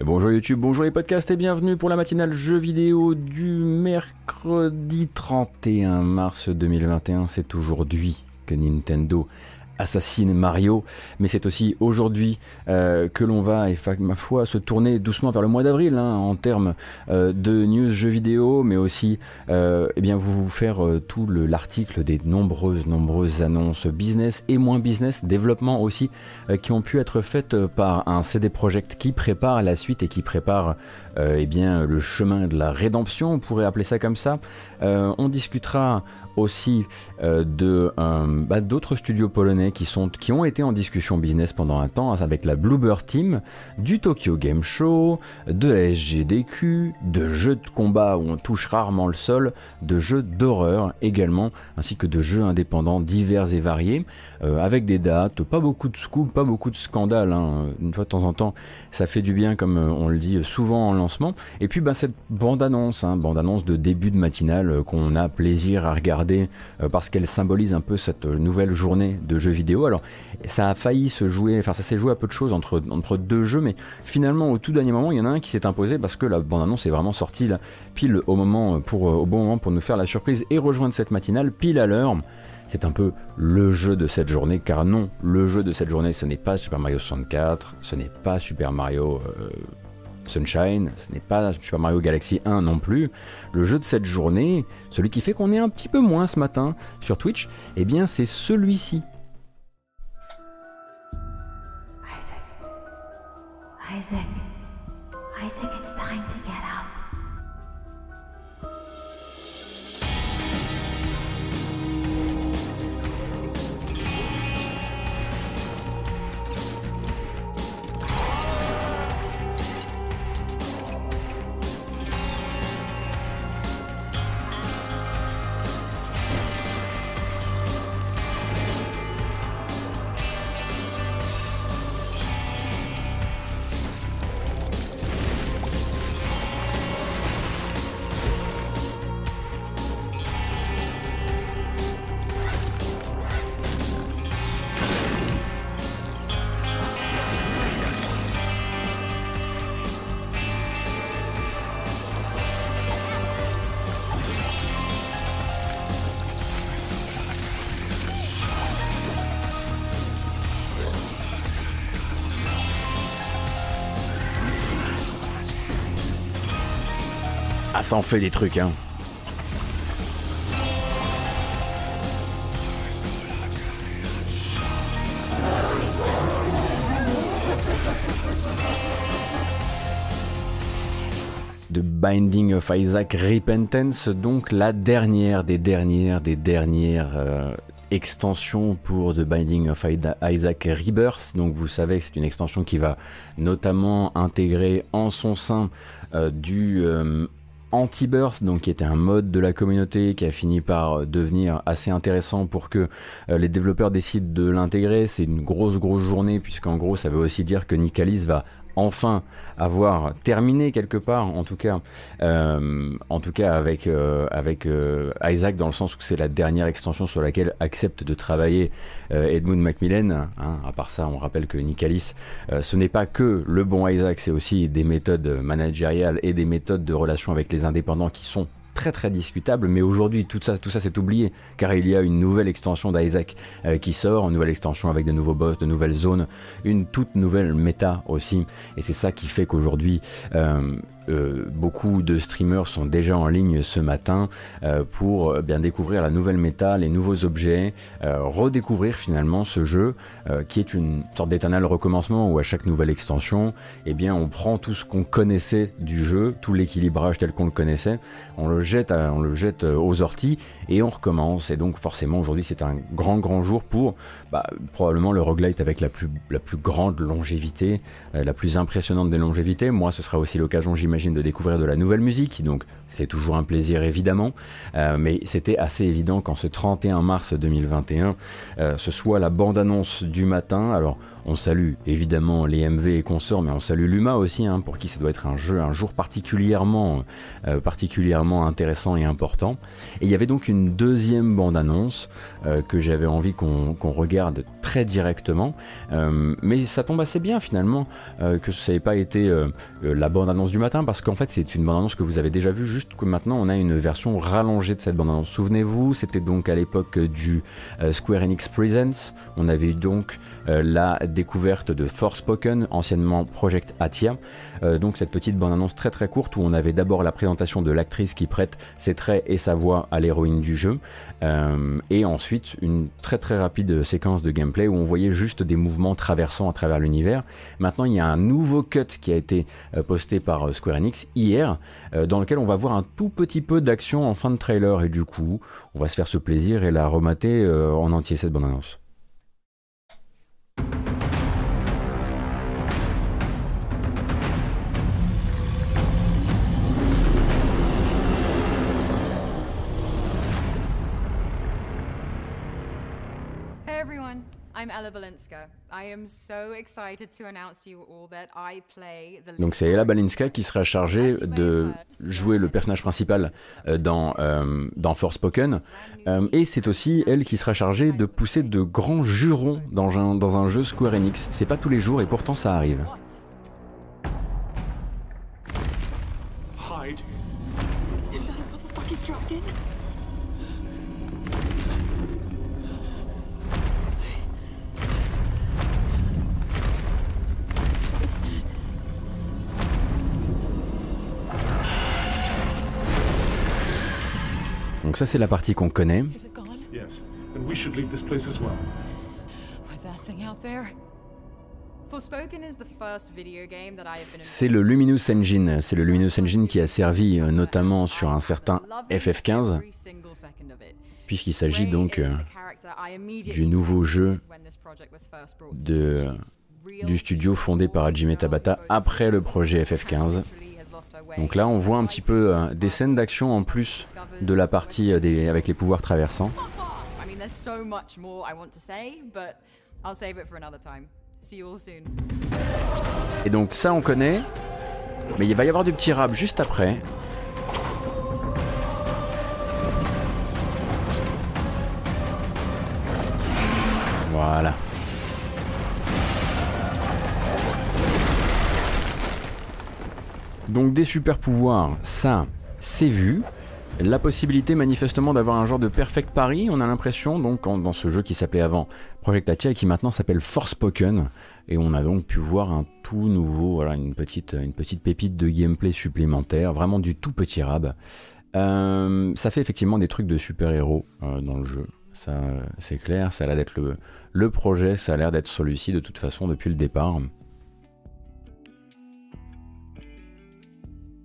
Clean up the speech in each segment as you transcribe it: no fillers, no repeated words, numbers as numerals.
Bonjour YouTube, bonjour les podcasts et bienvenue pour la matinale jeux vidéo du mercredi 31 mars 2021. C'est aujourd'hui que Nintendo assassine Mario, mais c'est aussi aujourd'hui que l'on va, et ma foi, se tourner doucement vers le mois d'avril en termes de news jeux vidéo, mais aussi vous faire tout l'article des nombreuses annonces business et moins business, développement aussi, qui ont pu être faites par un CD Projekt qui prépare la suite et qui prépare le chemin de la rédemption, on pourrait appeler ça comme ça. On discutera aussi d'autres studios polonais qui ont été en discussion business pendant un temps, avec la Bloober Team, du Tokyo Game Show, de la SGDQ, de jeux de combat où on touche rarement le sol, de jeux d'horreur également, ainsi que de jeux indépendants divers et variés, avec des dates, pas beaucoup de scoops, pas beaucoup de scandales, une fois de temps en temps ça fait du bien, comme on le dit souvent en lancement, et puis cette bande-annonce de début de matinale qu'on a plaisir à regarder, parce qu'elle symbolise un peu cette nouvelle journée de jeux vidéo. Alors ça s'est joué à peu de choses entre deux jeux, mais finalement au tout dernier moment il y en a un qui s'est imposé parce que la bande-annonce est vraiment sortie là, pile au bon moment pour nous faire la surprise et rejoindre cette matinale pile à l'heure. C'est un peu le jeu de cette journée, car non, le jeu de cette journée ce n'est pas Super Mario 64, ce n'est pas Super Mario Sunshine, ce n'est pas Super Mario Galaxy 1 non plus. Le jeu de cette journée, celui qui fait qu'on est un petit peu moins ce matin sur Twitch, eh bien c'est celui-ci. Isaac, it's time to get up. Ça en fait des trucs The Binding of Isaac Repentance, donc la dernière extension pour The Binding of Isaac Rebirth. Donc vous savez que c'est une extension qui va notamment intégrer en son sein Anti-Birth, donc qui était un mode de la communauté qui a fini par devenir assez intéressant pour que les développeurs décident de l'intégrer. C'est une grosse journée, puisqu'en gros ça veut aussi dire que Nicalis va enfin avoir terminé quelque part, en tout cas avec Isaac, dans le sens où c'est la dernière extension sur laquelle accepte de travailler Edmund Macmillan. À part ça, on rappelle que Nicalis, ce n'est pas que le bon Isaac, c'est aussi des méthodes managériales et des méthodes de relation avec les indépendants qui sont très discutable, mais aujourd'hui tout ça s'est oublié, car il y a une nouvelle extension d'Isaac qui sort, une nouvelle extension avec de nouveaux boss, de nouvelles zones, une toute nouvelle méta aussi, et c'est ça qui fait qu'aujourd'hui beaucoup de streamers sont déjà en ligne ce matin pour découvrir la nouvelle méta, les nouveaux objets, redécouvrir finalement ce jeu qui est une sorte d'éternel recommencement, où à chaque nouvelle extension on prend tout ce qu'on connaissait du jeu, tout l'équilibrage tel qu'on le connaissait, on le jette aux orties et on recommence. Et donc forcément aujourd'hui c'est un grand jour pour probablement le roguelite avec la plus grande longévité, la plus impressionnante des longévités. Moi ce sera aussi l'occasion, j'imagine, de découvrir de la nouvelle musique, donc c'est toujours un plaisir évidemment, mais c'était assez évident qu'en ce 31 mars 2021 ce soit la bande annonce du matin. Alors On salue évidemment les MV et consorts, mais on salue l'UMA aussi, hein, pour qui ça doit être un jeu, un jour particulièrement intéressant et important. Et il y avait donc une deuxième bande-annonce que j'avais envie qu'on regarde très directement, mais ça tombe assez bien finalement que ça n'ait pas été la bande-annonce du matin, parce qu'en fait c'est une bande-annonce que vous avez déjà vue, juste que maintenant on a une version rallongée de cette bande-annonce. Souvenez-vous, c'était donc à l'époque du Square Enix Presents, on avait eu donc la découverte de Forspoken, anciennement Project Athia, donc cette petite bande-annonce très très courte où on avait d'abord la présentation de l'actrice qui prête ses traits et sa voix à l'héroïne du jeu, et ensuite une très très rapide séquence de gameplay où on voyait juste des mouvements traversant à travers l'univers. Maintenant il y a un nouveau cut qui a été posté par Square Enix hier, dans lequel on va voir un tout petit peu d'action en fin de trailer, et du coup on va se faire ce plaisir et la remater en entier cette bande-annonce. Donc c'est Ella Balinska qui sera chargée de jouer le personnage principal dans Forspoken, et c'est aussi elle qui sera chargée de pousser de grands jurons dans un jeu Square Enix. C'est pas tous les jours et pourtant ça arrive. Donc ça c'est la partie qu'on connaît. C'est le Luminous Engine. C'est le Luminous Engine qui a servi notamment sur un certain FF15, puisqu'il s'agit donc du nouveau jeu du studio fondé par Hajime Tabata après le projet FF15. Donc là on voit un petit peu des scènes d'action en plus de la partie avec les pouvoirs traversants. Et donc ça on connaît, mais il va y avoir du petit rap juste après. Voilà. Donc des super pouvoirs, ça, c'est vu. La possibilité manifestement d'avoir un genre de perfect pari, on a l'impression, donc dans ce jeu qui s'appelait avant Project Athia et qui maintenant s'appelle Forspoken. Et on a donc pu voir un tout nouveau, voilà, une petite pépite de gameplay supplémentaire, vraiment du tout petit rab. Ça fait effectivement des trucs de super-héros dans le jeu. Ça, c'est clair, ça a l'air d'être le projet, ça a l'air d'être celui-ci de toute façon depuis le départ.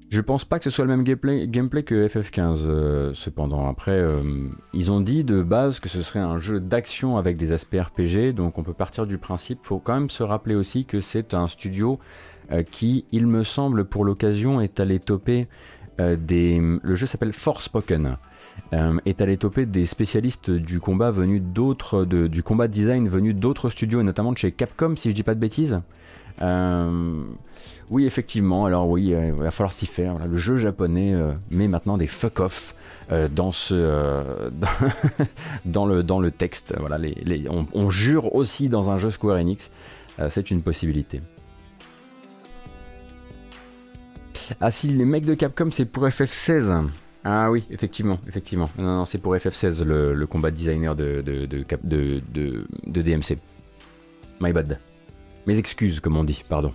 Je pense pas que ce soit le même gameplay que FF15, cependant. Après, ils ont dit de base que ce serait un jeu d'action avec des aspects RPG, donc on peut partir du principe. Faut quand même se rappeler aussi que c'est un studio qui, il me semble, pour l'occasion, est allé toper le jeu s'appelle Forspoken. Est allé toper des spécialistes du combat venus du combat design venus d'autres studios, et notamment de chez Capcom, si je dis pas de bêtises. Oui, effectivement, alors oui, il va falloir s'y faire. Voilà, le jeu japonais met maintenant des fuck-off dans le texte. Voilà, on jure aussi dans un jeu Square Enix, c'est une possibilité. Ah si, les mecs de Capcom, c'est pour FF16. Ah oui, effectivement. Non, c'est pour FF16, le combat designer de DMC. My bad. Mes excuses, comme on dit, pardon.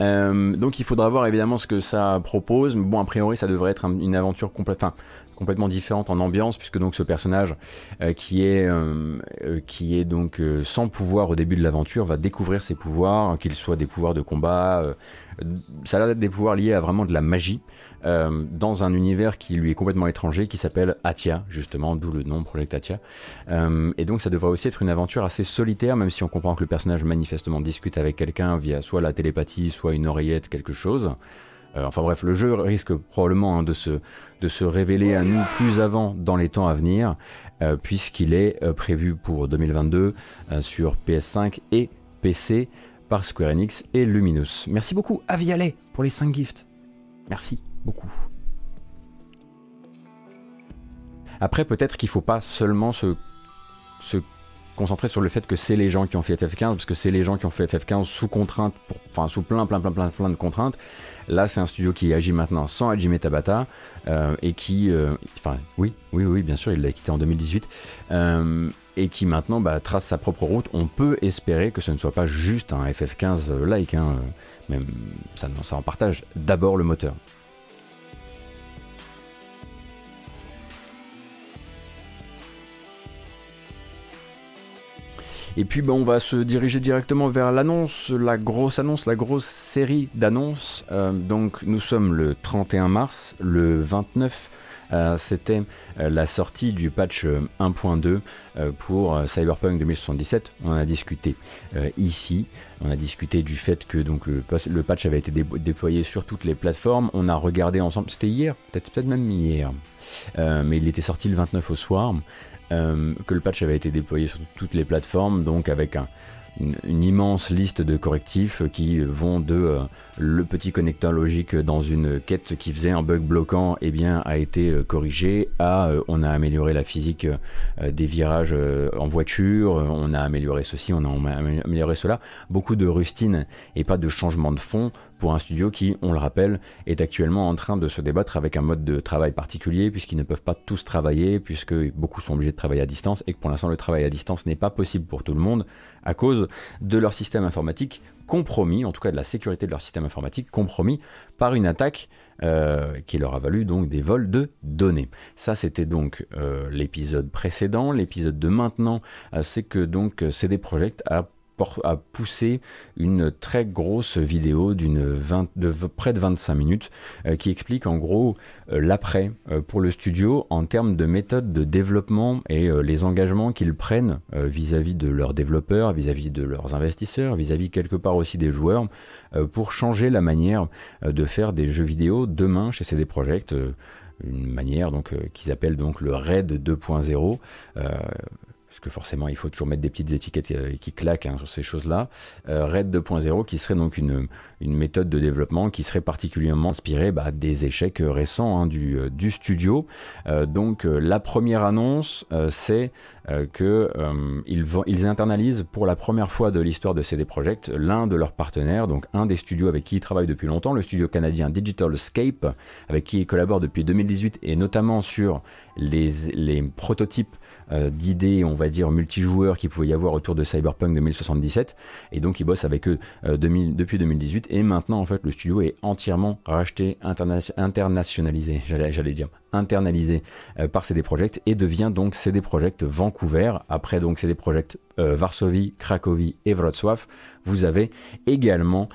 Donc il faudra voir évidemment ce que ça propose, mais bon, a priori ça devrait être une aventure complètement différente en ambiance, puisque donc ce personnage qui est donc sans pouvoir au début de l'aventure va découvrir ses pouvoirs, qu'ils soient des pouvoirs de combat, ça a l'air d'être des pouvoirs liés à vraiment de la magie, dans un univers qui lui est complètement étranger, qui s'appelle Athia, justement, d'où le nom Project Athia. Et donc ça devrait aussi être une aventure assez solitaire, même si on comprend que le personnage manifestement discute avec quelqu'un via soit la télépathie, soit une oreillette, quelque chose. Enfin bref, le jeu risque probablement de se révéler à nous plus avant dans les temps à venir, puisqu'il est prévu pour 2022 sur PS5 et PC par Square Enix et Luminous. Merci beaucoup à Vialet pour les 5 gifts. Merci beaucoup. Après, peut-être qu'il ne faut pas seulement se concentrer sur le fait que c'est les gens qui ont fait FF15, parce que c'est les gens qui ont fait FF15 sous contrainte, enfin sous plein de contraintes. Là, c'est un studio qui agit maintenant sans Hajime Tabata, et qui, enfin oui, bien sûr, il l'a quitté en 2018, et qui maintenant trace sa propre route. On peut espérer que ce ne soit pas juste un FF15 like, hein, même ça en partage d'abord le moteur. Et puis on va se diriger directement vers l'annonce, la grosse série d'annonces. Donc nous sommes le 31 mars, le 29, c'était la sortie du patch 1.2 pour Cyberpunk 2077. On en a discuté ici, on a discuté du fait que donc, le patch avait été déployé sur toutes les plateformes. On a regardé ensemble, c'était hier, peut-être même hier, mais il était sorti le 29 au soir. Que le patch avait été déployé sur toutes les plateformes, donc avec une immense liste de correctifs qui vont de le petit connecteur logique dans une quête qui faisait un bug bloquant, et bien a été corrigé, à on a amélioré la physique des virages en voiture, on a amélioré ceci, on a amélioré cela. Beaucoup de rustines et pas de changement de fond pour un studio qui, on le rappelle, est actuellement en train de se débattre avec un mode de travail particulier, puisqu'ils ne peuvent pas tous travailler, puisque beaucoup sont obligés de travailler à distance, et que pour l'instant le travail à distance n'est pas possible pour tout le monde à cause de leur système informatique compromis, en tout cas de la sécurité de leur système informatique compromis par une attaque qui leur a valu donc des vols de données. Ça, c'était donc l'épisode précédent. L'épisode de maintenant, c'est que donc CD Projekt a poussé une très grosse vidéo de près de 25 minutes qui explique en gros l'après pour le studio en termes de méthode de développement et les engagements qu'ils prennent vis-à-vis de leurs développeurs, vis-à-vis de leurs investisseurs, vis-à-vis quelque part aussi des joueurs, pour changer la manière de faire des jeux vidéo demain chez CD Projekt, une manière donc qu'ils appellent donc le Raid 2.0. Parce que forcément, il faut toujours mettre des petites étiquettes qui claquent sur ces choses-là. Raid 2.0, qui serait donc une méthode de développement qui serait particulièrement inspirée des échecs récents du studio. Donc la première annonce, c'est qu'ils internalisent pour la première fois de l'histoire de CD Projekt l'un de leurs partenaires, donc un des studios avec qui ils travaillent depuis longtemps, le studio canadien Digital Scape, avec qui ils collaborent depuis 2018, et notamment sur les prototypes d'idées, on va dire, multijoueurs qu'il pouvait y avoir autour de Cyberpunk 2077, et donc ils bossent avec eux depuis 2018, et maintenant en fait le studio est entièrement racheté, internationalisé, internalisé par CD Projekt, et devient donc CD Projekt Vancouver. Après donc CD Projekt Varsovie, Cracovie et Wrocław, vous avez également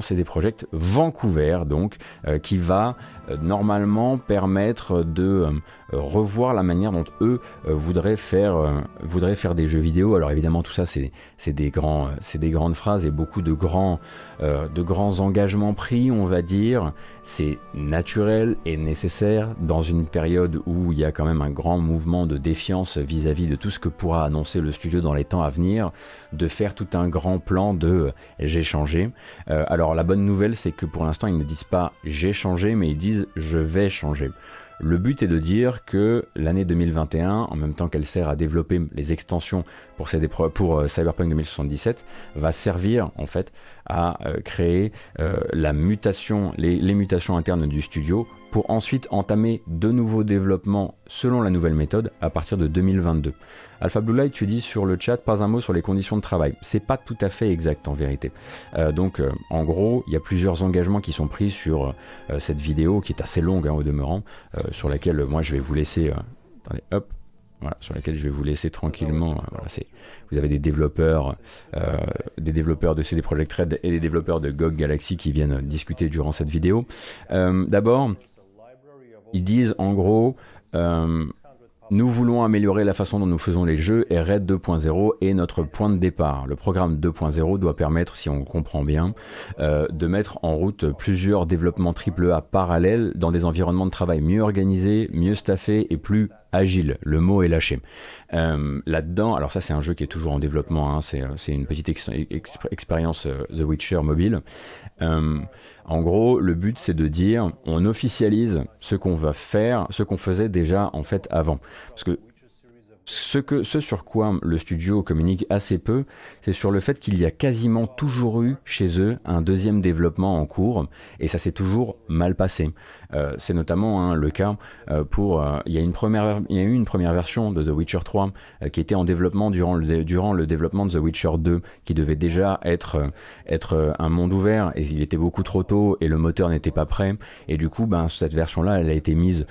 CD Projekt Vancouver, donc qui va normalement permettre de revoir la manière dont eux voudraient faire des jeux vidéo. Alors évidemment tout ça c'est des grandes phrases et beaucoup de grands engagements pris, on va dire. C'est naturel et nécessaire dans une période où il y a quand même un grand mouvement de défiance vis-à-vis de tout ce que pourra annoncer le studio dans les temps à venir, de faire tout un grand plan de j'ai changé. Alors la bonne nouvelle, c'est que pour l'instant ils ne disent pas j'ai changé, mais ils disent je vais changer. Le but est de dire que l'année 2021, en même temps qu'elle sert à développer les extensions pour Cyberpunk 2077, va servir en fait à créer les mutations internes du studio pour ensuite entamer de nouveaux développements selon la nouvelle méthode à partir de 2022. Alpha Blue Light, tu dis sur le chat, pas un mot sur les conditions de travail. C'est pas tout à fait exact en vérité. Donc en gros, il y a plusieurs engagements qui sont pris sur cette vidéo qui est assez longue, hein, au demeurant, sur laquelle moi je vais vous laisser... attendez, hop. Voilà, sur laquelle je vais vous laisser tranquillement. Voilà, vous avez des développeurs de CD Projekt Red et des développeurs de GOG Galaxy qui viennent discuter durant cette vidéo. D'abord, ils disent en gros Nous voulons améliorer la façon dont nous faisons les jeux et Red 2.0 est notre point de départ. Le programme 2.0 doit permettre, si on comprend bien, de mettre en route plusieurs développements AAA parallèles dans des environnements de travail mieux organisés, mieux staffés et plus agiles. Le mot est lâché. Là-dedans, alors ça c'est un jeu qui est toujours en développement, hein, c'est une petite expérience The Witcher mobile. En gros, le but c'est de dire, on officialise ce qu'on va faire, ce qu'on faisait déjà en fait avant. Parce que ce sur quoi le studio communique assez peu, c'est sur le fait qu'il y a quasiment toujours eu chez eux un deuxième développement en cours et ça s'est toujours mal passé. C'est notamment hein, le cas pour... Il y a eu une première version de The Witcher 3 qui était en développement durant le développement de The Witcher 2 qui devait déjà être un monde ouvert et il était beaucoup trop tôt et le moteur n'était pas prêt et du coup ben, cette version-là elle a été mise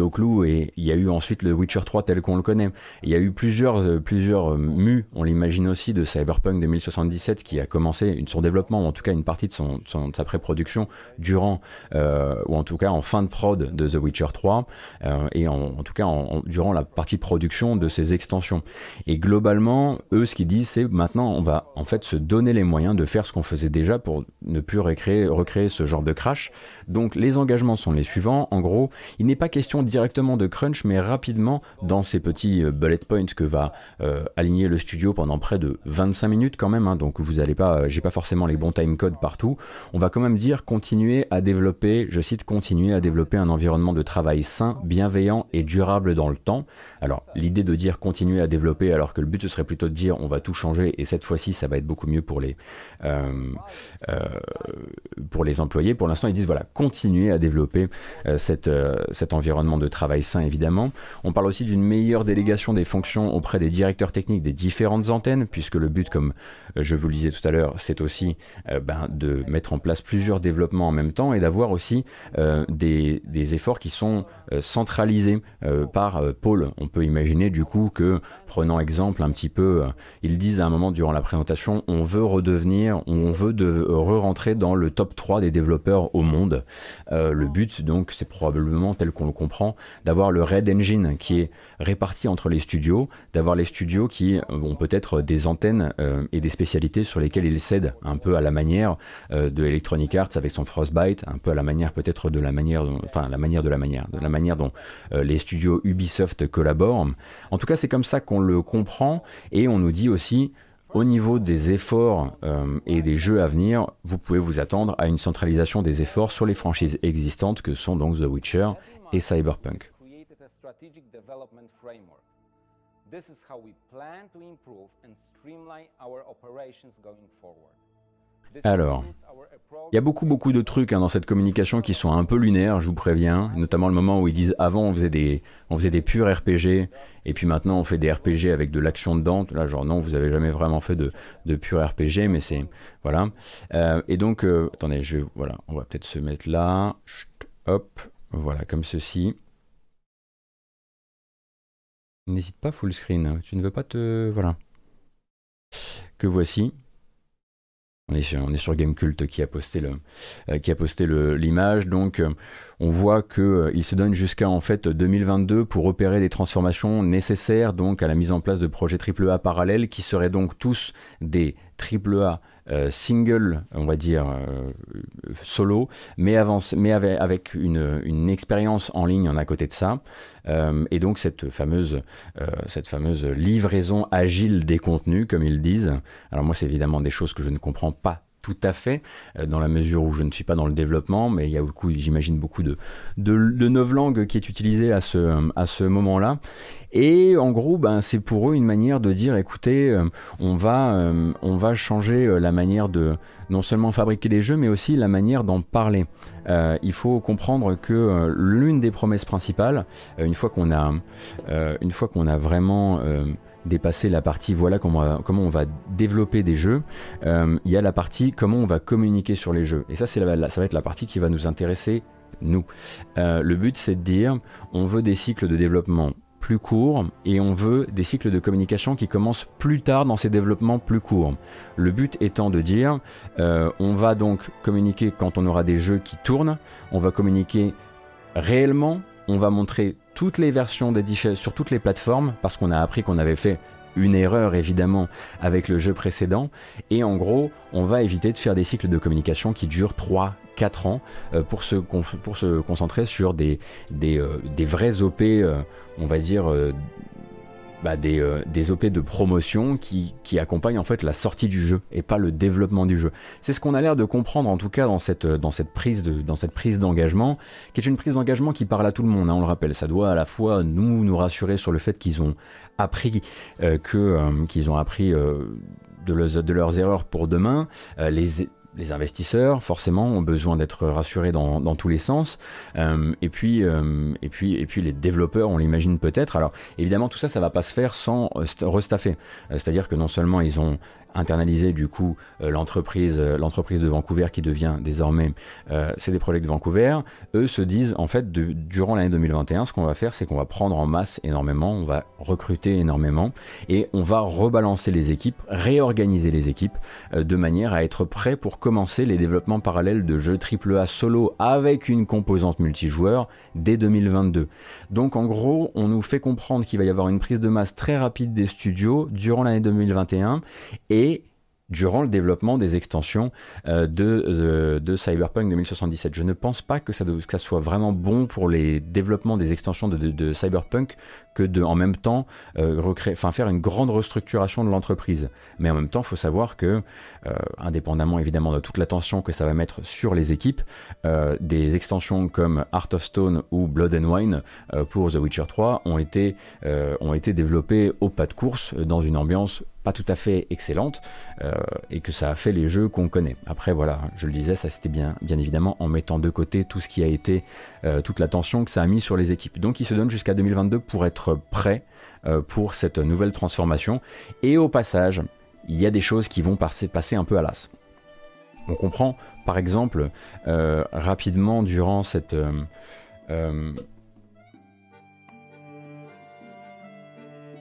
au clou et il y a eu ensuite le Witcher 3 tel qu'on le connaît. Il y a eu plusieurs mues, on l'imagine aussi, de Cyberpunk 2077 qui a commencé son développement, ou en tout cas une partie de sa pré-production durant... ou en tout cas en fin de prod de The Witcher 3 et en tout cas durant la partie production de ces extensions. Et globalement, eux ce qu'ils disent c'est maintenant on va en fait se donner les moyens de faire ce qu'on faisait déjà pour ne plus recréer ce genre de crash. Donc les engagements sont les suivants. En gros, il n'est pas question directement de crunch mais rapidement dans ces petits bullet points que va aligner le studio pendant près de 25 minutes quand même. Hein, donc vous allez pas, j'ai pas forcément les bons time codes partout. On va quand même dire continuer à développer, je cite, continuer à développer un environnement de travail sain, bienveillant et durable dans le temps. Alors l'idée de dire continuer à développer alors que le but ce serait plutôt de dire on va tout changer et cette fois-ci ça va être beaucoup mieux pour les employés. Pour l'instant ils disent voilà, continuer à développer cet environnement de travail sain évidemment. On parle aussi d'une meilleure délégation des fonctions auprès des directeurs techniques des différentes antennes puisque le but comme je vous le disais tout à l'heure c'est aussi de mettre en place plusieurs développements en même temps et d'avoir aussi des efforts qui sont centralisés par pôle. On peut imaginer du coup que, prenant exemple un petit peu, ils disent à un moment durant la présentation, on veut redevenir, on veut re-rentrer dans le top 3 des développeurs au monde. Le but donc, c'est probablement tel qu'on le comprend, d'avoir le Red Engine qui est réparti entre les studios, d'avoir les studios qui ont peut-être des antennes et des spécialités sur lesquelles ils cèdent, un peu à la manière de Electronic Arts avec son Frostbite, un peu à la manière peut-être de la manière dont, les studios Ubisoft collaborent. En tout cas, c'est comme ça qu'on le comprend et on nous dit aussi au niveau des efforts et des jeux à venir, vous pouvez vous attendre à une centralisation des efforts sur les franchises existantes que sont donc The Witcher et Cyberpunk. Alors, il y a beaucoup de trucs hein, dans cette communication qui sont un peu lunaires, je vous préviens, notamment le moment où ils disent avant on faisait des purs RPG et puis maintenant on fait des RPG avec de l'action dedans. Là genre non, vous avez jamais vraiment fait de purs RPG, mais c'est voilà. Et donc attendez, voilà, on va peut-être se mettre là. Chut, hop, voilà comme ceci. N'hésite pas full screen, tu ne veux pas te voilà. Que voici. On est sur Gamecult qui a posté l'image, donc on voit qu'il se donne jusqu'à en fait 2022 pour opérer les transformations nécessaires donc à la mise en place de projets AAA parallèles qui seraient donc tous des AAA single, on va dire solo, mais avec une expérience en ligne en à côté de ça. Et donc cette fameuse livraison agile des contenus, comme ils disent. Alors moi, c'est évidemment des choses que je ne comprends pas tout à fait, dans la mesure où je ne suis pas dans le développement, mais il y a beaucoup, j'imagine, beaucoup de novlangue qui est utilisée à ce moment-là. Et en gros, ben, c'est pour eux une manière de dire, écoutez, on va changer la manière de non seulement fabriquer les jeux, mais aussi la manière d'en parler. Il faut comprendre que l'une des promesses principales, une fois qu'on a vraiment dépasser la partie voilà comment on va développer des jeux, il y a la partie comment on va communiquer sur les jeux, et ça ça va être la partie qui va nous intéresser nous. Le but c'est de dire on veut des cycles de développement plus courts et on veut des cycles de communication qui commencent plus tard dans ces développements plus courts. Le but étant de dire on va donc communiquer quand on aura des jeux qui tournent, on va communiquer réellement, on va montrer toutes les versions sur toutes les plateformes, parce qu'on a appris qu'on avait fait une erreur évidemment avec le jeu précédent, et en gros on va éviter de faire des cycles de communication qui durent 3-4 ans pour se concentrer sur des vrais OP, on va dire des OP de promotion qui accompagnent en fait la sortie du jeu et pas le développement du jeu. C'est ce qu'on a l'air de comprendre en tout cas dans cette prise d'engagement, qui est une prise d'engagement qui parle à tout le monde, hein, on le rappelle. Ça doit à la fois nous rassurer sur le fait qu'ils ont appris de leurs erreurs pour demain. Les investisseurs, forcément, ont besoin d'être rassurés dans tous les sens. Et puis les développeurs, on l'imagine peut-être. Alors, évidemment, tout ça, ça ne va pas se faire sans restaffer. C'est-à-dire que non seulement ils ont internalisé, du coup, l'entreprise de Vancouver qui devient désormais CD Projekt Vancouver, eux se disent, en fait, durant l'année 2021, ce qu'on va faire, c'est qu'on va prendre en masse énormément, on va recruter énormément, et on va rebalancer les équipes, réorganiser les équipes, de manière à être prêt pour commencer les développements parallèles de jeux AAA solo avec une composante multijoueur dès 2022. Donc en gros, on nous fait comprendre qu'il va y avoir une prise de masse très rapide des studios durant l'année 2021 et durant le développement des extensions de Cyberpunk 2077. Je ne pense pas que ça soit vraiment bon pour les développements des extensions de Cyberpunk que de, en même temps, faire une grande restructuration de l'entreprise. Mais en même temps, il faut savoir que, indépendamment évidemment de toute l'attention que ça va mettre sur les équipes, des extensions comme Heart of Stone ou Blood and Wine pour The Witcher 3 ont été développées au pas de course dans une ambiance pas tout à fait excellente, et que ça a fait les jeux qu'on connaît. Après voilà, je le disais, ça c'était bien évidemment en mettant de côté tout ce qui a été toute l'attention que ça a mis sur les équipes. Donc ils se donnent jusqu'à 2022 pour être prêts pour cette nouvelle transformation, et au passage il y a des choses qui vont passer un peu à l'as. On comprend par exemple rapidement durant cette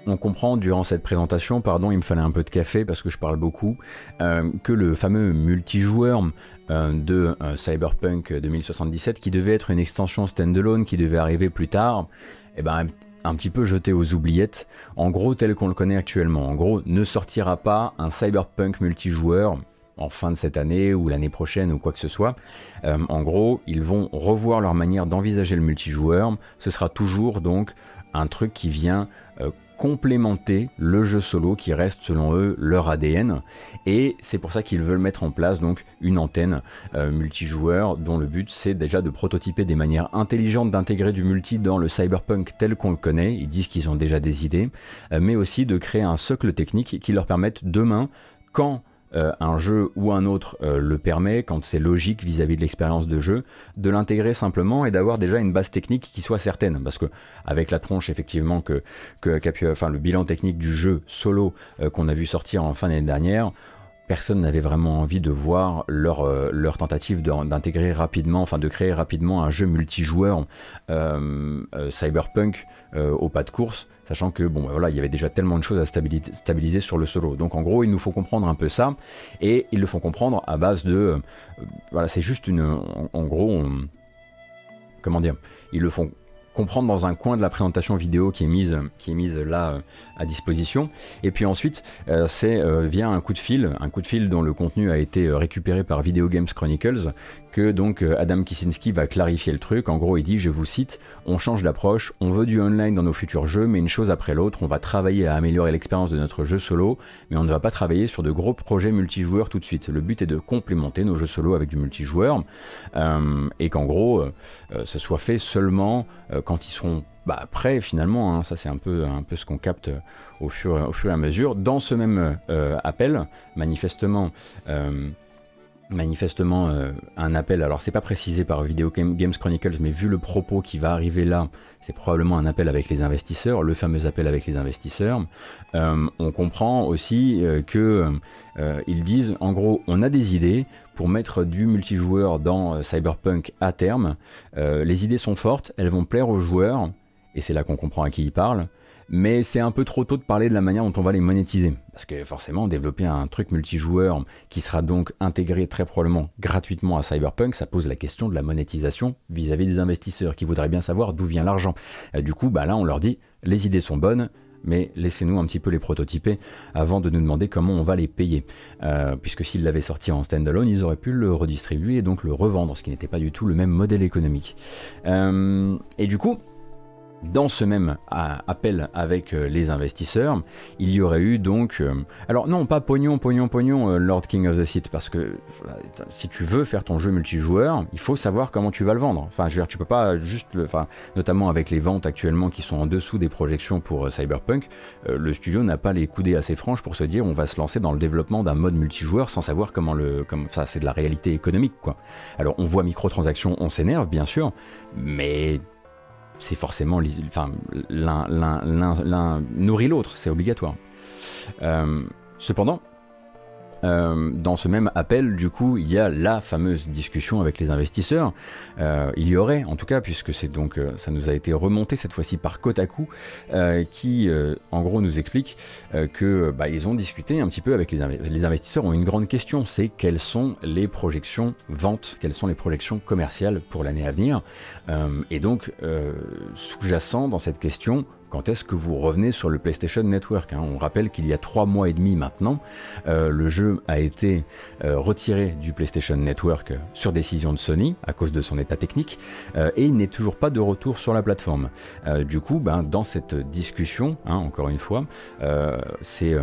on comprend durant cette présentation, pardon, il me fallait un peu de café parce que je parle beaucoup, que le fameux multijoueur de Cyberpunk 2077, qui devait être une extension standalone qui devait arriver plus tard, eh ben, un petit peu jeté aux oubliettes, en gros tel qu'on le connaît actuellement. En gros, ne sortira pas un Cyberpunk multijoueur en fin de cette année ou l'année prochaine ou quoi que ce soit. En gros, ils vont revoir leur manière d'envisager le multijoueur. Ce sera toujours donc un truc qui vient complémenter le jeu solo, qui reste selon eux leur ADN, et c'est pour ça qu'ils veulent mettre en place donc une antenne multijoueur dont le but c'est déjà de prototyper des manières intelligentes d'intégrer du multi dans le cyberpunk tel qu'on le connaît. Ils disent qu'ils ont déjà des idées, mais aussi de créer un socle technique qui leur permette demain, quand un jeu ou un autre le permet, quand c'est logique vis-à-vis de l'expérience de jeu, de l'intégrer simplement et d'avoir déjà une base technique qui soit certaine, parce que avec la tronche effectivement le bilan technique du jeu solo qu'on a vu sortir en fin d'année dernière, personne n'avait vraiment envie de voir leur tentative d'intégrer rapidement, enfin de créer rapidement un jeu multijoueur cyberpunk au pas de course, sachant que bon, voilà, il y avait déjà tellement de choses à stabiliser sur le solo. Donc en gros, il nous faut comprendre un peu ça, et ils le font comprendre à base de voilà, c'est juste une, en gros, comment dire, ils le font comprendre dans un coin de la présentation vidéo qui est mise là à disposition, et puis ensuite c'est via un coup de fil dont le contenu a été récupéré par Video Games Chronicles, que donc Adam Kicinski va clarifier le truc. En gros il dit, je vous cite, on change d'approche, on veut du online dans nos futurs jeux, mais une chose après l'autre, on va travailler à améliorer l'expérience de notre jeu solo, mais on ne va pas travailler sur de gros projets multijoueurs tout de suite. Le but est de complémenter nos jeux solo avec du multijoueur, et qu'en gros ça soit fait seulement quand ils seront prêts finalement, hein. Ça c'est un peu ce qu'on capte au fur et à mesure. Dans ce même appel, manifestement un appel, alors c'est pas précisé par Video Games Chronicles, mais vu le propos qui va arriver là, c'est probablement un appel avec les investisseurs, le fameux appel avec les investisseurs. On comprend aussi qu'ils disent, en gros, on a des idées pour mettre du multijoueur dans Cyberpunk à terme, les idées sont fortes, elles vont plaire aux joueurs, et c'est là qu'on comprend à qui ils parlent, mais c'est un peu trop tôt de parler de la manière dont on va les monétiser, parce que forcément développer un truc multijoueur qui sera donc intégré très probablement gratuitement à Cyberpunk, ça pose la question de la monétisation vis-à-vis des investisseurs qui voudraient bien savoir d'où vient l'argent. Du coup bah là on leur dit les idées sont bonnes, mais laissez-nous un petit peu les prototyper avant de nous demander comment on va les payer. Puisque s'ils l'avaient sorti en standalone, ils auraient pu le redistribuer et donc le revendre, ce qui n'était pas du tout le même modèle économique. Et du coup, dans ce même appel avec les investisseurs, il y aurait eu donc... alors non, pas pognon, Lord King of the Sith, parce que si tu veux faire ton jeu multijoueur, il faut savoir comment tu vas le vendre. Enfin, je veux dire, tu peux pas juste... notamment avec les ventes actuellement qui sont en dessous des projections pour Cyberpunk, le studio n'a pas les coudées assez franches pour se dire on va se lancer dans le développement d'un mode multijoueur sans savoir comment le... ça, c'est de la réalité économique, quoi. Alors, on voit microtransactions, on s'énerve, bien sûr, mais... c'est forcément, enfin, l'un nourrit l'autre, c'est obligatoire. Cependant, dans ce même appel, du coup, il y a la fameuse discussion avec les investisseurs. Il y aurait, en tout cas, puisque c'est donc, ça nous a été remonté cette fois-ci par Kotaku, qui, en gros, nous explique que bah, ils ont discuté un petit peu avec les investisseurs. Ont une grande question, c'est quelles sont les projections ventes, quelles sont les projections commerciales pour l'année à venir. Et donc, sous-jacent dans cette question, quand est-ce que vous revenez sur le PlayStation Network, hein? On rappelle qu'il y a 3 mois et demi maintenant, le jeu a été retiré du PlayStation Network sur décision de Sony à cause de son état technique, et il n'est toujours pas de retour sur la plateforme. Du coup, ben, dans cette discussion, hein, encore une fois, c'est...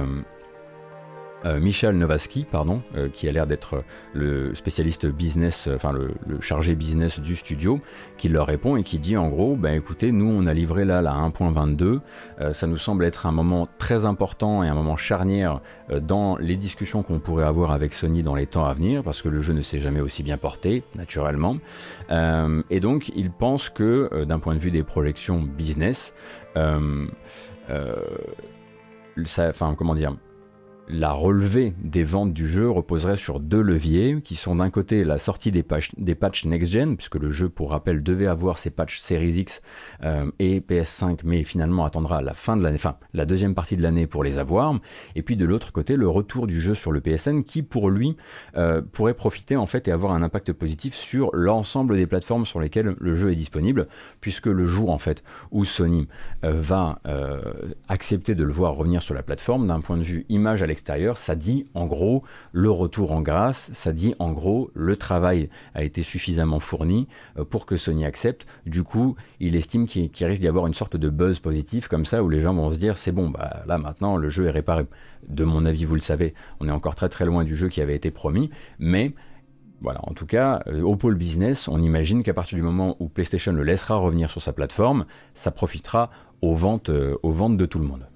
Michal Novaski, pardon, qui a l'air d'être le spécialiste business, enfin le chargé business du studio, qui leur répond et qui dit en gros, ben écoutez, nous on a livré là la 1.22, ça nous semble être un moment très important et un moment charnière dans les discussions qu'on pourrait avoir avec Sony dans les temps à venir, parce que le jeu ne s'est jamais aussi bien porté, naturellement, et donc ils pensent que d'un point de vue des projections business, ça, enfin comment dire, la relevée des ventes du jeu reposerait sur 2 leviers, qui sont d'un côté la sortie des patchs next-gen, puisque le jeu, pour rappel, devait avoir ses patchs Series X et PS5, mais finalement attendra la fin de l'année, enfin la deuxième partie de l'année pour les avoir. Et puis de l'autre côté, le retour du jeu sur le PSN, qui pour lui pourrait profiter en fait et avoir un impact positif sur l'ensemble des plateformes sur lesquelles le jeu est disponible, puisque le jour en fait où Sony va accepter de le voir revenir sur la plateforme, d'un point de vue image à extérieur, ça dit en gros le retour en grâce, ça dit en gros le travail a été suffisamment fourni pour que Sony accepte. Du coup, il estime qu'il risque d'y avoir une sorte de buzz positif comme ça, où les gens vont se dire c'est bon, bah là maintenant le jeu est réparé. De mon avis, vous le savez, on est encore très très loin du jeu qui avait été promis, mais voilà, en tout cas, au pôle business, on imagine qu'à partir du moment où PlayStation le laissera revenir sur sa plateforme, ça profitera aux ventes de tout le monde.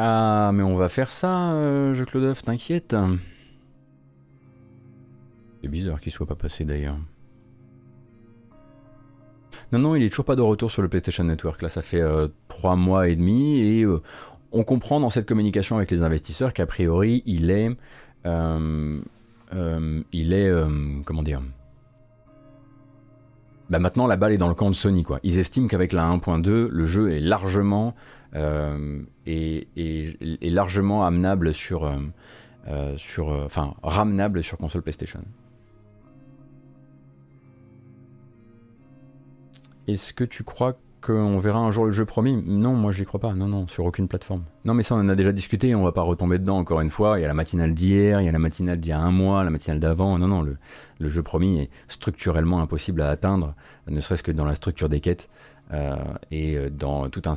Ah, mais on va faire ça, jeu Claudeuf, t'inquiète. C'est bizarre qu'il soit pas passé d'ailleurs. Non, il est toujours pas de retour sur le PlayStation Network. Là, ça fait 3 mois et demi et on comprend dans cette communication avec les investisseurs qu'a priori, comment dire ? Bah maintenant, la balle est dans le camp de Sony, quoi. Ils estiment qu'avec la 1.2, le jeu est largement... et largement amenable enfin ramenable sur console PlayStation. Est-ce que tu crois qu'on verra un jour le jeu promis? Non, moi je n'y crois pas, non, sur aucune plateforme. Non mais ça on en a déjà discuté, on va pas retomber dedans encore une fois, il y a la matinale d'hier, il y a la matinale d'il y a un mois, la matinale d'avant, non, le jeu promis est structurellement impossible à atteindre, ne serait-ce que dans la structure des quêtes, et dans tout un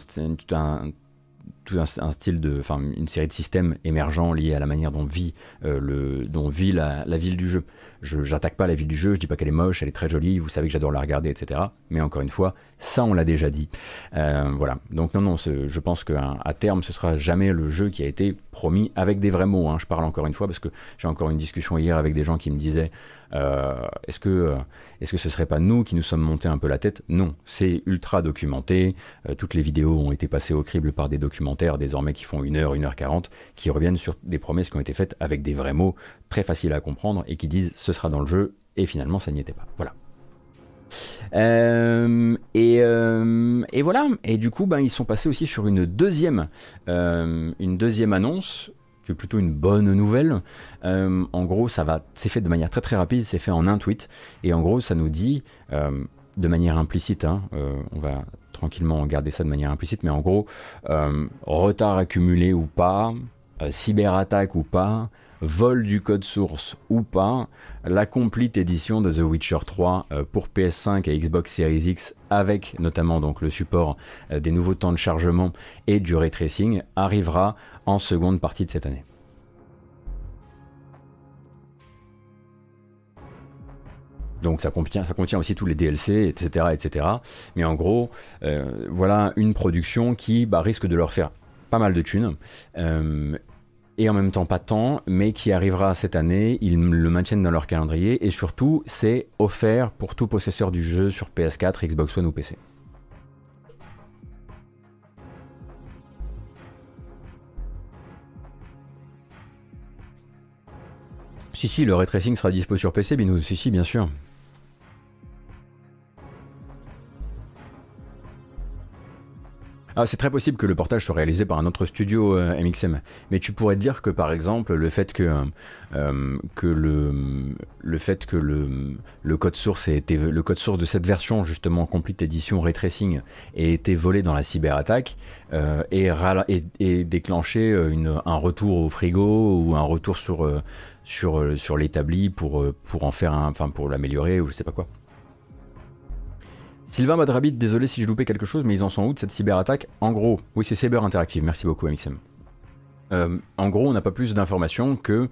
style de, enfin une série de systèmes émergents liés à la manière dont vit la ville du jeu. J'attaque pas la ville du jeu, je dis pas qu'elle est moche, elle est très jolie, vous savez que j'adore la regarder, etc. Mais encore une fois, ça on l'a déjà dit. Voilà. Donc non, je pense qu'à terme ce sera jamais le jeu qui a été promis avec des vrais mots. Hein. Je parle encore une fois parce que j'ai encore une discussion hier avec des gens qui me disaient est-ce que ce serait pas nous qui nous sommes montés un peu la tête? Non, c'est ultra documenté. Toutes les vidéos ont été passées au crible par des documentaires. documentaires désormais qui font 1h, 1h40, qui reviennent sur des promesses qui ont été faites avec des vrais mots très faciles à comprendre et qui disent ce sera dans le jeu et finalement ça n'y était pas. Voilà. Et voilà. Et du coup, ben, ils sont passés aussi sur une deuxième annonce, qui est plutôt une bonne nouvelle. En gros, c'est fait de manière très très rapide, c'est fait en un tweet. Et en gros, ça nous dit, de manière implicite, hein, on va tranquillement garder ça de manière implicite, mais en gros, retard accumulé ou pas, cyberattaque ou pas, vol du code source ou pas, la complete édition de The Witcher 3 pour PS5 et Xbox Series X avec notamment donc le support des nouveaux temps de chargement et du ray tracing arrivera en seconde partie de cette année. Donc ça contient aussi tous les DLC, etc. etc. Mais en gros, voilà une production qui risque de leur faire pas mal de thunes. Et en même temps pas tant, mais qui arrivera cette année, ils le maintiennent dans leur calendrier, et surtout, c'est offert pour tout possesseur du jeu sur PS4, Xbox One ou PC. Si, le ray tracing sera dispo sur PC, Binous, si, bien sûr. Ah, c'est très possible que le portage soit réalisé par un autre studio MXM, mais tu pourrais te dire que par exemple le fait que le code source de cette version justement complete édition ray tracing ait été volé dans la cyberattaque et déclenché un retour au frigo ou un retour sur l'établi pour en faire pour l'améliorer ou je sais pas quoi. Sylvain Badrabit, désolé si je loupais quelque chose, mais ils en sont où de cette cyberattaque? En gros, oui, c'est Cyber Interactive, merci beaucoup MXM. En gros, on n'a pas plus d'informations que...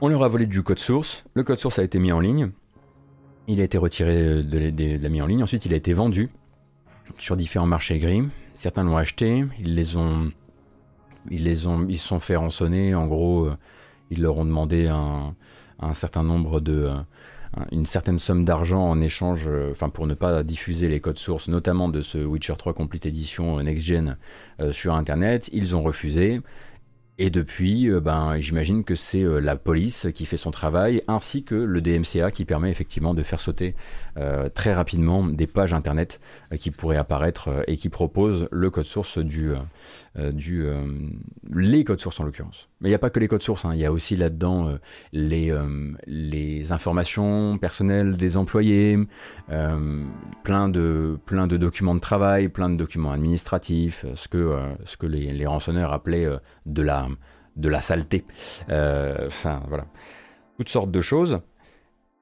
On leur a volé du code source, le code source a été mis en ligne, il a été retiré de la mise en ligne, ensuite il a été vendu sur différents marchés gris, certains l'ont acheté, ils se sont fait rançonner, en gros, ils leur ont demandé un certain nombre de... une certaine somme d'argent en échange, pour ne pas diffuser les codes sources, notamment de ce Witcher 3 Complete Edition Next Gen sur Internet. Ils ont refusé. Et depuis, j'imagine que c'est la police qui fait son travail, ainsi que le DMCA qui permet effectivement de faire sauter très rapidement des pages Internet qui pourraient apparaître et qui proposent le code source les codes sources en l'occurrence. Mais il n'y a pas que les codes sources, hein. Il y a aussi là-dedans les informations personnelles des employés, plein de documents de travail, plein de documents administratifs, ce que les rançonneurs appelaient de la saleté. Voilà. Toutes sortes de choses.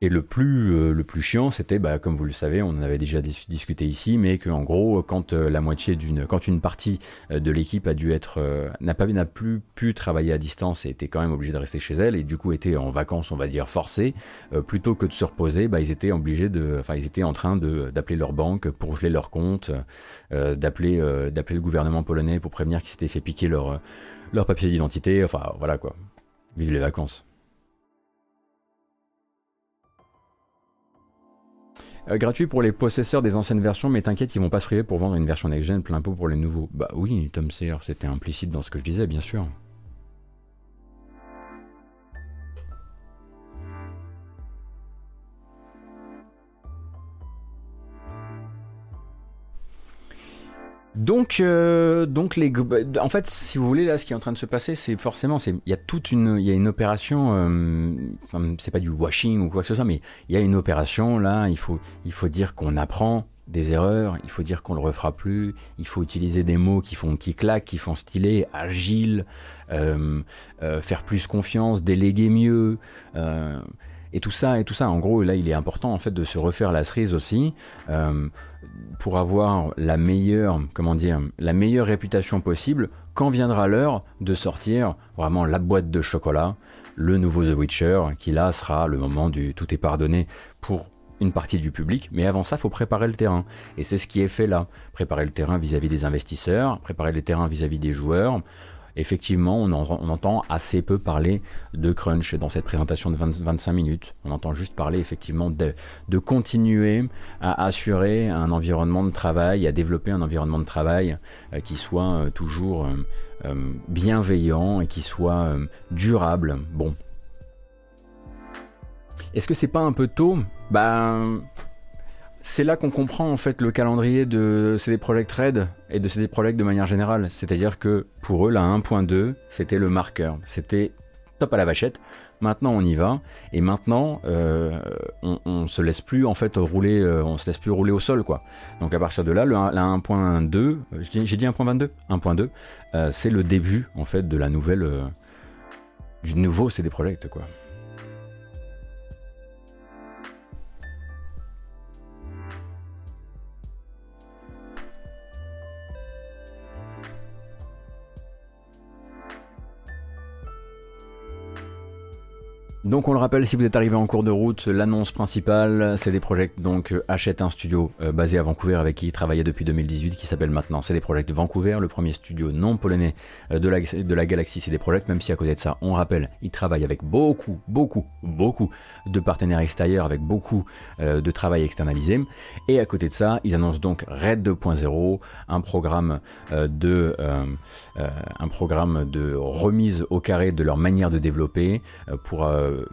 Et le plus chiant, c'était, comme vous le savez, on en avait déjà discuté ici, mais qu'en gros, quand une partie de l'équipe a dû être, n'a plus pu travailler à distance et était quand même obligée de rester chez elle, et du coup était en vacances, on va dire forcées, plutôt que de se reposer, ils étaient en train d'appeler leur banque pour geler leur compte, d'appeler le gouvernement polonais pour prévenir qu'ils s'étaient fait piquer leur papier d'identité, voilà quoi. Vive les vacances. Gratuit pour les possesseurs des anciennes versions, mais t'inquiète, ils vont pas se priver pour vendre une version next-gen plein pot pour les nouveaux. Bah oui, Tom Sayer, c'était implicite dans ce que je disais, bien sûr. Donc en fait, si vous voulez, là, ce qui est en train de se passer, c'est forcément, il y a une opération, c'est pas du washing ou quoi que ce soit, mais il y a une opération, là, il faut dire qu'on apprend des erreurs, il faut dire qu'on le refera plus, il faut utiliser des mots qui claquent, qui font stylé, agile, faire plus confiance, déléguer mieux, et tout ça, en gros, là, il est important, en fait, de se refaire la cerise aussi, pour avoir la meilleure réputation possible, quand viendra l'heure de sortir vraiment la boîte de chocolat, le nouveau The Witcher, qui là sera le moment du tout est pardonné pour une partie du public, mais avant ça, il faut préparer le terrain. Et c'est ce qui est fait là. Préparer le terrain vis-à-vis des investisseurs, préparer le terrain vis-à-vis des joueurs, effectivement, on entend assez peu parler de crunch dans cette présentation de 25 minutes. On entend juste parler effectivement de continuer à assurer un environnement de travail, à développer un environnement de travail qui soit toujours bienveillant et qui soit durable. Bon. Est-ce que c'est pas un peu tôt? Ben, c'est là qu'on comprend en fait le calendrier de CD Projekt Red et de CD Projekt de manière générale. C'est-à-dire que pour eux, la 1.2, c'était le marqueur. C'était top à la vachette. Maintenant, on y va. Et maintenant, on se laisse plus en fait rouler. On se laisse plus rouler au sol, quoi. Donc à partir de là, la 1.2, j'ai dit 1.22, 1.2, c'est le début en fait de la nouvelle, du nouveau CD Projekt, quoi. Donc on le rappelle, si vous êtes arrivé en cours de route, l'annonce principale, CD Projekt donc achète un studio basé à Vancouver avec qui il travaillait depuis 2018, qui s'appelle maintenant CD Projekt Vancouver, le premier studio non polonais de la galaxie CD Projekt, même si à côté de ça, on rappelle, il travaille avec beaucoup de partenaires extérieurs, avec beaucoup de travail externalisé, et à côté de ça, ils annoncent donc Red 2.0, un programme de remise au carré de leur manière de développer pour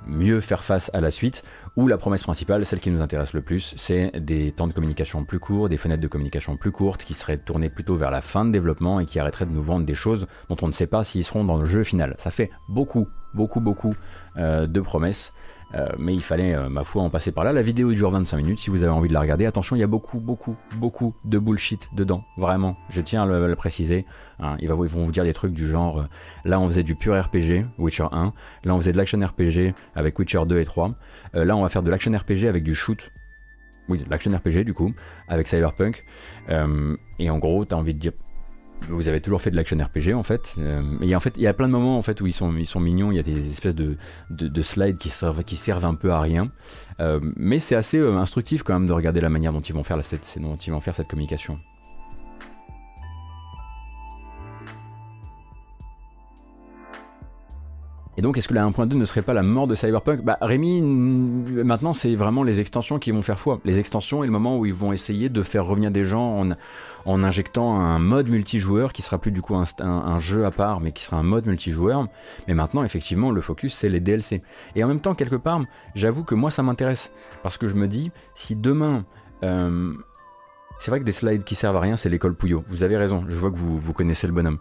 mieux faire face à la suite, où la promesse principale, celle qui nous intéresse le plus, c'est des temps de communication plus courts, des fenêtres de communication plus courtes qui seraient tournées plutôt vers la fin de développement et qui arrêteraient de nous vendre des choses dont on ne sait pas s'ils seront dans le jeu final. Ça fait beaucoup de promesses, mais il fallait, ma foi, en passer par là. La vidéo dure 25 minutes, si vous avez envie de la regarder. Attention, il y a beaucoup de bullshit dedans, vraiment, je tiens à le préciser. Hein, ils vont vous dire des trucs du genre, là on faisait du pur RPG, Witcher 1, là on faisait de l'action RPG avec Witcher 2 et 3, là on va faire de l'action RPG avec du shoot, oui, de l'action RPG du coup, avec Cyberpunk, et en gros, t'as envie de dire... Vous avez toujours fait de l'action RPG en fait. Et en fait, il y a plein de moments en fait où ils sont mignons. Il y a des espèces de slides qui servent un peu à rien. Mais c'est assez instructif quand même de regarder la manière dont ils vont faire cette communication. Et donc, est-ce que la 1.2 ne serait pas la mort de Cyberpunk? Bah, Rémi, maintenant, c'est vraiment les extensions qui vont faire foi. Les extensions et le moment où ils vont essayer de faire revenir des gens en injectant un mode multijoueur qui sera plus du coup un jeu à part, mais qui sera un mode multijoueur. Mais maintenant, effectivement, le focus, c'est les DLC. Et en même temps, quelque part, j'avoue que moi, ça m'intéresse. Parce que je me dis, si demain... C'est vrai que des slides qui servent à rien, c'est l'école Pouillot. Vous avez raison, je vois que vous connaissez le bonhomme.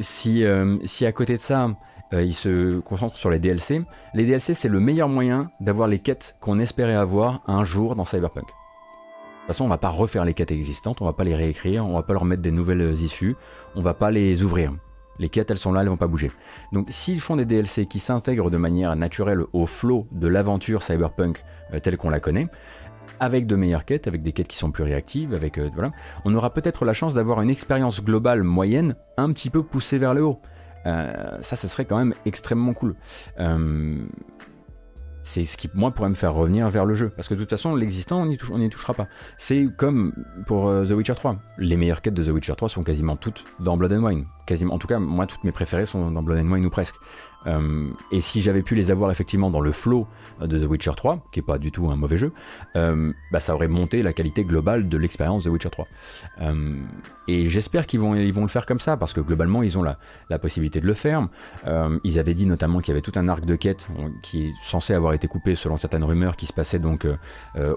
Si à côté de ça... ils se concentrent sur les DLC. Les DLC, c'est le meilleur moyen d'avoir les quêtes qu'on espérait avoir un jour dans Cyberpunk. De toute façon, on va pas refaire les quêtes existantes, on va pas les réécrire, on va pas leur mettre des nouvelles issues, on va pas les ouvrir. Les quêtes, elles sont là, elles vont pas bouger. Donc, s'ils font des DLC qui s'intègrent de manière naturelle au flot de l'aventure Cyberpunk telle qu'on la connaît, avec de meilleures quêtes, avec des quêtes qui sont plus réactives, avec voilà, on aura peut-être la chance d'avoir une expérience globale moyenne un petit peu poussée vers le haut. Ça, ce serait quand même extrêmement cool. C'est ce qui, moi, pourrait me faire revenir vers le jeu. Parce que de toute façon, l'existant, on n'y touchera pas. C'est comme pour The Witcher 3. Les meilleures quêtes de The Witcher 3 sont quasiment toutes dans Blood and Wine. Quasiment, en tout cas, moi, toutes mes préférées sont dans Blood and Wine ou presque. Et si j'avais pu les avoir effectivement dans le flow de The Witcher 3, qui est pas du tout un mauvais jeu, bah ça aurait monté la qualité globale de l'expérience de The Witcher 3. Et j'espère qu'ils vont le faire comme ça, parce que globalement ils ont la possibilité de le faire. Ils avaient dit notamment qu'il y avait tout un arc de quête qui est censé avoir été coupé selon certaines rumeurs qui se passaient donc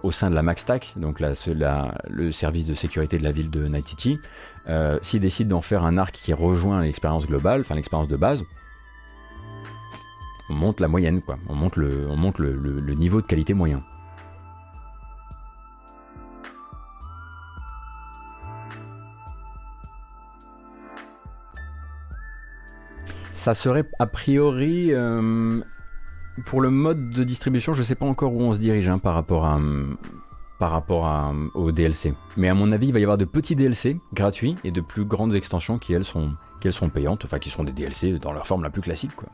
au sein de la Maxtac, donc le service de sécurité de la ville de Night City. S'ils décident d'en faire un arc qui rejoint l'expérience globale, enfin l'expérience de base, on monte la moyenne, quoi. On monte le niveau de qualité moyen. Ça serait a priori pour le mode de distribution, je sais pas encore où on se dirige hein, par rapport au DLC. Mais à mon avis, il va y avoir de petits DLC gratuits et de plus grandes extensions qui elles sont payantes, enfin qui sont des DLC dans leur forme la plus classique, quoi.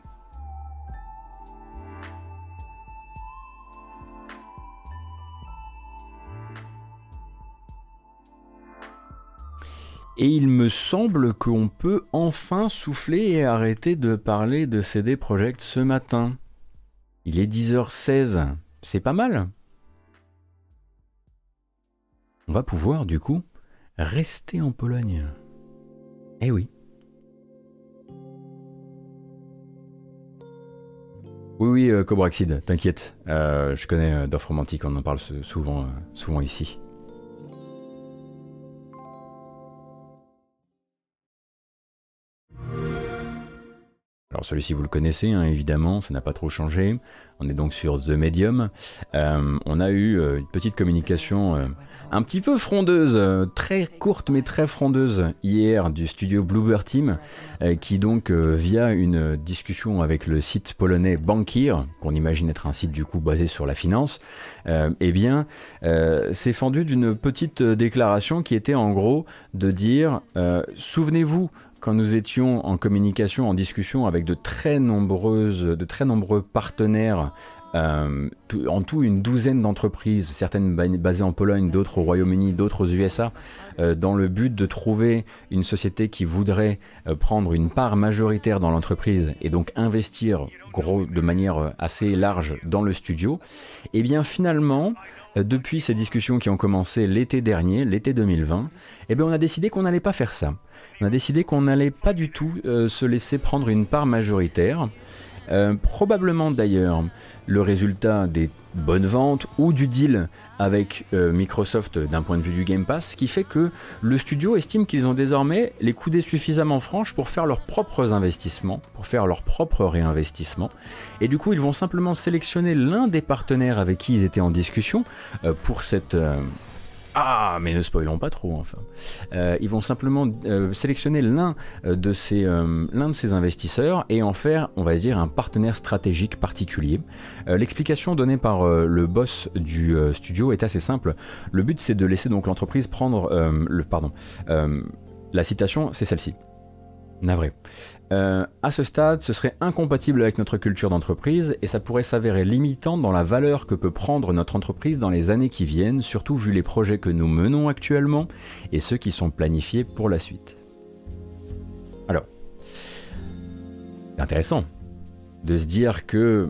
Et il me semble qu'on peut enfin souffler et arrêter de parler de CD Projekt ce matin. Il est 10h16, c'est pas mal. On va pouvoir du coup rester en Pologne. Eh oui. Oui, Cobraxide, t'inquiète. Je connais Dorf Romantique, on en parle souvent, souvent ici. Alors celui-ci vous le connaissez hein, évidemment, ça n'a pas trop changé. On est donc sur The Medium. On a eu une petite communication un petit peu frondeuse, très courte mais très frondeuse hier du studio Bloober Team qui donc via une discussion avec le site polonais Bankier, qu'on imagine être un site du coup basé sur la finance, eh bien s'est fendu d'une petite déclaration qui était en gros de dire souvenez-vous, quand nous étions en communication, en discussion avec de très nombreux partenaires, en tout une douzaine d'entreprises, certaines basées en Pologne, d'autres au Royaume-Uni, d'autres aux USA, dans le but de trouver une société qui voudrait prendre une part majoritaire dans l'entreprise et donc investir de manière assez large dans le studio, et bien finalement, depuis ces discussions qui ont commencé l'été dernier, l'été 2020, eh bien on a décidé qu'on n'allait pas faire ça. On a décidé qu'on n'allait pas du tout se laisser prendre une part majoritaire. Probablement d'ailleurs le résultat des bonnes ventes ou du deal avec Microsoft d'un point de vue du Game Pass, ce qui fait que le studio estime qu'ils ont désormais les coudées suffisamment franches pour faire leurs propres investissements, pour faire leurs propres réinvestissements, et du coup ils vont simplement sélectionner l'un des partenaires avec qui ils étaient en discussion pour cette... Ah, mais ne spoilons pas trop, enfin. Ils vont simplement sélectionner l'un de ces investisseurs et en faire, on va dire, un partenaire stratégique particulier. L'explication donnée par le boss du studio est assez simple. Le but, c'est de laisser donc l'entreprise prendre... la citation, c'est celle-ci. Navré. À ce stade, ce serait incompatible avec notre culture d'entreprise et ça pourrait s'avérer limitant dans la valeur que peut prendre notre entreprise dans les années qui viennent, surtout vu les projets que nous menons actuellement et ceux qui sont planifiés pour la suite. Alors, c'est intéressant de se dire que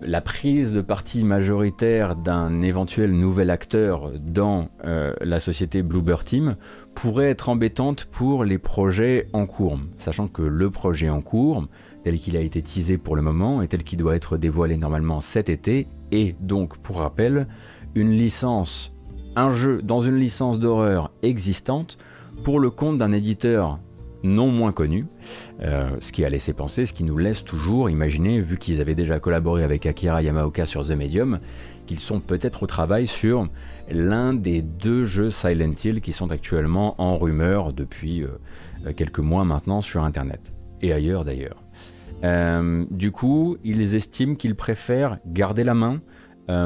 la prise de parti majoritaire d'un éventuel nouvel acteur dans la société Bloober Team pourrait être embêtante pour les projets en cours, sachant que le projet en cours, tel qu'il a été teasé pour le moment et tel qu'il doit être dévoilé normalement cet été, est donc, pour rappel, une licence, un jeu dans une licence d'horreur existante pour le compte d'un éditeur non moins connu, ce qui a laissé penser, ce qui nous laisse toujours imaginer, vu qu'ils avaient déjà collaboré avec Akira Yamaoka sur The Medium, qu'ils sont peut-être au travail sur l'un des deux jeux Silent Hill qui sont actuellement en rumeur depuis quelques mois maintenant sur Internet, et ailleurs d'ailleurs. Du coup, ils estiment qu'ils préfèrent garder la main,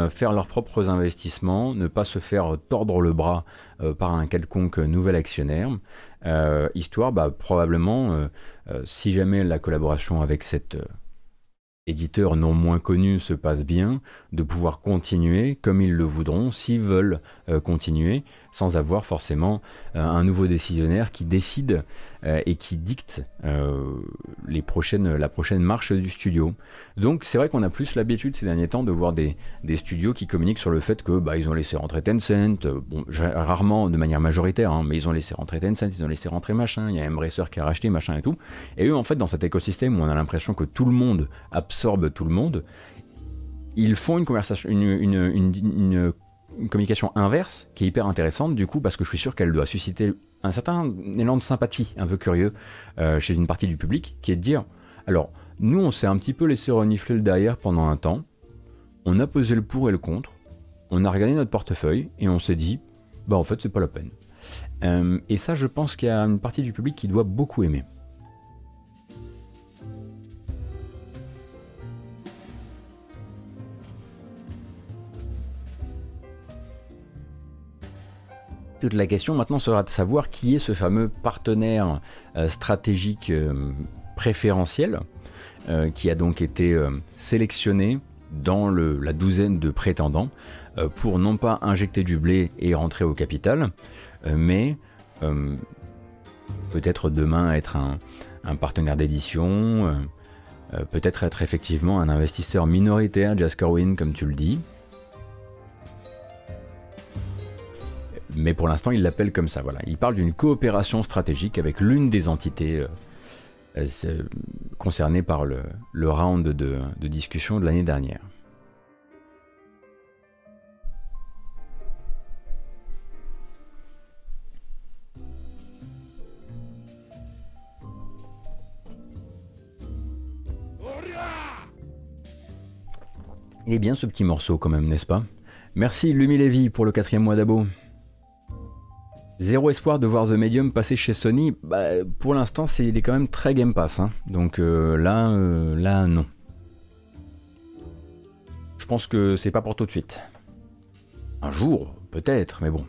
faire leurs propres investissements, ne pas se faire tordre le bras par un quelconque nouvel actionnaire, histoire probablement, si jamais la collaboration avec cet éditeur non moins connu se passe bien, de pouvoir continuer comme ils le voudront, s'ils veulent continuer, sans avoir forcément un nouveau décisionnaire qui décide et qui dicte la prochaine marche du studio. Donc c'est vrai qu'on a plus l'habitude ces derniers temps de voir des studios qui communiquent sur le fait que ils ont laissé rentrer Tencent, rarement de manière majoritaire, hein, mais ils ont laissé rentrer Tencent, ils ont laissé rentrer machin, il y a Embracer qui a racheté machin et tout. Et eux en fait dans cet écosystème où on a l'impression que tout le monde absorbe tout le monde, ils font une conversation, une communication inverse qui est hyper intéressante du coup, parce que je suis sûr qu'elle doit susciter un certain élan de sympathie un peu curieux chez une partie du public, qui est de dire alors nous on s'est un petit peu laissé renifler le derrière pendant un temps, on a pesé le pour et le contre, on a regardé notre portefeuille et on s'est dit en fait c'est pas la peine, et ça je pense qu'il y a une partie du public qui doit beaucoup aimer. Toute la question maintenant sera de savoir qui est ce fameux partenaire stratégique préférentiel qui a donc été sélectionné dans la douzaine de prétendants pour non pas injecter du blé et rentrer au capital, mais peut-être demain être un partenaire d'édition, peut-être être effectivement un investisseur minoritaire, Jasker Wynn, comme tu le dis. Mais pour l'instant, il l'appelle comme ça. Voilà. Il parle d'une coopération stratégique avec l'une des entités concernées par le round de discussion de l'année dernière. Il est bien ce petit morceau quand même, n'est-ce pas? Merci Lumilévi pour le 4e mois d'abo. Zéro espoir de voir The Medium passer chez Sony. Bah, pour l'instant, il est quand même très Game Pass. Hein. Donc là, non. Je pense que c'est pas pour tout de suite. Un jour, peut-être, mais bon.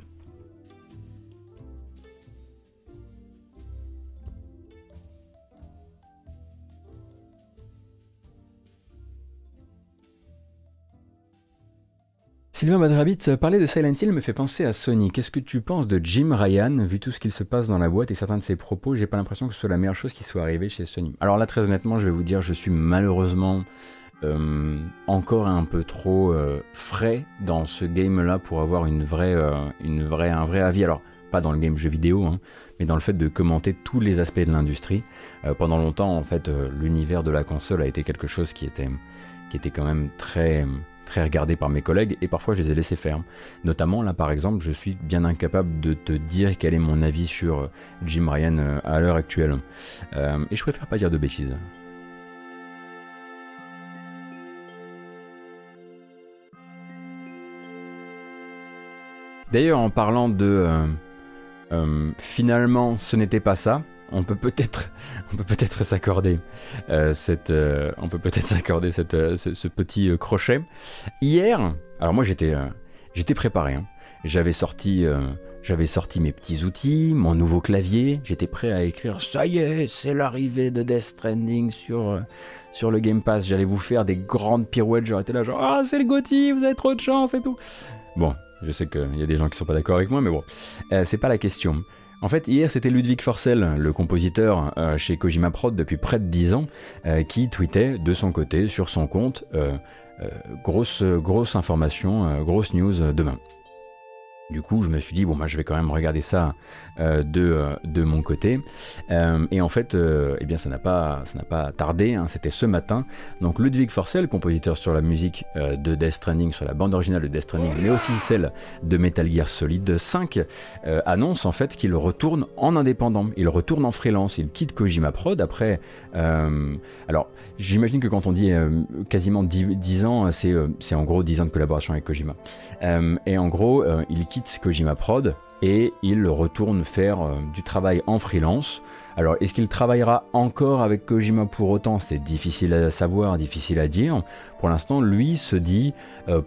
Sylvain Badrabit, parler de Silent Hill me fait penser à Sony. Qu'est-ce que tu penses de Jim Ryan, vu tout ce qu'il se passe dans la boîte et certains de ses propos? J'ai pas l'impression que ce soit la meilleure chose qui soit arrivée chez Sony. Alors là, très honnêtement, je vais vous dire, je suis malheureusement encore un peu trop frais dans ce game-là pour avoir un vrai avis. Alors, pas dans le game jeu vidéo, hein, mais dans le fait de commenter tous les aspects de l'industrie. Pendant longtemps, en fait, l'univers de la console a été quelque chose qui était quand même très regardé par mes collègues, et parfois je les ai laissés faire. Notamment là par exemple, je suis bien incapable de te dire quel est mon avis sur Jim Ryan à l'heure actuelle, et je préfère pas dire de bêtises. D'ailleurs, en parlant de finalement ce n'était pas ça, on peut peut-être s'accorder ce petit crochet. Hier, alors moi j'étais préparé, hein. J'avais sorti mes petits outils, mon nouveau clavier, j'étais prêt à écrire « ça y est, c'est l'arrivée de Death Stranding sur le Game Pass », j'allais vous faire des grandes pirouettes, j'aurais été là genre « ah, c'est le GOTY, vous avez trop de chance et tout ». Bon, je sais qu'il y a des gens qui sont pas d'accord avec moi, mais bon, c'est pas la question. En fait, hier, c'était Ludwig Forsell, le compositeur chez Kojima Prod depuis près de 10 ans, qui tweetait de son côté, sur son compte, grosse information, grosse news demain. Du coup, je me suis dit, bon, bah, je vais quand même regarder ça de mon côté. Et en fait, eh bien, ça n'a pas tardé, hein, c'était ce matin. Donc Ludwig Forsell, compositeur sur la musique de Death Stranding, sur la bande originale de Death Stranding, mais aussi celle de Metal Gear Solid 5, annonce en fait qu'il retourne en indépendant, il retourne en freelance, il quitte Kojima Prod après... alors, j'imagine que quand on dit quasiment 10 ans, c'est en gros 10 ans de collaboration avec Kojima. Et en gros, il quitte Kojima Prod et il retourne faire du travail en freelance. Alors, est-ce qu'il travaillera encore avec Kojima pour autant? C'est difficile à savoir, difficile à dire. Pour l'instant, lui se dit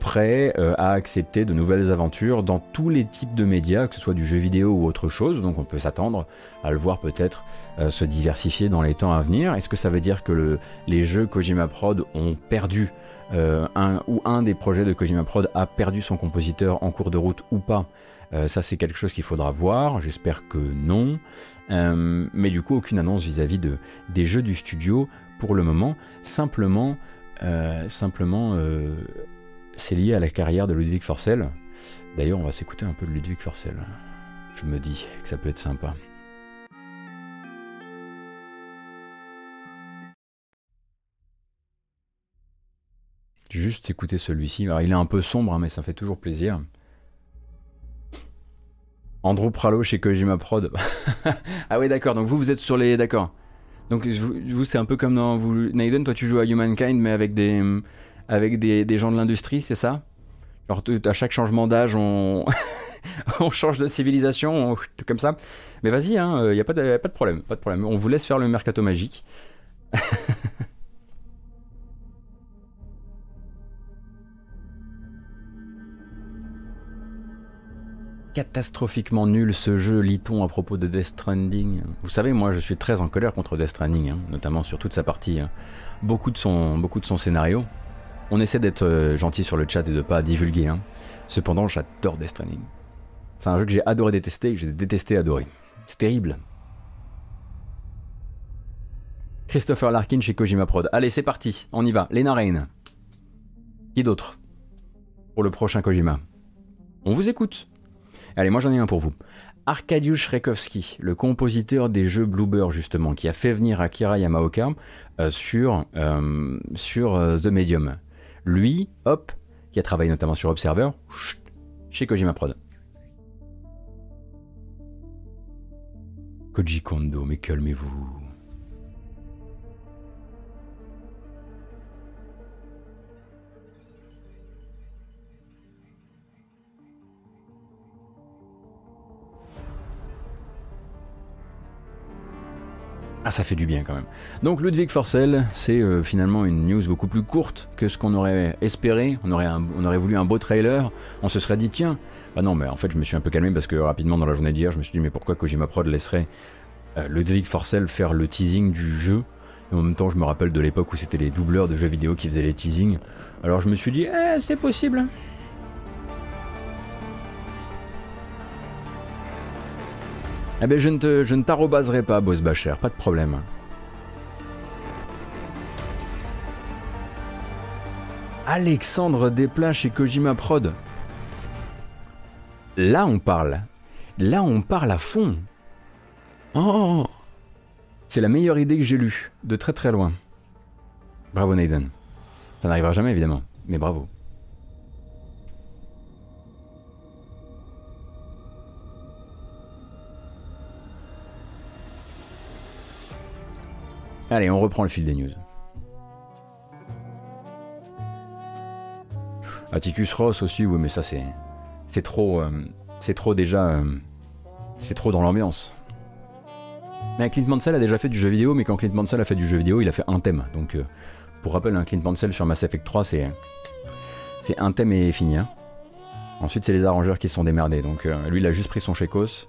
prêt à accepter de nouvelles aventures dans tous les types de médias, que ce soit du jeu vidéo ou autre chose. Donc, on peut s'attendre à le voir peut-être se diversifier dans les temps à venir. Est-ce que ça veut dire que les jeux Kojima Prod ont perdu un des projets de Kojima Prod a perdu son compositeur en cours de route ou pas? Ça, c'est quelque chose qu'il faudra voir. J'espère que non. Mais du coup, aucune annonce vis-à-vis des jeux du studio pour le moment. Simplement, c'est lié à la carrière de Ludwig Forsell. D'ailleurs, on va s'écouter un peu de Ludwig Forsell. Je me dis que ça peut être sympa. Juste écouter celui-ci. Alors, il est un peu sombre, hein, mais ça fait toujours plaisir. Andrew Pralo chez Kojima Prod. Ah ouais, d'accord, donc vous êtes sur les... D'accord. Donc vous c'est un peu comme dans... Naiden, toi tu joues à Humankind, mais avec des gens de l'industrie, c'est ça? Alors à chaque changement d'âge, on change de civilisation, comme ça. Mais vas-y, hein, y a pas de problème, pas de problème. On vous laisse faire le mercato magique. Catastrophiquement nul ce jeu, lit-on à propos de Death Stranding. Vous savez, moi je suis très en colère contre Death Stranding, hein, notamment sur toute sa partie, hein. Beaucoup de son scénario. On essaie d'être gentil sur le chat et de pas divulguer, hein. Cependant, j'adore Death Stranding. C'est un jeu que j'ai adoré détester et que j'ai détesté adorer. C'est terrible. Christopher Larkin chez Kojima Prod. Allez, c'est parti, on y va. Lena Rain. Qui d'autre pour le prochain Kojima? On vous écoute. Allez, moi j'en ai un pour vous. Arkadiusz Rekowski, le compositeur des jeux Bloober justement, qui a fait venir Akira Yamaoka sur The Medium. Lui, hop, qui a travaillé notamment sur Observer, chez Kojima Prod. Koji Kondo, mais calmez-vous. Ah, ça fait du bien quand même. Donc Ludwig Forsell, c'est finalement une news beaucoup plus courte que ce qu'on aurait espéré. On aurait voulu un beau trailer, on se serait dit tiens, bah non mais en fait je me suis un peu calmé parce que rapidement dans la journée d'hier je me suis dit mais pourquoi Kojima Prod laisserait Ludwig Forsell faire le teasing du jeu. Et en même temps je me rappelle de l'époque où c'était les doubleurs de jeux vidéo qui faisaient les teasings. Alors je me suis dit c'est possible. Eh ben je ne t'arrobaserai pas, Boss Bacher, pas de problème. Alexandre Desplat chez Kojima Prod. Là on parle. Là on parle à fond. Oh, c'est la meilleure idée que j'ai lue, de très très loin. Bravo Nathan. Ça n'arrivera jamais évidemment, mais bravo. Allez, on reprend le fil des news. Atticus Ross aussi, oui, mais ça c'est trop dans l'ambiance. Mais Clint Mansell a déjà fait du jeu vidéo, mais quand Clint Mansell a fait du jeu vidéo, il a fait un thème. Donc, pour rappel, un Clint Mansell sur Mass Effect 3, c'est un thème et fini. Hein. Ensuite, c'est les arrangeurs qui se sont démerdés. Donc, lui, il a juste pris son chécos.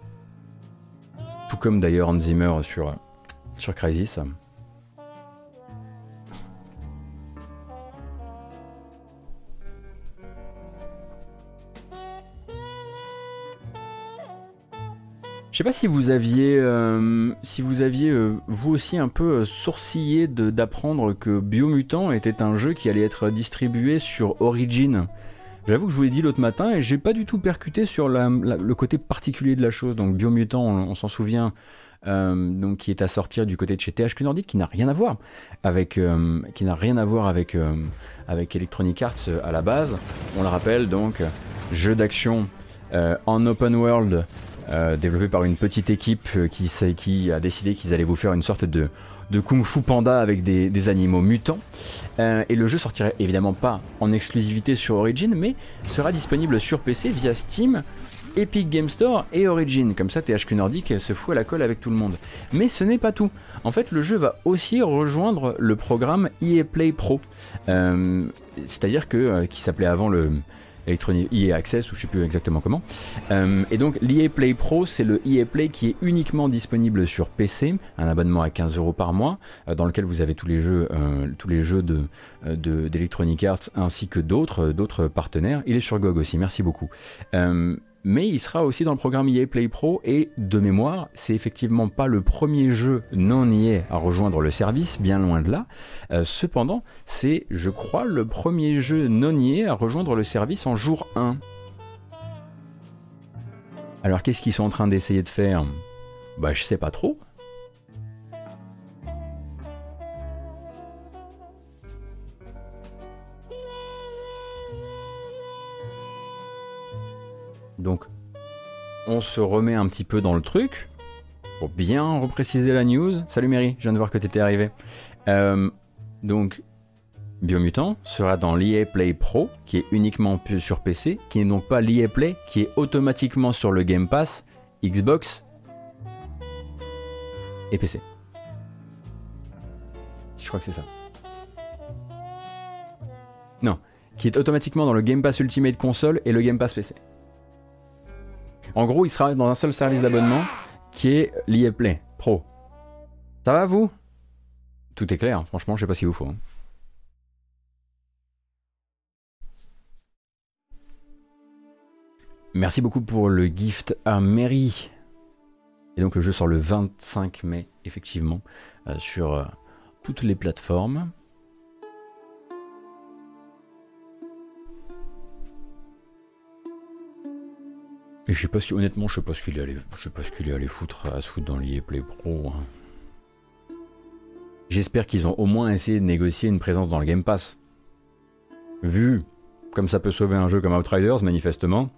Tout comme d'ailleurs Hans Zimmer sur Crysis. Je sais pas si vous aviez, vous aussi un peu sourcillé d'apprendre que Biomutant était un jeu qui allait être distribué sur Origin. J'avoue que je vous l'ai dit l'autre matin et j'ai pas du tout percuté sur le côté particulier de la chose. Donc Biomutant, on s'en souvient, donc qui est à sortir du côté de chez THQ Nordic, qui n'a rien à voir avec, avec Electronic Arts à la base. On le rappelle donc, jeu d'action en open world. Développé par une petite équipe qui a décidé qu'ils allaient vous faire une sorte de Kung Fu Panda avec des animaux mutants. Et le jeu sortirait évidemment pas en exclusivité sur Origin, mais sera disponible sur PC via Steam, Epic Games Store et Origin. Comme ça, THQ Nordic se fout à la colle avec tout le monde. Mais ce n'est pas tout. En fait, le jeu va aussi rejoindre le programme EA Play Pro. C'est-à-dire qui s'appelait avant le... Electronic EA Access, ou je sais plus exactement comment. Et donc l'EA Play Pro, c'est le EA Play qui est uniquement disponible sur PC, un abonnement à 15 € par mois, dans lequel vous avez tous les jeux d'Electronic Arts ainsi que d'autres partenaires. Il est sur GOG aussi, merci beaucoup. Mais il sera aussi dans le programme EA Play Pro, et de mémoire, c'est effectivement pas le premier jeu non EA à rejoindre le service, bien loin de là. Cependant, c'est, je crois, le premier jeu non EA à rejoindre le service en jour 1. Alors qu'est-ce qu'ils sont en train d'essayer de faire? Bah je sais pas trop. Donc, on se remet un petit peu dans le truc, pour bien repréciser la news. Salut Mary, je viens de voir que tu étais arrivé. Donc, Biomutant sera dans l'EA Play Pro, qui est uniquement sur PC, qui n'est donc pas l'EA Play, qui est automatiquement sur le Game Pass, Xbox et PC. Je crois que c'est ça. Non, qui est automatiquement dans le Game Pass Ultimate Console et le Game Pass PC. En gros, il sera dans un seul service d'abonnement qui est l'EA Play Pro. Ça va, vous? Tout est clair, franchement, je sais pas ce qu'il vous faut. Merci beaucoup pour le gift à Mary. Et donc, le jeu sort le 25 mai, effectivement, sur toutes les plateformes. Et je sais pas si, honnêtement, je sais pas ce qu'il est allé à se foutre dans l'EA Play Pro. J'espère qu'ils ont au moins essayé de négocier une présence dans le Game Pass. Vu comme ça peut sauver un jeu comme Outriders, manifestement,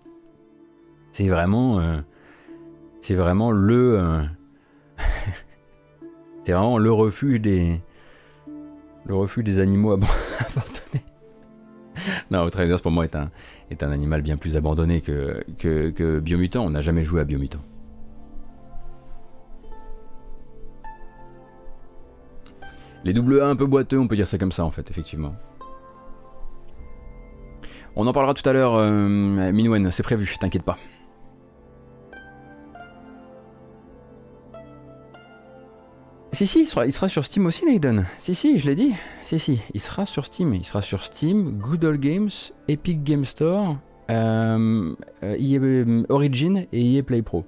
c'est vraiment le refuge des animaux abandonnés. Non, Outriders pour moi est un animal bien plus abandonné que Biomutant. On n'a jamais joué à Biomutant. Les double A un peu boiteux, on peut dire ça comme ça en fait, effectivement. On en parlera tout à l'heure, Minouen, c'est prévu, t'inquiète pas. Si, il sera sur Steam aussi, Nathan. Si, je l'ai dit. Si, il sera sur Steam. Il sera sur Steam, Good Old Games, Epic Games Store, Origin et EA Play Pro.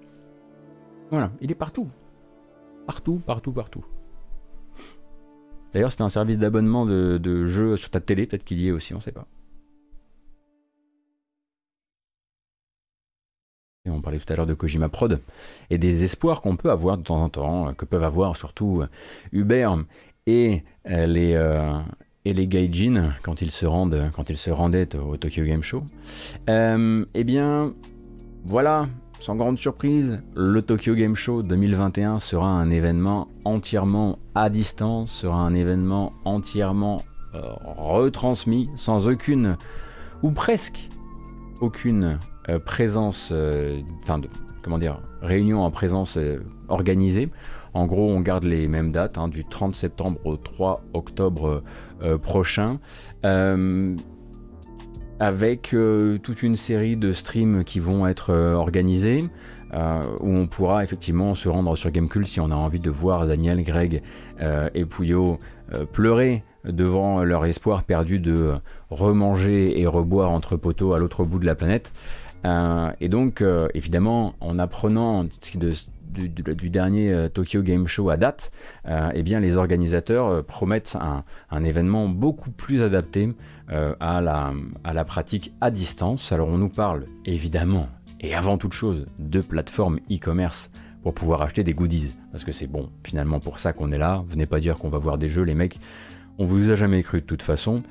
Voilà, il est partout. Partout. D'ailleurs, c'était un service d'abonnement de jeux sur ta télé, peut-être qu'il y est aussi, on sait pas. Et on parlait tout à l'heure de Kojima Prod et des espoirs qu'on peut avoir de temps en temps, que peuvent avoir surtout Uber et les Gaijin quand ils se rendaient au Tokyo Game Show. Eh bien, voilà, sans grande surprise, le Tokyo Game Show 2021 sera un événement entièrement à distance, sera un événement entièrement retransmis, sans aucune, ou presque aucune... réunion en présence organisée. En gros, on garde les mêmes dates, hein, du 30 septembre au 3 octobre prochain, avec toute une série de streams qui vont être organisés, où on pourra effectivement se rendre sur Gamekult si on a envie de voir Daniel, Greg et Pouillot pleurer devant leur espoir perdu de remanger et reboire entre poteaux à l'autre bout de la planète. Et donc, évidemment, en apprenant du dernier Tokyo Game Show à date, eh bien, les organisateurs promettent un événement beaucoup plus adapté à la pratique à distance. Alors, on nous parle évidemment, et avant toute chose, de plateformes e-commerce pour pouvoir acheter des goodies. Parce que c'est bon, finalement, pour ça qu'on est là. Venez pas dire qu'on va voir des jeux, les mecs. On vous a jamais cru de toute façon.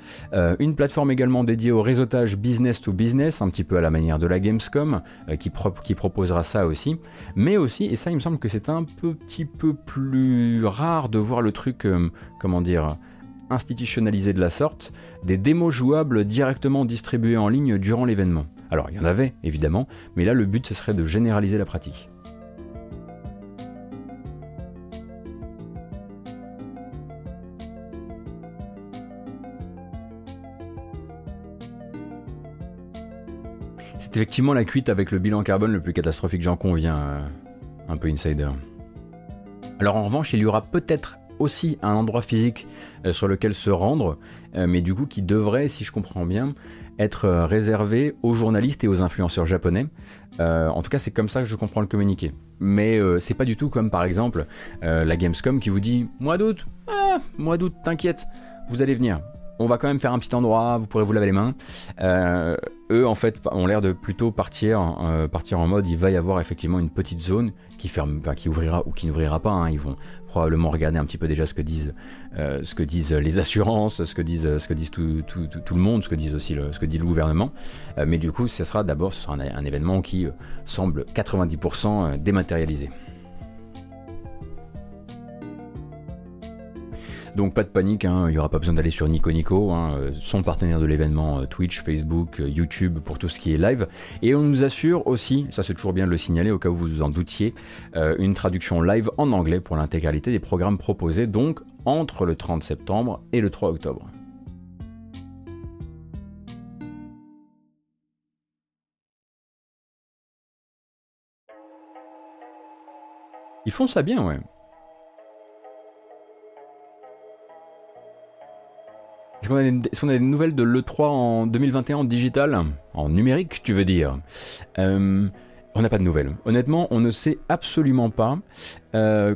Une plateforme également dédiée au réseautage business to business, un petit peu à la manière de la Gamescom, qui proposera ça aussi. Mais aussi, et ça il me semble que c'est un petit peu plus rare de voir le truc, institutionnalisé de la sorte, des démos jouables directement distribuées en ligne durant l'événement. Alors il y en avait évidemment, mais là le but ce serait de généraliser la pratique. C'est effectivement la cuite avec le bilan carbone le plus catastrophique, j'en conviens, un peu insider. Alors en revanche, il y aura peut-être aussi un endroit physique sur lequel se rendre, mais du coup qui devrait, si je comprends bien, être réservé aux journalistes et aux influenceurs japonais. En tout cas, c'est comme ça que je comprends le communiqué. Mais c'est pas du tout comme par exemple la Gamescom qui vous dit « Mois d'août, t'inquiète, vous allez venir ». On va quand même faire un petit endroit, vous pourrez vous laver les mains. Eux, en fait, ont l'air de plutôt partir en mode, il va y avoir effectivement une petite zone qui ouvrira ou qui n'ouvrira pas. Hein. Ils vont probablement regarder un petit peu déjà ce que disent les assurances, ce que disent tout le monde, ce que dit le gouvernement. Mais du coup, ce sera un événement qui semble 90% dématérialisé. Donc pas de panique, hein, il n'y aura pas besoin d'aller sur Nico, hein, son partenaire de l'événement Twitch, Facebook, YouTube pour tout ce qui est live. Et on nous assure aussi, ça c'est toujours bien de le signaler au cas où vous vous en doutiez, une traduction live en anglais pour l'intégralité des programmes proposés donc entre le 30 septembre et le 3 octobre. Ils font ça bien, ouais. Est-ce qu'on a des nouvelles de l'E3 en 2021 en digital ? En numérique, tu veux dire ? On n'a pas de nouvelles. Honnêtement, on ne sait absolument pas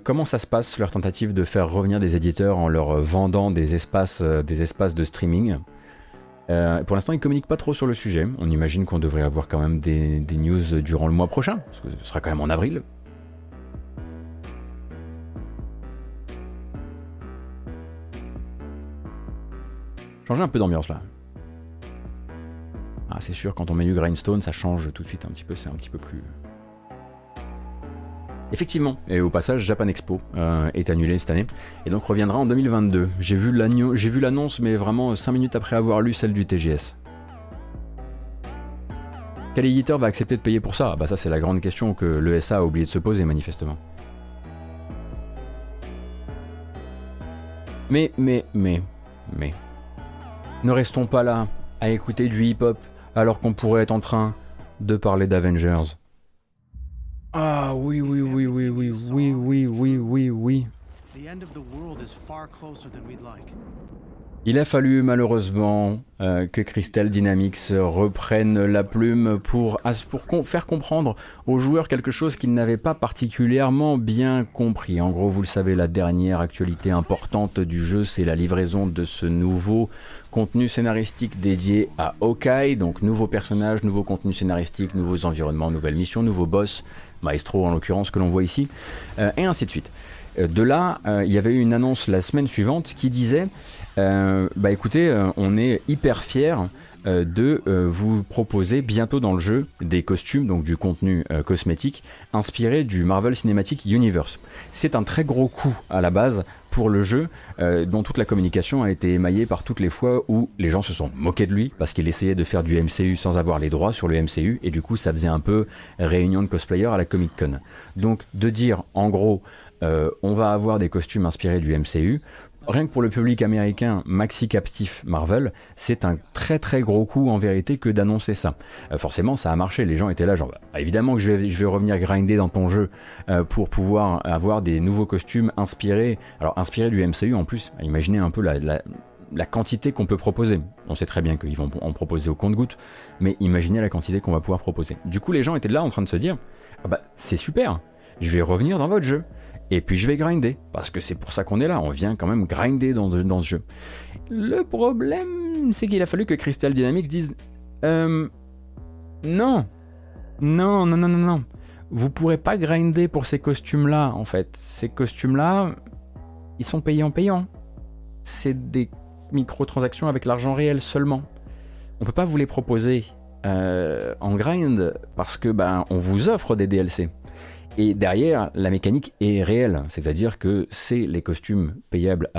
comment ça se passe, leur tentative de faire revenir des éditeurs en leur vendant des espaces de streaming. Pour l'instant, ils ne communiquent pas trop sur le sujet. On imagine qu'on devrait avoir quand même des news durant le mois prochain, parce que ce sera quand même en avril. Changer un peu d'ambiance là. Ah, c'est sûr, quand on met du grindstone, ça change tout de suite un petit peu, c'est un petit peu plus... Effectivement, et au passage, Japan Expo est annulé cette année, et donc reviendra en 2022. J'ai vu l'annonce, mais vraiment 5 minutes après avoir lu celle du TGS. Quel éditeur va accepter de payer pour ça? Bah ça, c'est la grande question que l'ESA a oublié de se poser, manifestement. Mais... Ne restons pas là, à écouter du hip-hop, alors qu'on pourrait être en train de parler d'Avengers. Ah oui, oui, oui, oui, oui, oui, oui, oui, oui, oui. Il a fallu malheureusement que Crystal Dynamics reprenne la plume pour faire comprendre aux joueurs quelque chose qu'ils n'avaient pas particulièrement bien compris. En gros, vous le savez, la dernière actualité importante du jeu, c'est la livraison de ce nouveau contenu scénaristique dédié à Hawkeye. Donc nouveaux personnages, nouveaux contenus scénaristiques, nouveaux environnements, nouvelles missions, nouveaux boss, Maestro en l'occurrence que l'on voit ici, et ainsi de suite. De là, il y avait eu une annonce la semaine suivante qui disait... bah écoutez, on est hyper fiers de vous proposer bientôt dans le jeu des costumes, donc du contenu cosmétique inspiré du Marvel Cinematic Universe. C'est un très gros coup à la base pour le jeu, dont toute la communication a été émaillée par toutes les fois où les gens se sont moqués de lui parce qu'il essayait de faire du MCU sans avoir les droits sur le MCU, et du coup ça faisait un peu réunion de cosplayers à la Comic Con. Donc de dire en gros on va avoir des costumes inspirés du MCU, rien que pour le public américain maxi captif Marvel, c'est un très très gros coup en vérité que d'annoncer ça. Forcément ça a marché, les gens étaient là genre bah, évidemment que je vais revenir grinder dans ton jeu pour pouvoir avoir des nouveaux costumes inspirés du MCU en plus. Imaginez un peu la quantité qu'on peut proposer. On sait très bien qu'ils vont en proposer au compte-gouttes, mais imaginez la quantité qu'on va pouvoir proposer. Du coup les gens étaient là en train de se dire ah bah c'est super, je vais revenir dans votre jeu. Et puis je vais grinder, parce que c'est pour ça qu'on est là, on vient quand même grinder dans ce jeu. Le problème, c'est qu'il a fallu que Crystal Dynamics dise non, vous pourrez pas grinder pour ces costumes-là, en fait. Ces costumes-là, ils sont payants. C'est des microtransactions avec l'argent réel seulement. On peut pas vous les proposer en grind, parce que ben, on vous offre des DLC. Et derrière, la mécanique est réelle, c'est-à-dire que c'est les costumes payables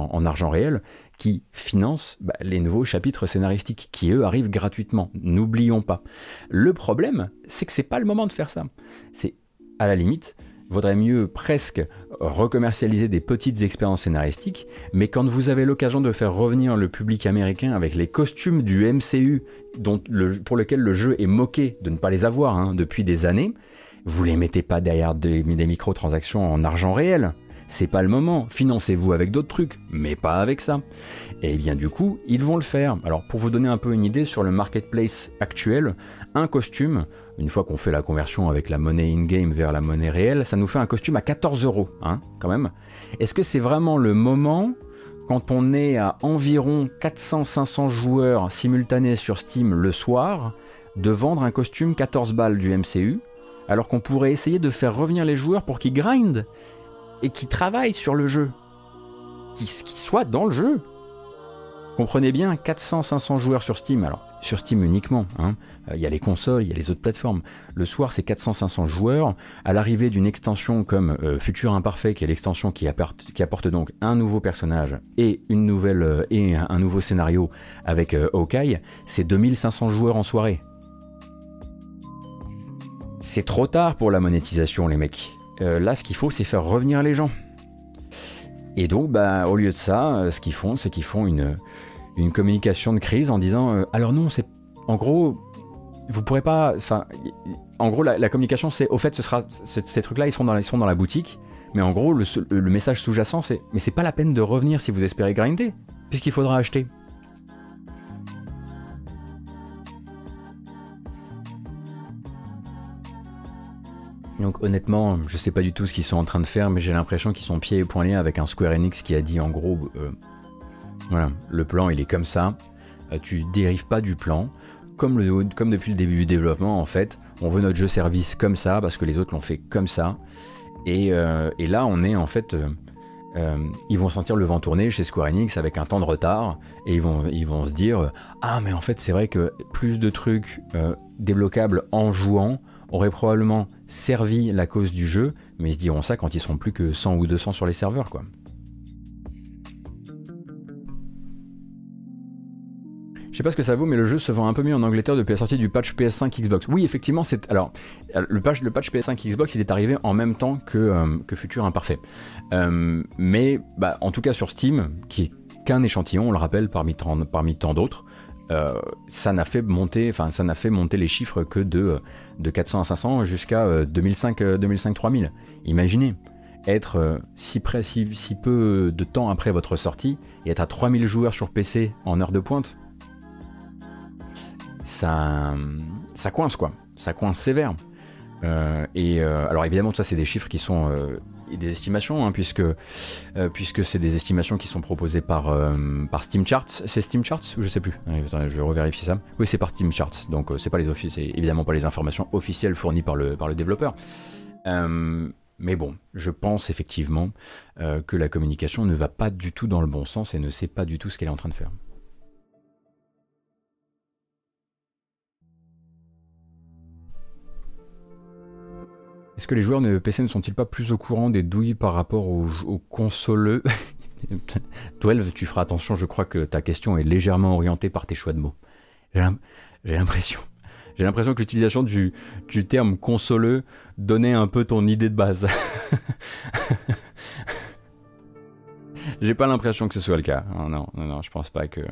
en argent réel qui financent bah, les nouveaux chapitres scénaristiques qui, eux, arrivent gratuitement. N'oublions pas. Le problème, c'est que c'est pas le moment de faire ça. C'est, à la limite, vaudrait mieux presque recommercialiser des petites expériences scénaristiques, mais quand vous avez l'occasion de faire revenir le public américain avec les costumes du MCU, pour lequel le jeu est moqué de ne pas les avoir depuis des années, vous les mettez pas derrière des microtransactions en argent réel. C'est pas le moment. Financez-vous avec d'autres trucs, mais pas avec ça. Et bien du coup, ils vont le faire. Alors pour vous donner un peu une idée sur le marketplace actuel, un costume, une fois qu'on fait la conversion avec la monnaie in-game vers la monnaie réelle, ça nous fait un costume à 14 €, quand même. Est-ce que c'est vraiment le moment, quand on est à environ 400-500 joueurs simultanés sur Steam le soir, de vendre un costume 14 balles du MCU ? Alors qu'on pourrait essayer de faire revenir les joueurs pour qu'ils grindent et qu'ils travaillent sur le jeu, qu'ils soient dans le jeu. Comprenez bien, 400-500 joueurs sur Steam, alors sur Steam uniquement, il y a les consoles, il y a les autres plateformes. Le soir, c'est 400-500 joueurs. À l'arrivée d'une extension comme Futur Imparfait, qui est l'extension qui apporte donc un nouveau personnage et un nouveau scénario avec Hawkeye, c'est 2500 joueurs en soirée. C'est trop tard pour la monétisation, les mecs. Là, ce qu'il faut, c'est faire revenir les gens. Et donc, bah, au lieu de ça, ce qu'ils font, c'est qu'ils font une communication de crise en disant alors non, c'est... En gros, vous pourrez pas... Enfin, en gros, la communication, c'est... Au fait, ces trucs-là, ils sont dans la boutique. Mais en gros, le message sous-jacent, c'est... Mais c'est pas la peine de revenir si vous espérez grinder, puisqu'il faudra acheter. Donc honnêtement, je sais pas du tout ce qu'ils sont en train de faire, mais j'ai l'impression qu'ils sont pieds et poings liés avec un Square Enix qui a dit en gros, voilà, le plan il est comme ça, tu dérives pas du plan, comme depuis le début du développement en fait, on veut notre jeu service comme ça, parce que les autres l'ont fait comme ça, et là on est en fait... ils vont sentir le vent tourner chez Square Enix avec un temps de retard et ils vont se dire « Ah mais en fait c'est vrai que plus de trucs débloquables en jouant auraient probablement servi la cause du jeu, mais ils se diront ça quand ils seront plus que 100 ou 200 sur les serveurs quoi. » Je sais pas ce que ça vaut, mais le jeu se vend un peu mieux en Angleterre depuis la sortie du patch PS5 Xbox. Oui, effectivement, c'est... Alors, le patch PS5 Xbox, il est arrivé en même temps que Futur Imparfait. Mais, bah, en tout cas sur Steam, qui est qu'un échantillon, on le rappelle, parmi tant d'autres, ça n'a fait monter les chiffres que de 400 à 500 jusqu'à 2005-3000. Imaginez être si peu de temps après votre sortie et être à 3000 joueurs sur PC en heure de pointe. Ça coince quoi, ça coince sévère. Alors évidemment ça c'est des chiffres qui sont des estimations hein, puisque c'est des estimations qui sont proposées par Steam Charts. C'est Steam Charts ou je sais plus. Attendez, je vais revérifier ça. Oui c'est par Steam Charts, donc c'est évidemment pas les informations officielles fournies par le développeur. Mais bon, je pense effectivement que la communication ne va pas du tout dans le bon sens et ne sait pas du tout ce qu'elle est en train de faire. Est-ce que les joueurs de PC ne sont-ils pas plus au courant des douilles par rapport aux consoleux? Twelve, tu feras attention, je crois que ta question est légèrement orientée par tes choix de mots. J'ai l'impression que l'utilisation du terme consoleux donnait un peu ton idée de base. J'ai pas l'impression que ce soit le cas. Non, je pense pas que...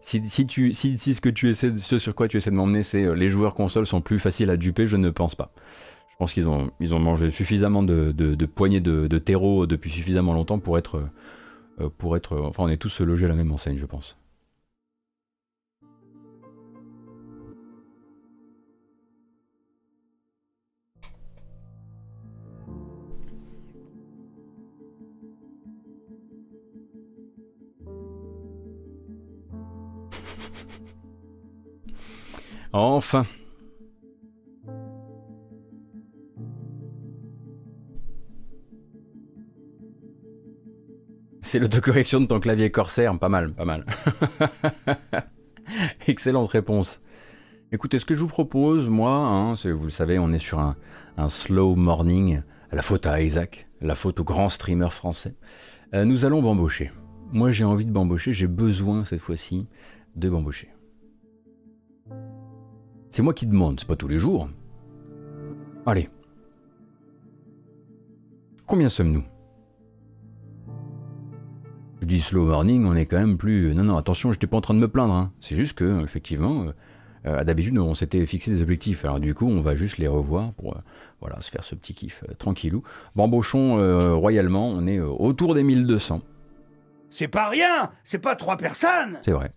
Si ce sur quoi tu essaies de m'emmener, c'est les joueurs consoles sont plus faciles à duper, je ne pense pas. Je pense qu'ils ont mangé suffisamment de poignées de terreau depuis suffisamment longtemps pour être... Enfin, on est tous logés à la même enseigne, je pense. Enfin. C'est l'autocorrection de ton clavier Corsair, pas mal. Excellente réponse. Écoutez, ce que je vous propose, moi, hein, vous le savez, on est sur un slow morning, la faute à Isaac, la faute au grand streamer français. Nous allons bambocher. Moi, j'ai envie de bambocher, j'ai besoin cette fois-ci de bambocher. C'est moi qui demande, c'est pas tous les jours. Allez. Combien sommes-nous ? Je dis slow morning, on est quand même plus... Non, attention, j'étais pas en train de me plaindre. Hein. C'est juste que, effectivement, d'habitude, on s'était fixé des objectifs. Alors du coup, on va juste les revoir pour voilà, se faire ce petit kiff tranquillou. Bambochons royalement, on est autour des 1200. C'est pas rien, c'est pas 3 personnes. C'est vrai.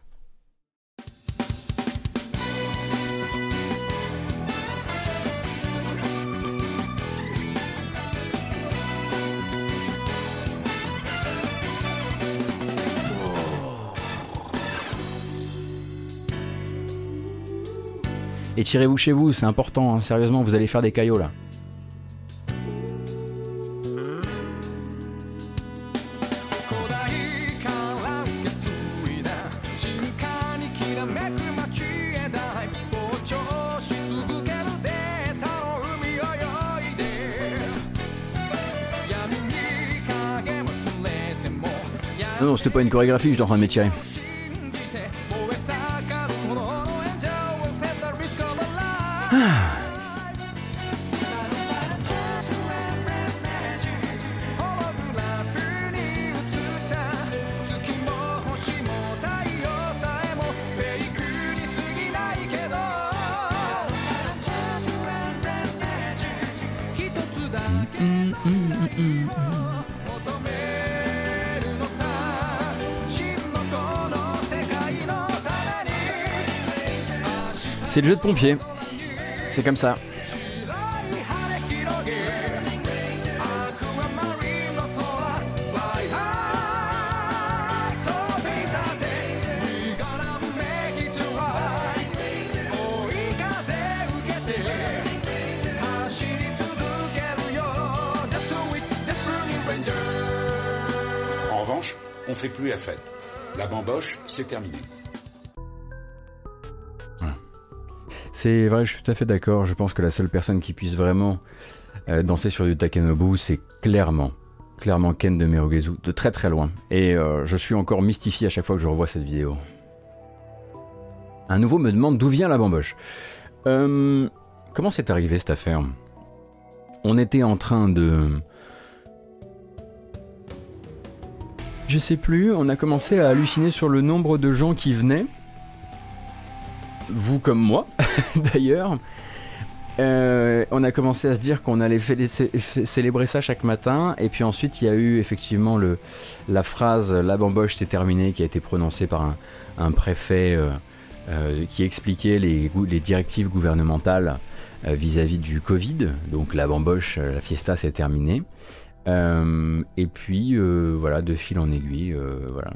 Et tirez-vous chez vous, c'est important, hein, sérieusement, vous allez faire des caillots là. Non, c'était pas une chorégraphie, je suis en train de m'étirer. C'est le jeu de pompier. C'est comme ça. On fait plus la fête. La bamboche, c'est terminé. C'est vrai, je suis tout à fait d'accord. Je pense que la seule personne qui puisse vraiment danser sur du Takenobu, c'est clairement Ken de Merugezu, de très très loin. Et je suis encore mystifié à chaque fois que je revois cette vidéo. Un nouveau me demande d'où vient la bamboche. Comment c'est arrivé cette affaire? On était en train de... Je sais plus, on a commencé à halluciner sur le nombre de gens qui venaient. Vous comme moi, d'ailleurs. On a commencé à se dire qu'on allait célébrer ça chaque matin. Et puis ensuite, il y a eu effectivement la phrase « La bamboche, c'est terminé » qui a été prononcée par un préfet qui expliquait les directives gouvernementales vis-à-vis du Covid. Donc la bamboche, la fiesta, c'est terminé. Et puis voilà, de fil en aiguille, voilà.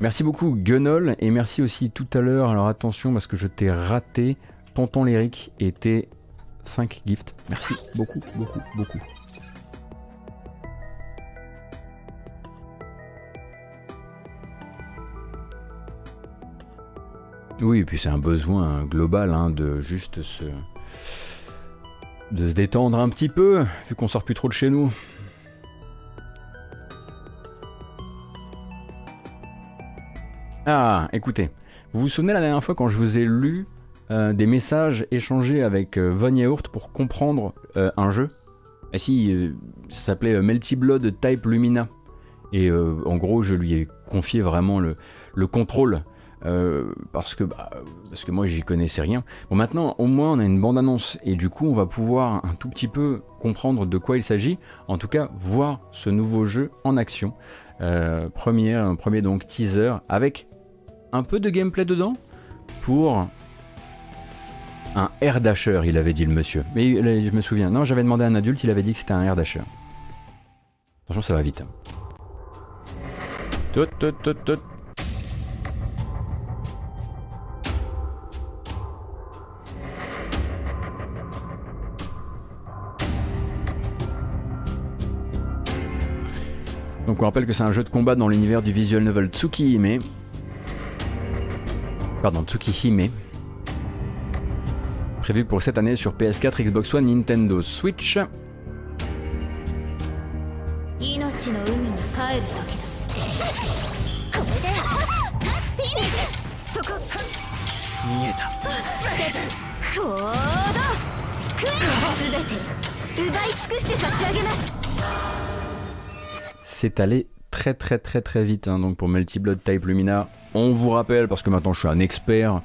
Merci beaucoup Gunnol, et merci aussi tout à l'heure, alors attention parce que je t'ai raté, Tonton Léric et tes 5 gifts. Merci beaucoup. Oui, et puis c'est un besoin global hein, de juste de se détendre un petit peu, vu qu'on sort plus trop de chez nous. Ah, écoutez, vous vous souvenez la dernière fois quand je vous ai lu des messages échangés avec Von Yaourt pour comprendre un jeu? Ah si, ça s'appelait Melty Blood Type Lumina. Et en gros, je lui ai confié vraiment le contrôle parce que moi, j'y connaissais rien. Bon, maintenant, au moins, on a une bande-annonce et du coup, on va pouvoir un tout petit peu comprendre de quoi il s'agit. En tout cas, voir ce nouveau jeu en action. Premier donc teaser avec... un peu de gameplay dedans pour un air dasher, il avait dit le monsieur. Mais je me souviens, non, j'avais demandé à un adulte, il avait dit que c'était un air dasher. Attention, ça va vite. Tout. Donc on rappelle que c'est un jeu de combat dans l'univers du visual novel Tsukihime. Tsukihime, prévu pour cette année sur PS4, Xbox One, Nintendo Switch. C'est allé très vite hein, donc pour Melty Blood Type Lumina. On vous rappelle, parce que maintenant je suis un expert,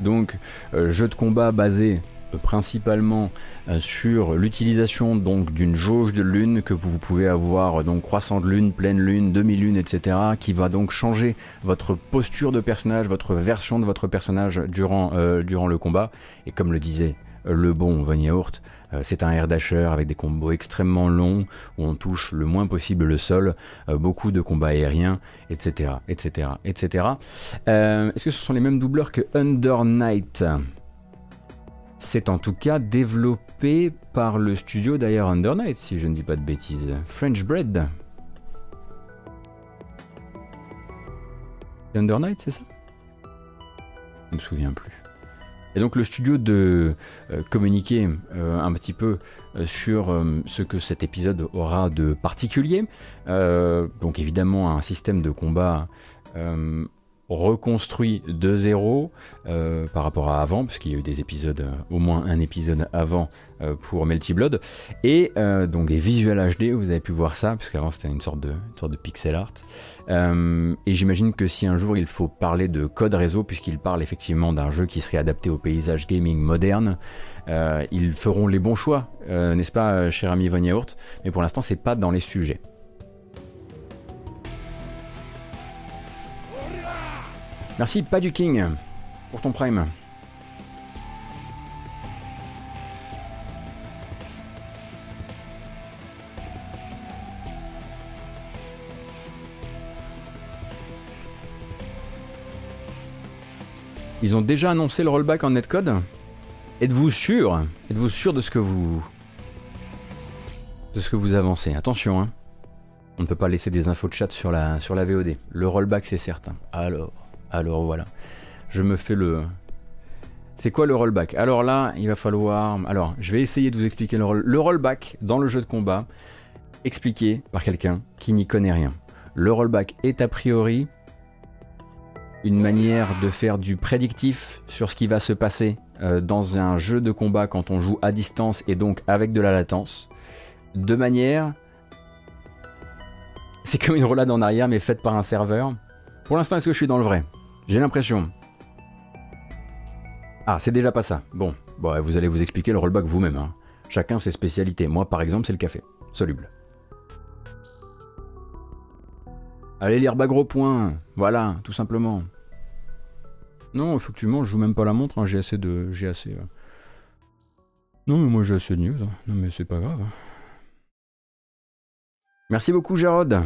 donc jeu de combat basé principalement sur l'utilisation donc d'une jauge de lune que vous pouvez avoir, donc croissant de lune, pleine lune, demi-lune, etc., qui va donc changer votre posture de personnage, votre version de votre personnage durant le combat. Et comme le disait le bon Von Yaourt, c'est un air dasher avec des combos extrêmement longs où on touche le moins possible le sol, beaucoup de combats aériens, etc. Est-ce que ce sont les mêmes doubleurs que Under Night? C'est en tout cas développé par le studio d'ailleurs Under Night, si je ne dis pas de bêtises. French Bread. Under Night, c'est ça? Je ne me souviens plus. Et donc le studio de communiquer un petit peu sur ce que cet épisode aura de particulier. Donc évidemment un système de combat reconstruit de zéro par rapport à avant, puisqu'il y a eu des épisodes, au moins un épisode avant pour Melty Blood. Et donc des visuels HD, vous avez pu voir ça, puisqu'avant c'était une sorte de pixel art. Et j'imagine que si un jour il faut parler de code réseau, puisqu'il parle effectivement d'un jeu qui serait adapté au paysage gaming moderne, ils feront les bons choix, n'est-ce pas, cher ami Von Yaourt? Mais pour l'instant, c'est pas dans les sujets. Merci Pas du King pour ton prime. Ils ont déjà annoncé le rollback en netcode? Êtes-vous sûr de ce que vous avancez? Attention hein. On ne peut pas laisser des infos de chat sur la VOD. Le rollback, c'est certain. Alors voilà. Je me fais le... C'est quoi le rollback? Alors là, il va falloir... Alors, je vais essayer de vous expliquer le rollback dans le jeu de combat, expliqué par quelqu'un qui n'y connaît rien. Le rollback est a priori une manière de faire du prédictif sur ce qui va se passer dans un jeu de combat quand on joue à distance et donc avec de la latence. De manière... C'est comme une roulade en arrière mais faite par un serveur. Pour l'instant, est-ce que je suis dans le vrai? J'ai l'impression. Ah, c'est déjà pas ça. Bon, bon, vous allez vous expliquer le rollback vous-même. Hein. Chacun ses spécialités. Moi, par exemple, c'est le café. Soluble. Allez lire Bagro Point. Voilà, tout simplement. Non, effectivement, je joue même pas la montre. Hein. J'ai assez de... J'ai assez... Non, mais moi, j'ai assez de news. Hein. Non, mais c'est pas grave. Hein. Merci beaucoup, Jarod.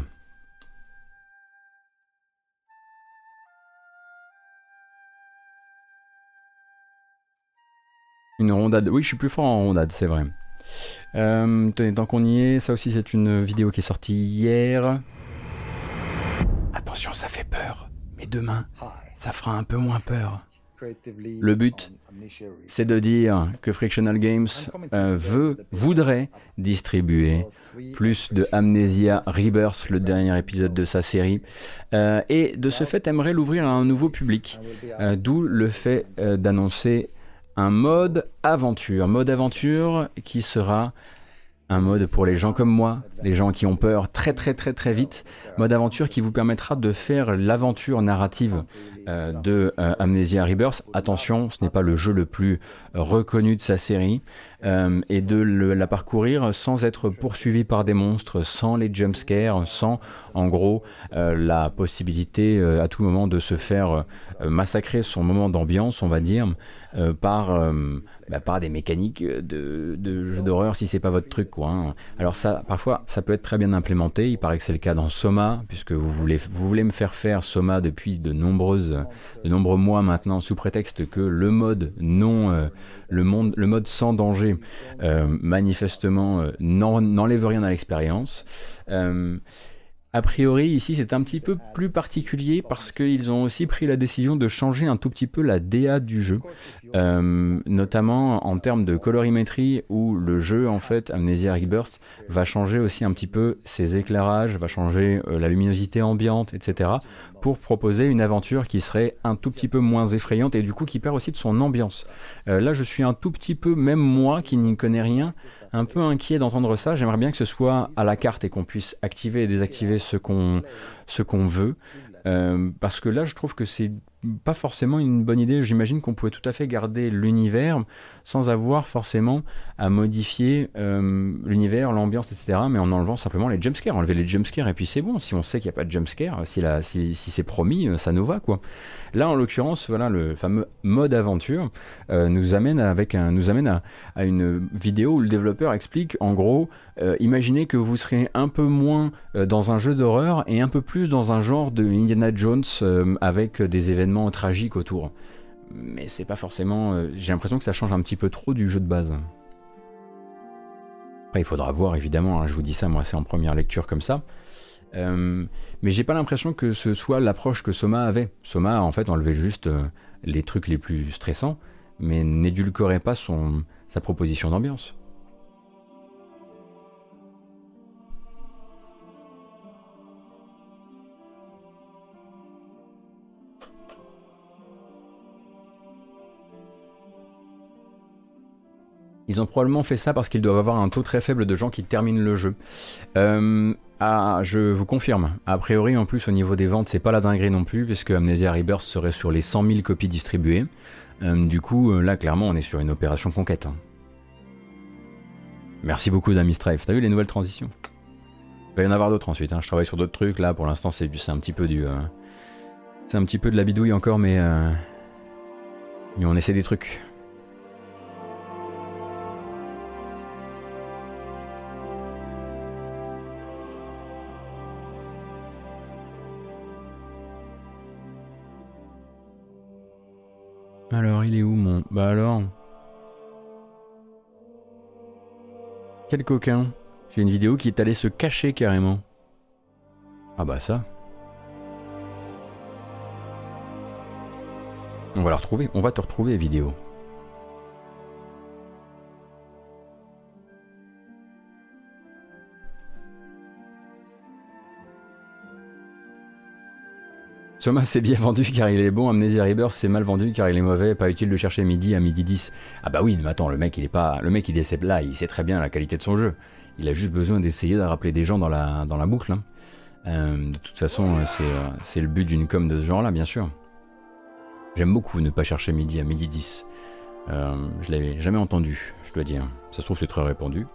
Une rondade. Oui, je suis plus fort en rondade, c'est vrai. Tenez, tant qu'on y est, ça aussi c'est une vidéo qui est sortie hier. Attention, ça fait peur. Mais demain, ça fera un peu moins peur. Le but, c'est de dire que Frictional Games voudrait distribuer plus de Amnesia Rebirth, le dernier épisode de sa série, et de ce fait aimerait l'ouvrir à un nouveau public, d'où le fait d'annoncer un mode aventure qui sera un mode pour les gens comme moi, les gens qui ont peur très vite, mode aventure qui vous permettra de faire l'aventure narrative de Amnesia Rebirth. Attention, ce n'est pas le jeu le plus reconnu de sa série, et de la parcourir sans être poursuivi par des monstres, sans les jumpscares, sans en gros la possibilité à tout moment de se faire massacrer son moment d'ambiance, on va dire, par des mécaniques de jeux d'horreur si c'est pas votre truc, quoi, hein. Alors ça, parfois, ça peut être très bien implémenté. Il paraît que c'est le cas dans Soma, puisque vous voulez me faire faire Soma depuis de nombreux mois maintenant, sous prétexte que le mode mode sans danger manifestement n'enlève rien à l'expérience. A priori, ici, c'est un petit peu plus particulier parce qu'ils ont aussi pris la décision de changer un tout petit peu la DA du jeu, notamment en termes de colorimétrie, où le jeu, en fait, Amnesia Rebirth, va changer aussi un petit peu ses éclairages, va changer la luminosité ambiante, etc., pour proposer une aventure qui serait un tout petit peu moins effrayante et du coup qui perd aussi de son ambiance. Là, je suis un tout petit peu, même moi qui n'y connais rien, un peu inquiet d'entendre ça. J'aimerais bien que ce soit à la carte et qu'on puisse activer et désactiver ce qu'on veut, parce que là je trouve que c'est pas forcément une bonne idée. J'imagine qu'on pouvait tout à fait garder l'univers sans avoir forcément à modifier l'univers, l'ambiance, etc., mais en enlevant simplement les jumpscares. Enlever les jumpscares et puis c'est bon. Si on sait qu'il n'y a pas de jumpscares, si c'est promis, ça nous va, quoi. Là en l'occurrence, voilà, le fameux mode aventure nous amène à une vidéo où le développeur explique en gros, imaginez que vous serez un peu moins dans un jeu d'horreur et un peu plus dans un genre de Indiana Jones avec des événements tragiques autour. Mais c'est pas forcément... j'ai l'impression que ça change un petit peu trop du jeu de base. Après, il faudra voir, évidemment, hein, je vous dis ça, moi, c'est en première lecture comme ça. Mais j'ai pas l'impression que ce soit l'approche que Soma avait. Soma, en fait, enlevait juste les trucs les plus stressants, mais n'édulcorait pas sa proposition d'ambiance. Ils ont probablement fait ça parce qu'ils doivent avoir un taux très faible de gens qui terminent le jeu. Je vous confirme. A priori, en plus, au niveau des ventes, c'est pas la dinguerie non plus, puisque Amnesia Rebirth serait sur les 100 000 copies distribuées. Du coup, là, clairement, on est sur une opération conquête. Hein. Merci beaucoup, Damistrife. T'as vu les nouvelles transitions? Il va y en avoir d'autres ensuite. Hein. Je travaille sur d'autres trucs. Là, pour l'instant, c'est un petit peu du... c'est un petit peu de la bidouille encore, mais on essaie des trucs. Alors, il est où mon... Bah alors... Quel coquin. J'ai une vidéo qui est allée se cacher carrément. Ah bah ça. On va la retrouver, on va te retrouver vidéo. Soma c'est bien vendu car il est bon, Amnesia Rebirth c'est mal vendu car il est mauvais, pas utile de chercher midi à midi 10. Ah bah oui, mais attends, le mec il est pas. Le mec il essaie là, il sait très bien la qualité de son jeu. Il a juste besoin d'essayer de rappeler des gens dans la boucle. Hein. De toute façon, c'est le but d'une com de ce genre-là, bien sûr. J'aime beaucoup ne pas chercher midi à midi 10. Je l'avais jamais entendu, je dois dire. Ça se trouve c'est très répandu.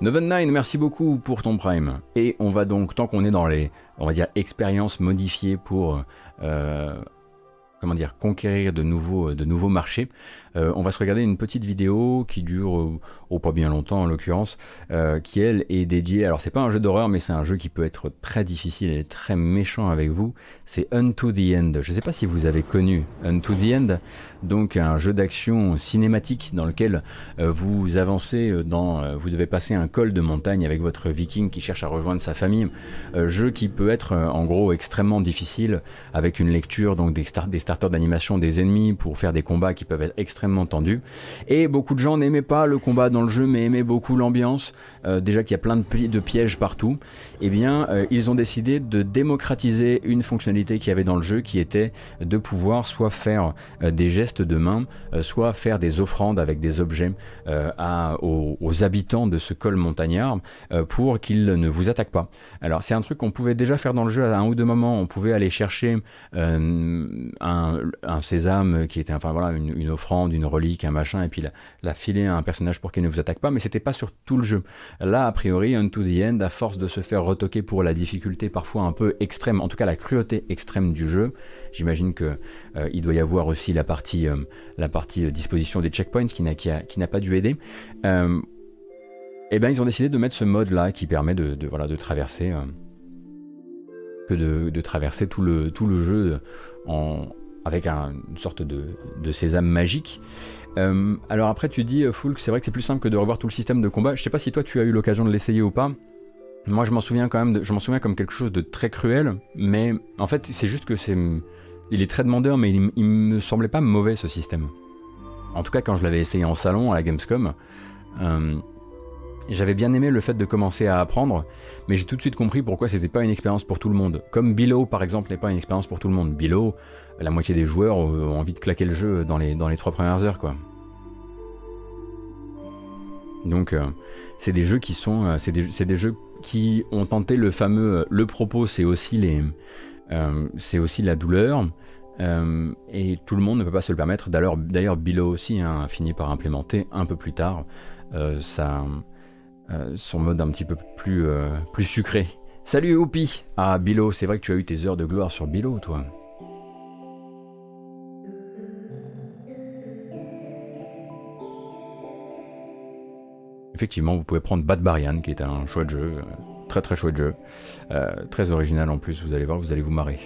9&9, merci beaucoup pour ton prime. Et on va donc, tant qu'on est dans les, on va dire, expériences modifiées pour, comment dire, conquérir de nouveaux marchés, on va se regarder une petite vidéo qui dure, oh pas bien longtemps en l'occurrence, qui elle est dédiée, alors c'est pas un jeu d'horreur, mais c'est un jeu qui peut être très difficile et très méchant avec vous, c'est Unto the End. Je sais pas si vous avez connu Unto the End, donc un jeu d'action cinématique dans lequel vous avancez dans, vous devez passer un col de montagne avec votre viking qui cherche à rejoindre sa famille, jeu qui peut être en gros extrêmement difficile, avec une lecture donc des starters d'animation des ennemis pour faire des combats qui peuvent être extrêmement tendus, et beaucoup de gens n'aimaient pas le combat dans le jeu mais aimaient beaucoup l'ambiance, déjà qu'il y a plein de pièges partout, et bien ils ont décidé de démocratiser une fonctionnalité qu'il y avait dans le jeu qui était de pouvoir soit faire des gestes de main, soit faire des offrandes avec des objets aux habitants de ce col montagnard pour qu'ils ne vous attaquent pas. Alors c'est un truc qu'on pouvait déjà faire dans le jeu à un ou deux moments, on pouvait aller chercher un sésame qui était, enfin voilà, une offrande, une relique, un machin, et puis la filer à un personnage pour qu'il ne vous attaque pas, mais c'était pas sur tout le jeu. Là a priori Unto the End, à force de se faire retoquer pour la difficulté parfois un peu extrême, en tout cas la cruauté extrême du jeu, j'imagine que il doit y avoir aussi la partie disposition des checkpoints qui n'a pas dû aider, et ben ils ont décidé de mettre ce mode là qui permet de traverser traverser tout le jeu avec une sorte de sésame magique. Alors après tu dis Foulk, c'est vrai que c'est plus simple que de revoir tout le système de combat. Je sais pas si toi tu as eu l'occasion de l'essayer ou pas. Moi je m'en souviens quand même, je m'en souviens comme quelque chose de très cruel, mais en fait c'est juste que il est très demandeur, mais il me semblait pas mauvais ce système. En tout cas quand je l'avais essayé en salon à la Gamescom, j'avais bien aimé le fait de commencer à apprendre, mais j'ai tout de suite compris pourquoi c'était pas une expérience pour tout le monde. Comme Below par exemple n'est pas une expérience pour tout le monde. Below, la moitié des joueurs ont envie de claquer le jeu dans les 3 premières heures quoi. Donc c'est des jeux qui sont, c'est des jeux qui ont tenté le fameux, le propos c'est aussi c'est aussi la douleur. Et tout le monde ne peut pas se le permettre. D'ailleurs Below aussi hein, a fini par implémenter un peu plus tard son mode un petit peu plus sucré. Salut Oupi. Ah Below, c'est vrai que tu as eu tes heures de gloire sur Below toi. Effectivement vous pouvez prendre Bad Barian qui est un chouette jeu, très très chouette jeu, très original en plus, vous allez voir, vous allez vous marrer.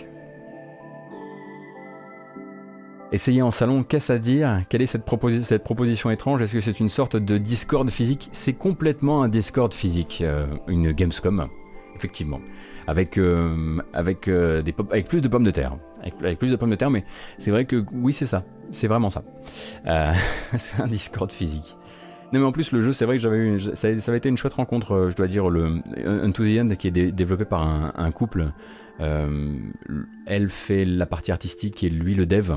Essayez en salon, qu'est-ce à dire? Quelle est cette proposition étrange? Est-ce que c'est une sorte de Discord physique? C'est complètement un Discord physique, une Gamescom, effectivement, avec plus de pommes de terre, avec plus de pommes de terre, mais c'est vrai que oui c'est ça, c'est vraiment ça, c'est un Discord physique. Non mais en plus le jeu c'est vrai que ça avait été une chouette rencontre, je dois dire, le Unto the End qui est développé par un couple, elle fait la partie artistique et lui le dev,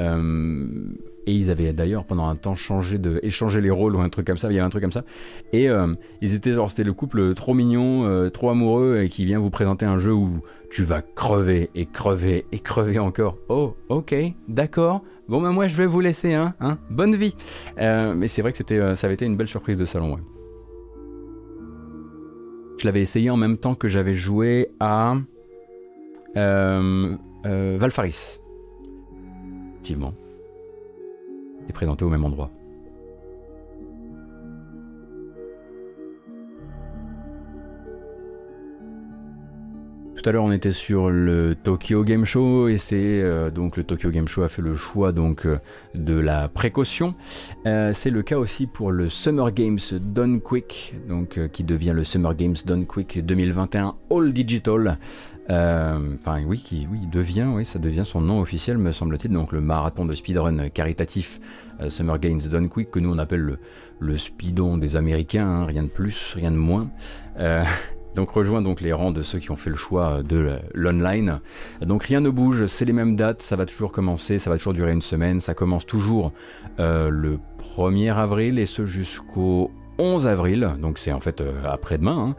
et ils avaient d'ailleurs pendant un temps échangé les rôles ou un truc comme ça, il y avait un truc comme ça, et ils étaient genre, c'était le couple trop mignon, trop amoureux, et qui vient vous présenter un jeu où tu vas crever et crever et crever encore. Oh ok d'accord, bon ben moi je vais vous laisser hein, bonne vie, mais c'est vrai que ça avait été une belle surprise de salon ouais. Je l'avais essayé en même temps que j'avais joué à Valfaris. Effectivement. C'est présenté au même endroit. Tout à l'heure on était sur le Tokyo Game Show et c'est donc le Tokyo Game Show a fait le choix donc de la précaution. C'est le cas aussi pour le Summer Games Done Quick, donc qui devient le Summer Games Done Quick 2021 All Digital. Enfin, ça devient son nom officiel, me semble-t-il. Donc, le marathon de speedrun caritatif Summer Games Done Quick, que nous on appelle le speedon des Américains, hein, rien de plus, rien de moins. Donc rejoins donc les rangs de ceux qui ont fait le choix de l'online. Donc rien ne bouge, c'est les mêmes dates, ça va toujours commencer, ça va toujours durer une semaine, ça commence toujours le 1er avril et ce jusqu'au 11 avril, donc c'est en fait après-demain,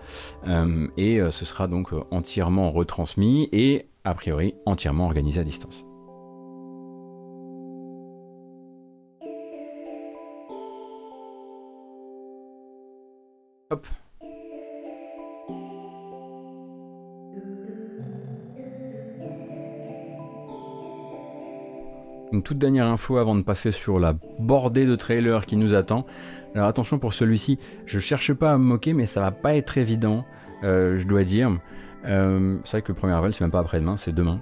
hein. Et ce sera donc entièrement retransmis et a priori entièrement organisé à distance. Hop. Une toute dernière info avant de passer sur la bordée de trailers qui nous attend. Alors attention pour celui-ci, je cherche pas à me moquer mais ça va pas être évident, je dois dire. C'est vrai que le 1er avril c'est même pas après-demain, c'est demain.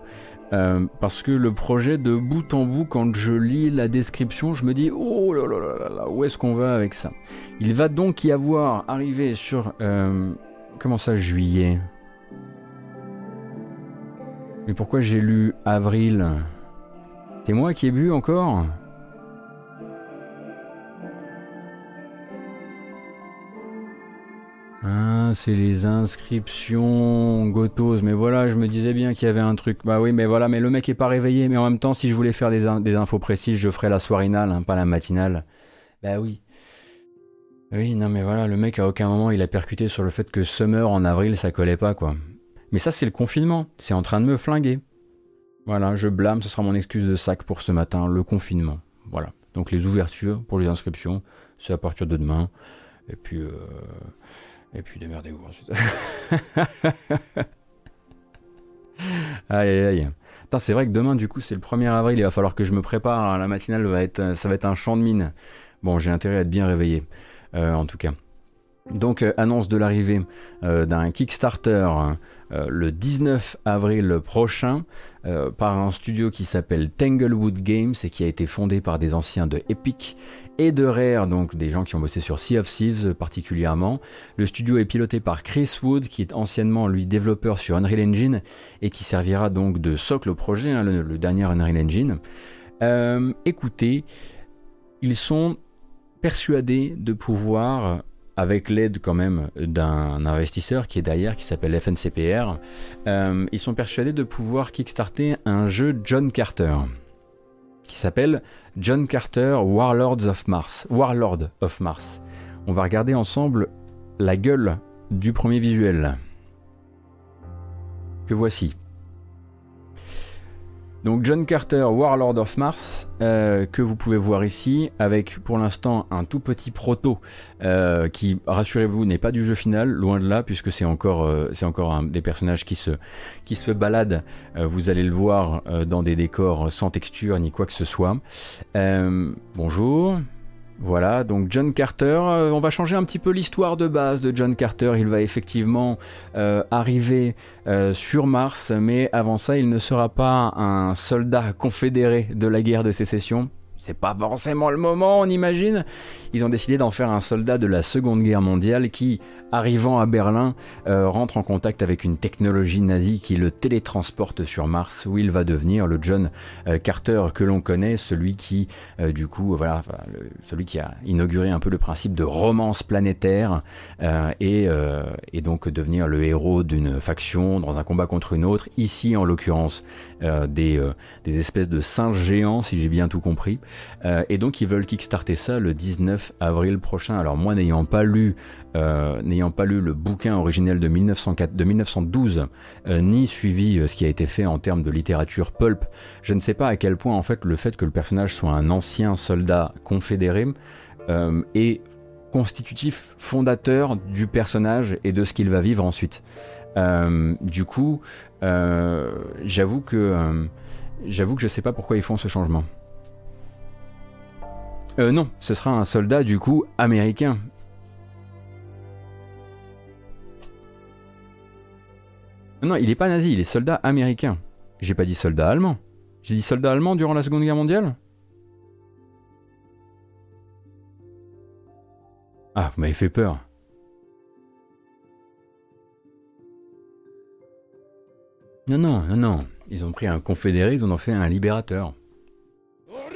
Parce que le projet de bout en bout, quand je lis la description, je me dis oh là là là là, où est-ce qu'on va avec ça? Il va donc y avoir arrivé sur... comment ça, juillet? Mais pourquoi j'ai lu avril? C'est moi qui ai bu encore? Ah, c'est les inscriptions gotos. Mais voilà, je me disais bien qu'il y avait un truc. Bah oui, mais voilà, mais le mec est pas réveillé. Mais en même temps, si je voulais faire des infos précises, je ferais la soirinale, hein, pas la matinale. Bah oui. Oui, non mais voilà, le mec à aucun moment il a percuté sur le fait que Summer en avril, ça collait pas, quoi. Mais ça, c'est le confinement. C'est en train de me flinguer. Voilà, je blâme, ce sera mon excuse de sac pour ce matin, le confinement. Voilà, donc les ouvertures pour les inscriptions, c'est à partir de demain. Et puis démerdez-vous ensuite. Aïe, aïe, aïe. Putain, c'est vrai que demain, du coup, c'est le 1er avril, il va falloir que je me prépare. La matinale, ça va être un champ de mine. Bon, j'ai intérêt à être bien réveillé, en tout cas. Donc, annonce de l'arrivée d'un Kickstarter le 19 avril prochain par un studio qui s'appelle Tanglewood Games et qui a été fondé par des anciens de Epic et de Rare, donc des gens qui ont bossé sur Sea of Thieves particulièrement. Le studio est piloté par Chris Wood, qui est anciennement lui développeur sur Unreal Engine et qui servira donc de socle au projet, hein, le dernier Unreal Engine. Écoutez, ils sont persuadés de pouvoir... avec l'aide quand même d'un investisseur qui est derrière, qui s'appelle FNCPR, ils sont persuadés de pouvoir kickstarter un jeu John Carter, qui s'appelle John Carter Warlord of Mars. On va regarder ensemble la gueule du premier visuel. Que voici. Donc John Carter, Warlord of Mars, que vous pouvez voir ici, avec pour l'instant un tout petit proto qui, rassurez-vous, n'est pas du jeu final, loin de là, puisque c'est encore un des personnages qui se baladent. Vous allez le voir dans des décors sans texture ni quoi que ce soit. Bonjour. Voilà, donc John Carter, on va changer un petit peu l'histoire de base de John Carter. Il va effectivement arriver sur Mars, mais avant ça, il ne sera pas un soldat confédéré de la guerre de sécession. C'est pas forcément le moment, on imagine. Ils ont décidé d'en faire un soldat de la Seconde Guerre mondiale qui, arrivant à Berlin, rentre en contact avec une technologie nazie qui le télétransporte sur Mars, où il va devenir le John Carter que l'on connaît, celui qui, celui qui a inauguré un peu le principe de romance planétaire et donc devenir le héros d'une faction dans un combat contre une autre. Ici, en l'occurrence, des espèces de singes géants, si j'ai bien tout compris. Et donc ils veulent kickstarter ça le 19 avril prochain. Alors moi, n'ayant pas lu le bouquin originel de 1912 ni suivi ce qui a été fait en termes de littérature pulp, je ne sais pas à quel point en fait le fait que le personnage soit un ancien soldat confédéré est constitutif, fondateur du personnage et de ce qu'il va vivre ensuite. Du coup, j'avoue que je sais pas pourquoi ils font ce changement. Non, ce sera un soldat du coup américain. Non, il n'est pas nazi, il est soldat américain. J'ai pas dit soldat allemand. J'ai dit soldat allemand durant la Seconde Guerre mondiale. Ah, vous m'avez fait peur. Non, non, non, non. Ils ont pris un confédéré, ils en ont fait un libérateur.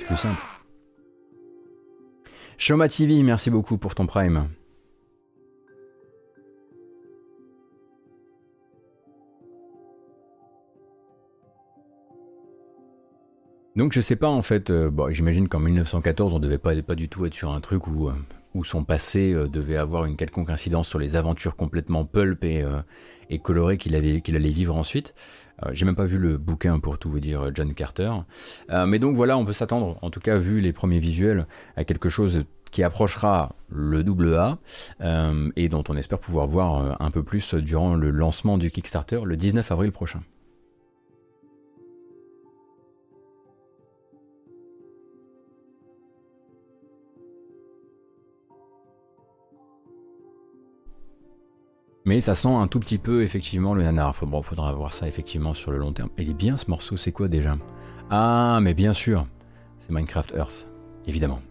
Plus simple. Shoma TV, merci beaucoup pour ton prime. Donc je sais pas en fait, bon, j'imagine qu'en 1914 on devait pas du tout être sur un truc où son passé devait avoir une quelconque incidence sur les aventures complètement pulp et colorées qu'il allait vivre ensuite. J'ai même pas vu le bouquin pour tout vous dire, John Carter. Mais donc voilà, on peut s'attendre, en tout cas vu les premiers visuels, à quelque chose qui approchera le AA et dont on espère pouvoir voir un peu plus durant le lancement du Kickstarter le 19 avril prochain. Mais ça sent un tout petit peu effectivement le nanar. Bon, faudra voir ça effectivement sur le long terme. Il est bien ce morceau, c'est quoi déjà? Ah, mais bien sûr, c'est Minecraft Earth, évidemment.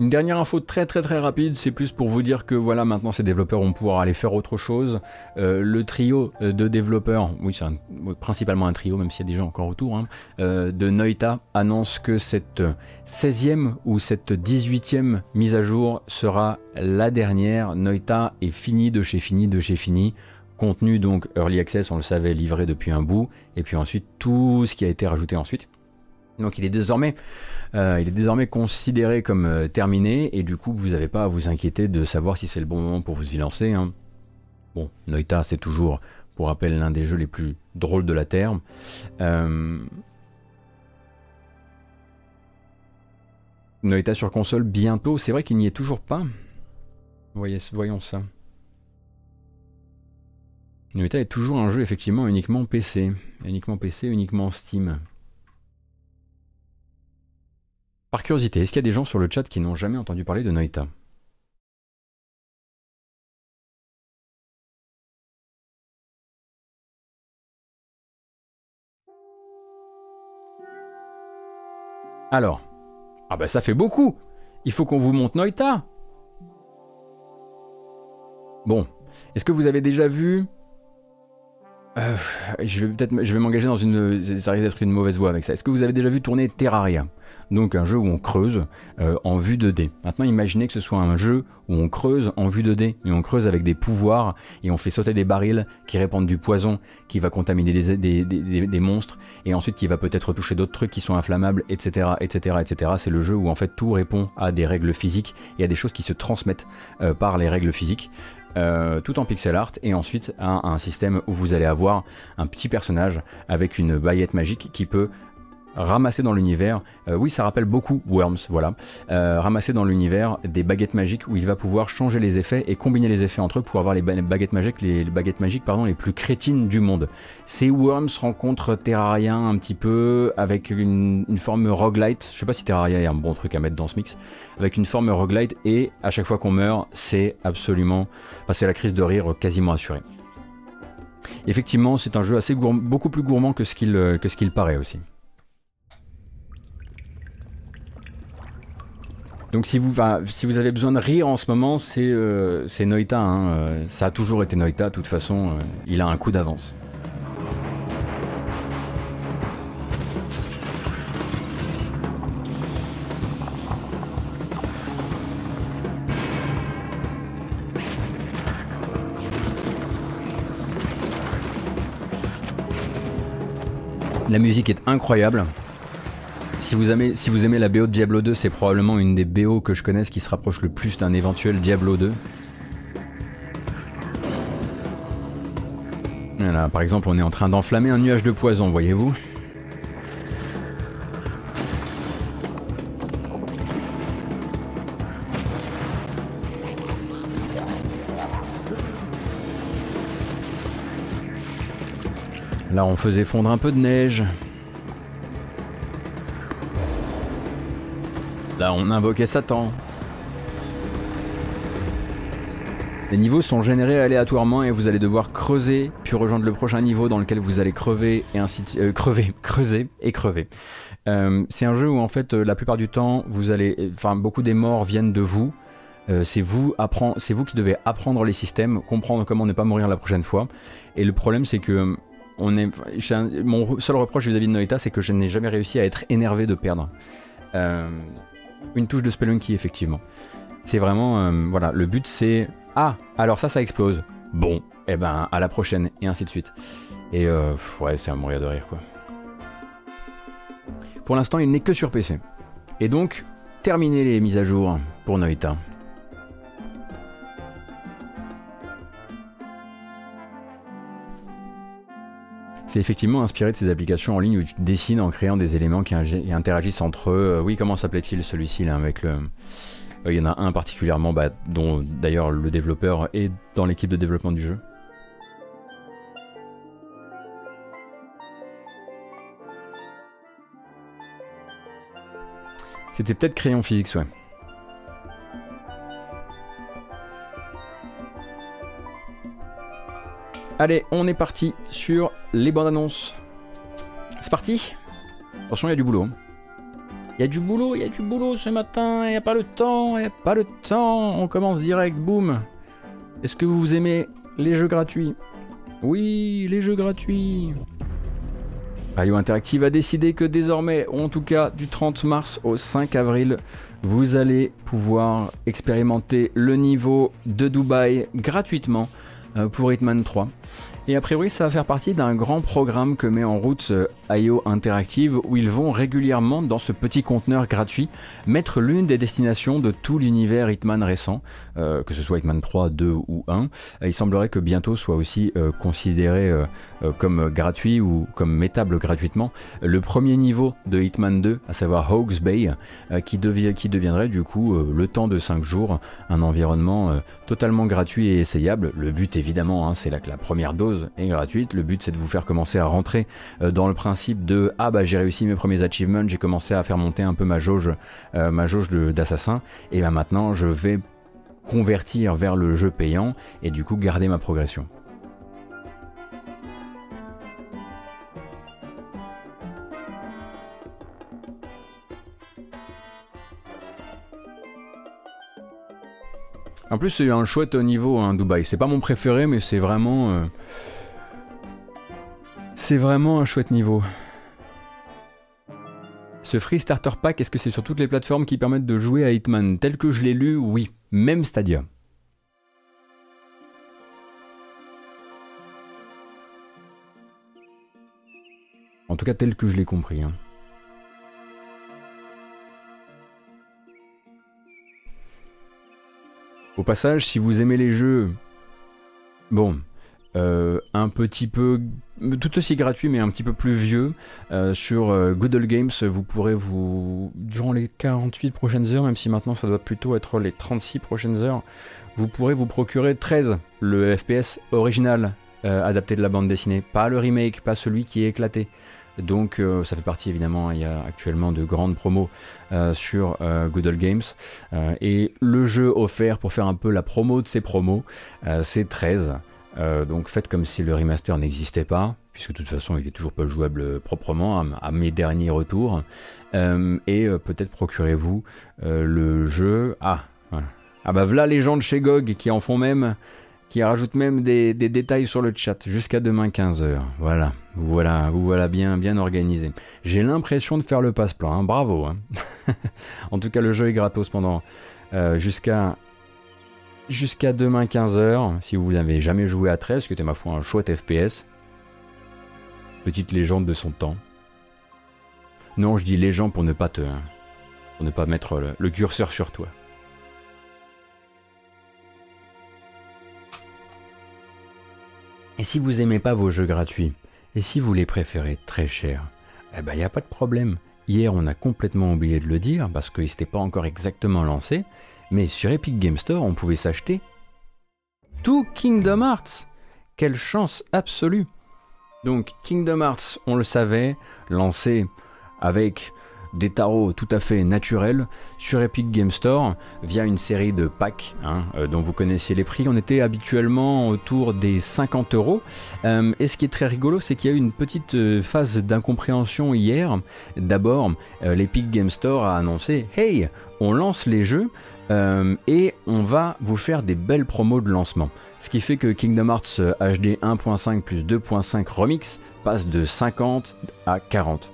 Une dernière info très rapide, c'est plus pour vous dire que voilà, maintenant ces développeurs vont pouvoir aller faire autre chose. Le trio de développeurs, oui c'est principalement un trio, même s'il y a des gens encore autour, hein, de Noita annonce que cette 16e ou cette 18e mise à jour sera la dernière. Noita est fini de chez fini de chez fini. Contenu donc Early Access, on le savait, livré depuis un bout, et puis ensuite tout ce qui a été rajouté ensuite. Donc il est désormais considéré comme terminé, et du coup vous n'avez pas à vous inquiéter de savoir si c'est le bon moment pour vous y lancer. Hein. Bon, Noita c'est toujours, pour rappel, l'un des jeux les plus drôles de la Terre. Noita sur console bientôt, c'est vrai qu'il n'y est toujours pas. Voyons ça. Noita est toujours un jeu effectivement uniquement PC. Uniquement PC, uniquement Steam. Par curiosité, est-ce qu'il y a des gens sur le chat qui n'ont jamais entendu parler de Noita? Alors, ah bah ça fait beaucoup. Il faut qu'on vous montre Noita. Bon, est-ce que vous avez déjà vu... je vais m'engager dans une... Ça risque d'être une mauvaise voie avec ça. Est-ce que vous avez déjà vu tourner Terraria? Donc un jeu où on creuse en vue 2D. Maintenant imaginez que ce soit un jeu où on creuse en vue 2D. Et on creuse avec des pouvoirs. Et on fait sauter des barils qui répandent du poison. Qui va contaminer des monstres. Et ensuite qui va peut-être toucher d'autres trucs qui sont inflammables. Etc. etc., etc. C'est le jeu où en fait tout répond à des règles physiques. Et à des choses qui se transmettent par les règles physiques. Tout en pixel art, et ensuite un système où vous allez avoir un petit personnage avec une baguette magique qui peut ramasser dans l'univers, oui ça rappelle beaucoup Worms, voilà, ramasser dans l'univers des baguettes magiques où il va pouvoir changer les effets et combiner les effets entre eux pour avoir les baguettes magiques les plus crétines du monde. C'est Worms rencontre Terraria un petit peu avec une forme roguelite, je sais pas si Terraria est un bon truc à mettre dans ce mix, avec une forme roguelite, et à chaque fois qu'on meurt c'est absolument, enfin, c'est la crise de rire quasiment assurée. Effectivement c'est un jeu assez gourmand, beaucoup plus gourmand que ce qu'il paraît aussi. Donc si vous avez besoin de rire en ce moment, c'est Noita, hein. Ça a toujours été Noita, de toute façon, il a un coup d'avance. La musique est incroyable. Si vous aimez la BO de Diablo 2, c'est probablement une des BO que je connaisse qui se rapproche le plus d'un éventuel Diablo 2. Voilà, par exemple, on est en train d'enflammer un nuage de poison, voyez-vous. Là, on faisait fondre un peu de neige. Là on invoquait Satan. Les niveaux sont générés aléatoirement et vous allez devoir creuser, puis rejoindre le prochain niveau dans lequel vous allez crever et ainsi de creuser. C'est un jeu où en fait la plupart du temps vous allez, beaucoup des morts viennent de vous. C'est vous qui devez apprendre les systèmes, comprendre comment ne pas mourir la prochaine fois. Et le problème c'est que mon seul reproche vis-à-vis de Noita, c'est que je n'ai jamais réussi à être énervé de perdre. Une touche de Spelunky effectivement. C'est vraiment, voilà, le but c'est... Ah, alors ça explose. Bon, et ben à la prochaine, et ainsi de suite. Et ouais, c'est à mourir de rire quoi. Pour l'instant, il n'est que sur PC. Et donc, terminez les mises à jour pour Noita. C'est effectivement inspiré de ces applications en ligne où tu dessines en créant des éléments qui interagissent entre eux. Oui, comment s'appelait-il celui-ci là avec le... Il y en a un particulièrement dont d'ailleurs le développeur est dans l'équipe de développement du jeu. C'était peut-être Crayon Physics, ouais. Allez, on est parti sur les bandes annonces. C'est parti. Attention, il y a du boulot. Il y a du boulot ce matin, il n'y a pas le temps, on commence direct, boum. Est-ce que vous aimez les jeux gratuits? Oui, les jeux gratuits. Radio Interactive a décidé que désormais, en tout cas du 30 mars au 5 avril, vous allez pouvoir expérimenter le niveau de Dubaï gratuitement pour Hitman 3. Et a priori ça va faire partie d'un grand programme que met en route IO Interactive où ils vont régulièrement dans ce petit conteneur gratuit mettre l'une des destinations de tout l'univers Hitman récent, que ce soit Hitman 3, 2 ou 1. Il semblerait que bientôt soit aussi considéré comme gratuit ou comme mettable gratuitement le premier niveau de Hitman 2, à savoir Hawke's Bay, qui deviendrait du coup le temps de 5 jours un environnement totalement gratuit et essayable. Le but évidemment c'est là que la première dose est gratuite, le but c'est de vous faire commencer à rentrer dans le principe de ah bah j'ai réussi mes premiers achievements, j'ai commencé à faire monter un peu ma jauge d'assassin, et bah maintenant je vais convertir vers le jeu payant et du coup garder ma progression. En plus c'est un chouette niveau Dubaï, c'est pas mon préféré mais c'est vraiment un chouette niveau. Ce Free Starter Pack, est-ce que c'est sur toutes les plateformes qui permettent de jouer à Hitman? Tel que je l'ai lu, oui, même Stadia. En tout cas tel que je l'ai compris. Au passage, si vous aimez les jeux, un petit peu, tout aussi gratuit mais un petit peu plus vieux, sur Good Old Games, vous pourrez durant les 48 prochaines heures, même si maintenant ça doit plutôt être les 36 prochaines heures, vous pourrez vous procurer 13, le FPS original, adapté de la bande dessinée, pas le remake, pas celui qui est éclaté. Donc ça fait partie évidemment, il y a actuellement de grandes promos sur Good Old Games, et le jeu offert pour faire un peu la promo de ces promos, c'est 13, donc faites comme si le remaster n'existait pas, puisque de toute façon il est toujours pas jouable proprement à mes derniers retours, et peut-être procurez-vous le jeu, voilà. Ah bah voilà les gens de chez GOG qui en font même, qui rajoute même des détails sur le chat, jusqu'à demain 15 h. Voilà, vous voilà bien organisé. J'ai l'impression de faire le passe-plan, bravo. En tout cas, le jeu est gratos pendant jusqu'à demain 15 h. Si vous n'avez jamais joué à 13, que t'es ma foi un chouette FPS. Petite légende de son temps. Non, je dis légende pour ne pas mettre le curseur sur toi. Et si vous aimez pas vos jeux gratuits, et si vous les préférez très chers, eh ben il n'y a pas de problème. Hier, on a complètement oublié de le dire, parce qu'il s'était pas encore exactement lancé, mais sur Epic Games Store, on pouvait s'acheter tout Kingdom Hearts. Quelle chance absolue! Donc Kingdom Hearts, on le savait, lancé avec des tarots tout à fait naturels sur Epic Games Store via une série de packs dont vous connaissez les prix. On était habituellement autour des 50 €. Et ce qui est très rigolo, c'est qu'il y a eu une petite phase d'incompréhension hier. D'abord, l'Epic Games Store a annoncé « Hey, on lance les jeux !» et on va vous faire des belles promos de lancement. Ce qui fait que Kingdom Hearts HD 1.5 plus 2.5 Remix passe de 50 à 40.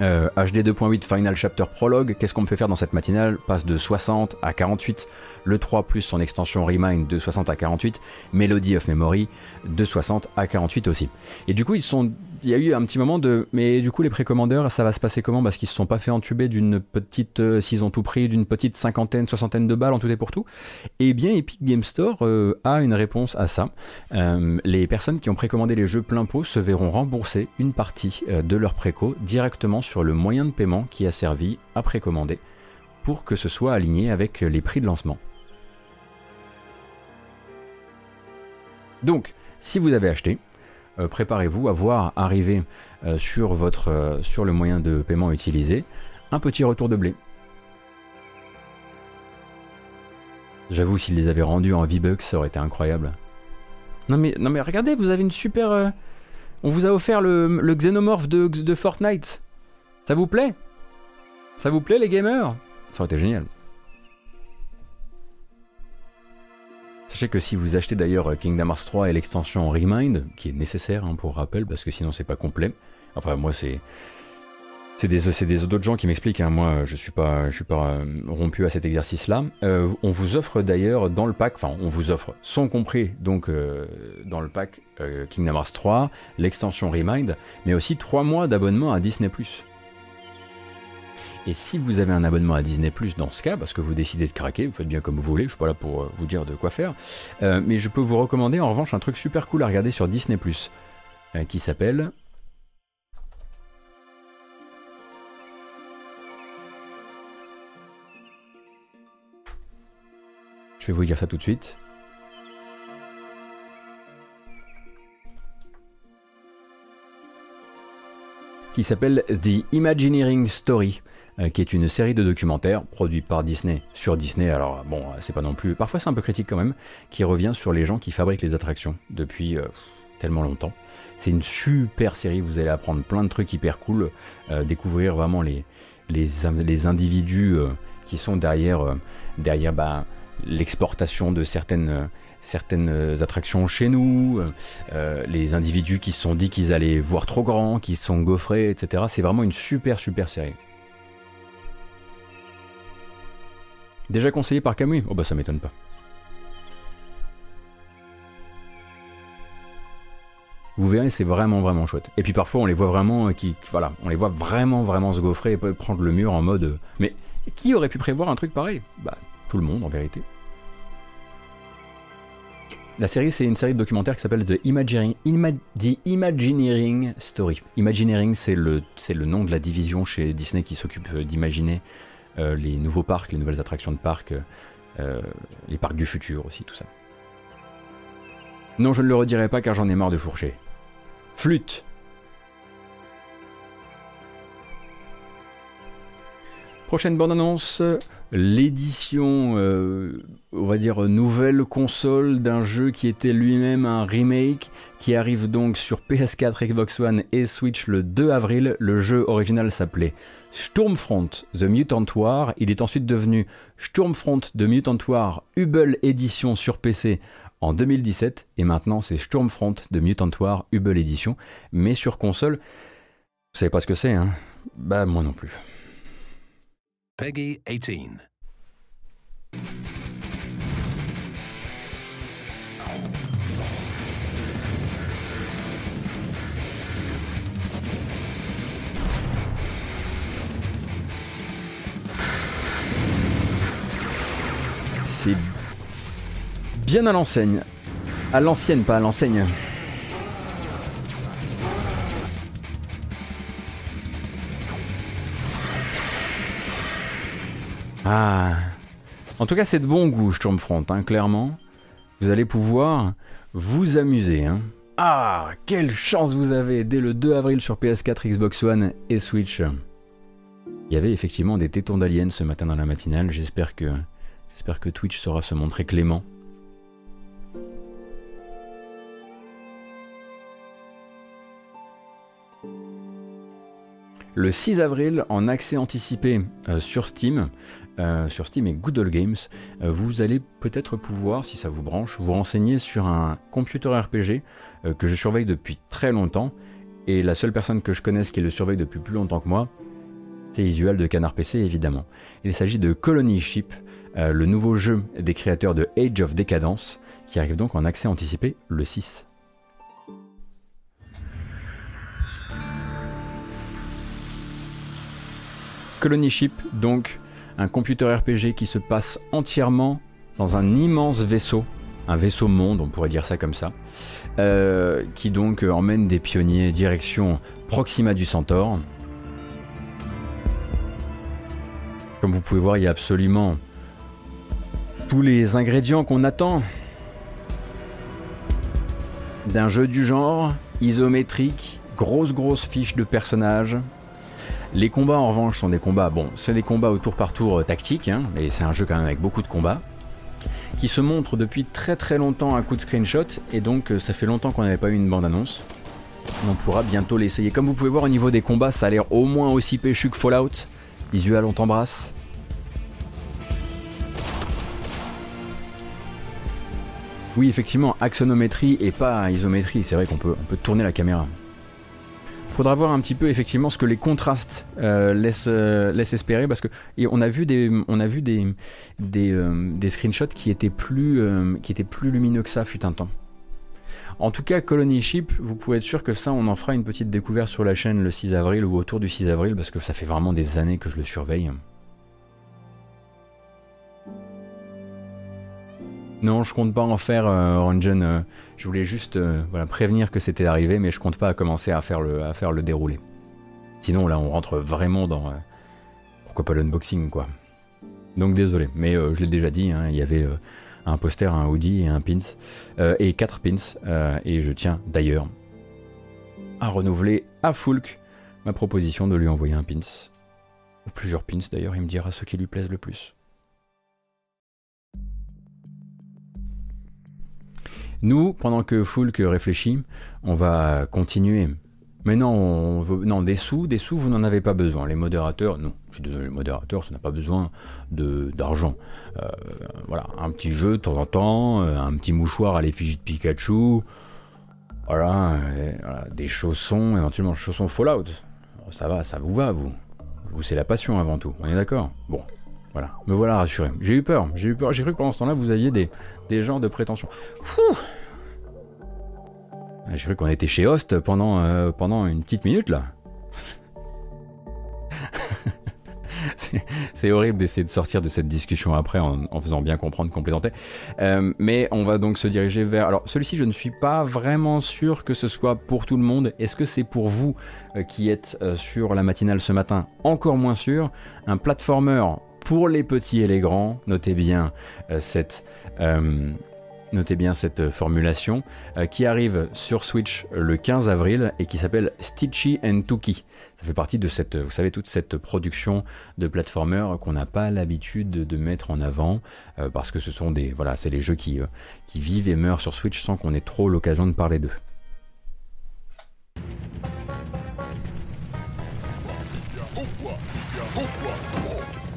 HD 2.8 Final Chapter Prologue, qu'est-ce qu'on me fait faire dans cette matinale, passe de 60 à 48. Le 3 plus son extension Remind de 60 à 48. Melody of Memory de 60 à 48 aussi. Et du coup, il y a eu un petit moment de... Mais du coup, les précommandeurs, ça va se passer comment? Parce qu'ils se sont pas fait entuber d'une petite... s'ils ont tout pris, d'une petite cinquantaine, soixantaine de balles en tout et pour tout. Eh bien, Epic Games Store a une réponse à ça. Les personnes qui ont précommandé les jeux plein pot se verront rembourser une partie de leur préco directement sur le moyen de paiement qui a servi à précommander pour que ce soit aligné avec les prix de lancement. Donc, si vous avez acheté, préparez-vous à voir arriver sur le moyen de paiement utilisé un petit retour de blé. J'avoue, s'ils les avaient rendus en V-Bucks, ça aurait été incroyable. Non mais regardez, vous avez une super... on vous a offert le xénomorphe de Fortnite. Ça vous plaît? Ça vous plaît, les gamers? Ça aurait été génial. Sachez que si vous achetez d'ailleurs Kingdom Hearts 3 et l'extension Remind, qui est nécessaire pour rappel, parce que sinon c'est pas complet. Enfin moi c'est d'autres gens qui m'expliquent, moi je suis pas rompu à cet exercice là. On vous offre d'ailleurs dans le pack, enfin on vous offre, sont compris donc dans le pack Kingdom Hearts 3, l'extension Remind, mais aussi 3 mois d'abonnement à Disney+. Et si vous avez un abonnement à Disney+, dans ce cas, parce que vous décidez de craquer, vous faites bien comme vous voulez, je suis pas là pour vous dire de quoi faire, mais je peux vous recommander en revanche un truc super cool à regarder sur Disney+, qui s'appelle... Je vais vous dire ça tout de suite. Qui s'appelle The Imagineering Story, qui est une série de documentaires produits par Disney sur Disney, alors bon, c'est pas non plus... Parfois c'est un peu critique quand même, qui revient sur les gens qui fabriquent les attractions depuis tellement longtemps. C'est une super série, vous allez apprendre plein de trucs hyper cool, découvrir vraiment les individus qui sont derrière l'exportation de certaines attractions chez nous, les individus qui se sont dit qu'ils allaient voir trop grand, qui se sont gaufrés, etc. C'est vraiment une super série. Déjà conseillé par Camus? Oh bah ça m'étonne pas. Vous verrez, c'est vraiment chouette. Et puis parfois on les voit vraiment vraiment se gaufrer et prendre le mur en mode... Mais qui aurait pu prévoir un truc pareil? Bah tout le monde en vérité. La série, c'est une série de documentaires qui s'appelle The Imagineering Story. Imagineering, c'est le nom de la division chez Disney qui s'occupe d'imaginer les nouveaux parcs, les nouvelles attractions de parcs, les parcs du futur aussi, tout ça. Non, je ne le redirai pas car j'en ai marre de fourcher. Flûte! Prochaine bande-annonce, l'édition, on va dire, nouvelle console d'un jeu qui était lui-même un remake, qui arrive donc sur PS4, Xbox One et Switch le 2 avril. Le jeu original s'appelait Sturmfront The Mutant War. Il est ensuite devenu Sturmfront The Mutant War Hubble Edition sur PC en 2017. Et maintenant, c'est Sturmfront The Mutant War Hubble Edition. Mais sur console, vous savez pas ce que c'est, hein? Bah, moi non plus. Peggy 18. C'est bien à l'enseigne. À l'ancienne, pas à l'enseigne. Ah. En tout cas, c'est de bon goût, Stormfront, clairement. Vous allez pouvoir vous amuser. Ah, quelle chance vous avez dès le 2 avril sur PS4, Xbox One et Switch. Il y avait effectivement des tétons d'aliens ce matin dans la matinale. J'espère que Twitch saura se montrer clément. Le 6 avril, en accès anticipé sur Steam et Good Old Games, vous allez peut-être pouvoir, si ça vous branche, vous renseigner sur un computer RPG que je surveille depuis très longtemps. Et la seule personne que je connaisse qui le surveille depuis plus longtemps que moi, c'est Isual de Canard PC, évidemment. Il s'agit de Colony Ship, le nouveau jeu des créateurs de Age of Decadence, qui arrive donc en accès anticipé le 6. Colony Ship, donc un computer RPG qui se passe entièrement dans un immense vaisseau, un vaisseau monde, on pourrait dire ça comme ça, qui donc emmène des pionniers direction Proxima du Centaure. Comme vous pouvez voir, il y a absolument tous les ingrédients qu'on attend d'un jeu du genre, isométrique, grosse fiche de personnages. Les combats en revanche sont des combats, bon, c'est des combats au tour par tour tactique, hein, mais c'est un jeu quand même avec beaucoup de combats, qui se montrent depuis très longtemps à coup de screenshot, et donc ça fait longtemps qu'on n'avait pas eu une bande-annonce. On pourra bientôt l'essayer. Comme vous pouvez voir au niveau des combats, ça a l'air au moins aussi péchu que Fallout. Isual, on t'embrasse. Oui, effectivement, axonométrie et pas isométrie, c'est vrai qu'on peut tourner la caméra. Faudra voir un petit peu effectivement ce que les contrastes laissent espérer, parce que et on a vu des screenshots qui étaient plus lumineux que ça fut un temps. En tout cas, Colony Ship, vous pouvez être sûr que ça, on en fera une petite découverte sur la chaîne le 6 avril ou autour du 6 avril, parce que ça fait vraiment des années que je le surveille. Non, je compte pas en faire, Ranjan. Je voulais juste voilà, prévenir que c'était arrivé, mais je compte pas commencer à faire le déroulé. Sinon, là, on rentre vraiment dans... pourquoi pas l'unboxing, quoi. Donc, désolé, mais je l'ai déjà dit, hein, il y avait un poster, un hoodie et un pins. Et 4 pins, et je tiens d'ailleurs à renouveler à Foulk ma proposition de lui envoyer un pins. Ou plusieurs pins, d'ailleurs, il me dira ce qui lui plaise le plus. Nous, pendant que Foulk réfléchit, on va continuer. Mais non, on veut, non, des sous, vous n'en avez pas besoin. Les modérateurs, non, je suis désolé, les modérateurs, ça n'a pas besoin d'argent. Voilà, un petit jeu de temps en temps, un petit mouchoir à l'effigie de Pikachu, voilà, voilà, des chaussons, éventuellement chaussons Fallout. Ça va, ça vous va, vous. Vous, c'est la passion avant tout, on est d'accord? Bon. Voilà, me voilà rassuré. J'ai eu peur, j'ai cru que pendant ce temps-là, vous aviez des genres de prétentions. J'ai cru qu'on était chez Host pendant une petite minute, là. C'est horrible d'essayer de sortir de cette discussion après en faisant bien comprendre qu'on plaisantait. Mais on va donc se diriger vers... Alors, celui-ci, je ne suis pas vraiment sûr que ce soit pour tout le monde. Est-ce que c'est pour vous qui êtes sur la matinale ce matin? Encore moins sûr. Un platformer... Pour les petits et les grands, notez bien cette formulation qui arrive sur Switch le 15 avril et qui s'appelle Stitchy & Tuki. Ça fait partie de cette, vous savez, toute cette production de platformers qu'on n'a pas l'habitude de mettre en avant parce que ce sont des, voilà, c'est les jeux qui vivent et meurent sur Switch sans qu'on ait trop l'occasion de parler d'eux.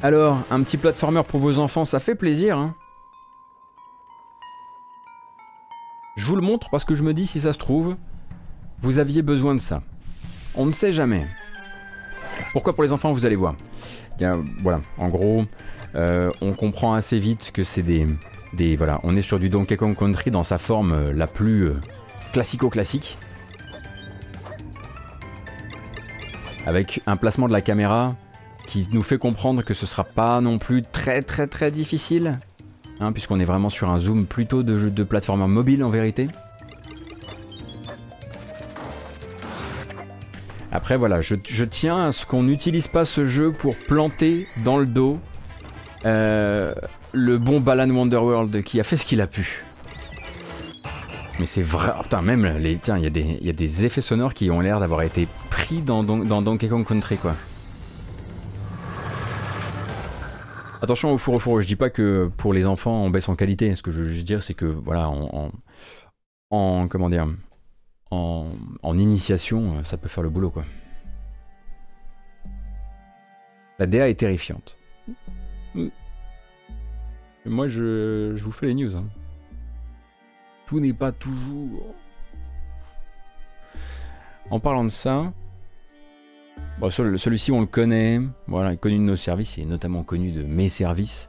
Alors, un petit platformer pour vos enfants, ça fait plaisir, hein. Je vous le montre parce que je me dis, si ça se trouve, vous aviez besoin de ça. On ne sait jamais. Pourquoi pour les enfants, vous allez voir. Bien, voilà, en gros, on comprend assez vite que c'est des... Voilà, on est sur du Donkey Kong Country dans sa forme la plus classico-classique. Avec un placement de la caméra... qui nous fait comprendre que ce sera pas non plus très difficile, hein, puisqu'on est vraiment sur un zoom plutôt de jeu de plateforme mobile en vérité. Après voilà, je tiens à ce qu'on n'utilise pas ce jeu pour planter dans le dos le bon Balan Wonderworld qui a fait ce qu'il a pu. Mais c'est vrai, oh, putain, même les, tiens, il y a des effets sonores qui ont l'air d'avoir été pris dans Donkey Kong Country, quoi. Attention au four, je dis pas que pour les enfants on baisse en qualité, ce que je veux juste dire c'est que voilà, comment dire, en initiation, ça peut faire le boulot quoi. La DA est terrifiante. Moi je vous fais les news. Hein. Tout n'est pas toujours... En parlant de ça... Bon, celui-ci on le connaît, voilà, il est connu de nos services, il est notamment connu de mes services.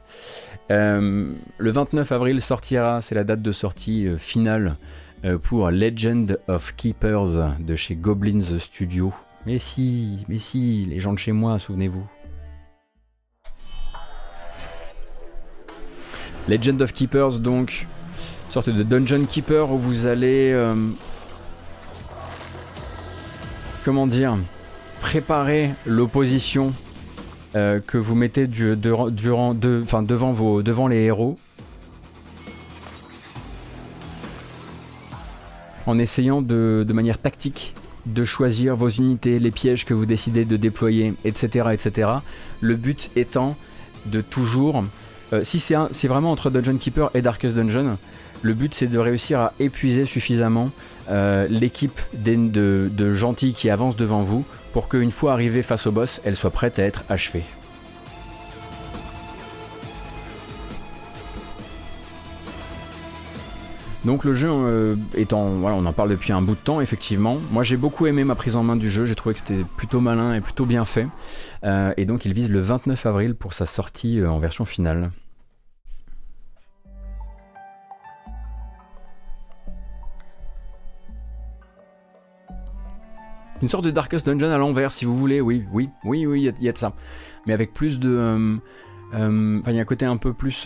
Le 29 avril sortira, c'est la date de sortie finale pour Legend of Keepers de chez Goblins Studio. Mais si, les gens de chez moi, souvenez-vous. Legend of Keepers donc, une sorte de Dungeon Keeper où vous allez... comment dire ? Préparez l'opposition que vous mettez devant les héros en essayant de manière tactique de choisir vos unités, les pièges que vous décidez de déployer, etc. etc. Le but étant de toujours... si c'est vraiment entre Dungeon Keeper et Darkest Dungeon, le but c'est de réussir à épuiser suffisamment l'équipe de gentils qui avance devant vous pour qu'une fois arrivée face au boss, elle soit prête à être achevée. Donc le jeu étant... Voilà, on en parle depuis un bout de temps, effectivement. Moi, j'ai beaucoup aimé ma prise en main du jeu. J'ai trouvé que c'était plutôt malin et plutôt bien fait. Et donc, il vise le 29 avril pour sa sortie en version finale. Une sorte de Darkest Dungeon à l'envers, si vous voulez. Oui, il y a de ça. Mais avec plus de... Enfin, il y a un côté un peu plus...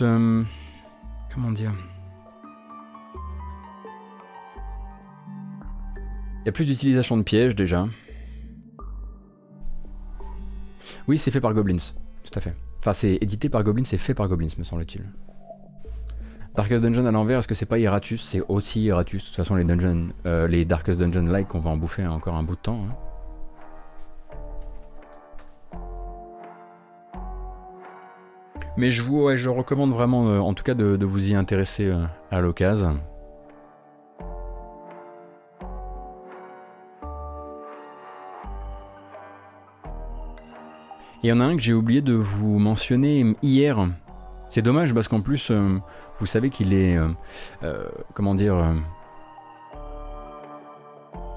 comment dire ? Il n'y a plus d'utilisation de pièges déjà. Oui, c'est fait par Goblins, tout à fait. Enfin, c'est édité par Goblins, c'est fait par Goblins, me semble-t-il. Darkest Dungeon à l'envers, est-ce que c'est pas Iratus? C'est aussi Iratus. De toute façon, les Darkest Dungeon-like, on va en bouffer encore un bout de temps. Hein. Mais je recommande vraiment, en tout cas, de vous y intéresser à l'occasion. Et il y en a un que j'ai oublié de vous mentionner hier. C'est dommage parce qu'en plus, vous savez qu'il est... comment dire...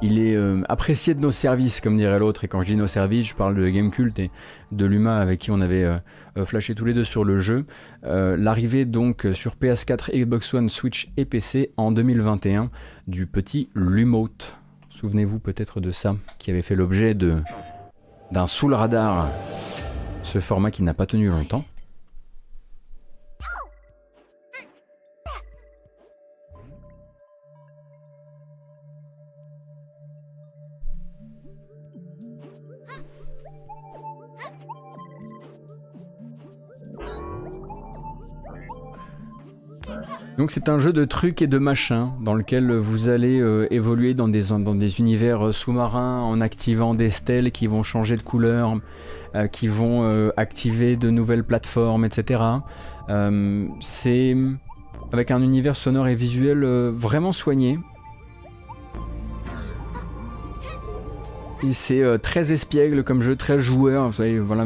il est apprécié de nos services, comme dirait l'autre. Et quand je dis nos services, je parle de Gamekult et de Luma avec qui on avait flashé tous les deux sur le jeu. L'arrivée donc sur PS4, Xbox One, Switch et PC en 2021 du petit Lumote. Souvenez-vous peut-être de ça, qui avait fait l'objet de... d'un sous le radar, ce format qui n'a pas tenu longtemps. Donc c'est un jeu de trucs et de machins dans lequel vous allez évoluer dans des univers sous-marins en activant des stèles qui vont changer de couleur, qui vont activer de nouvelles plateformes, etc. C'est avec un univers sonore et visuel vraiment soigné. C'est très espiègle comme jeu, très joueur. Vous savez, voilà,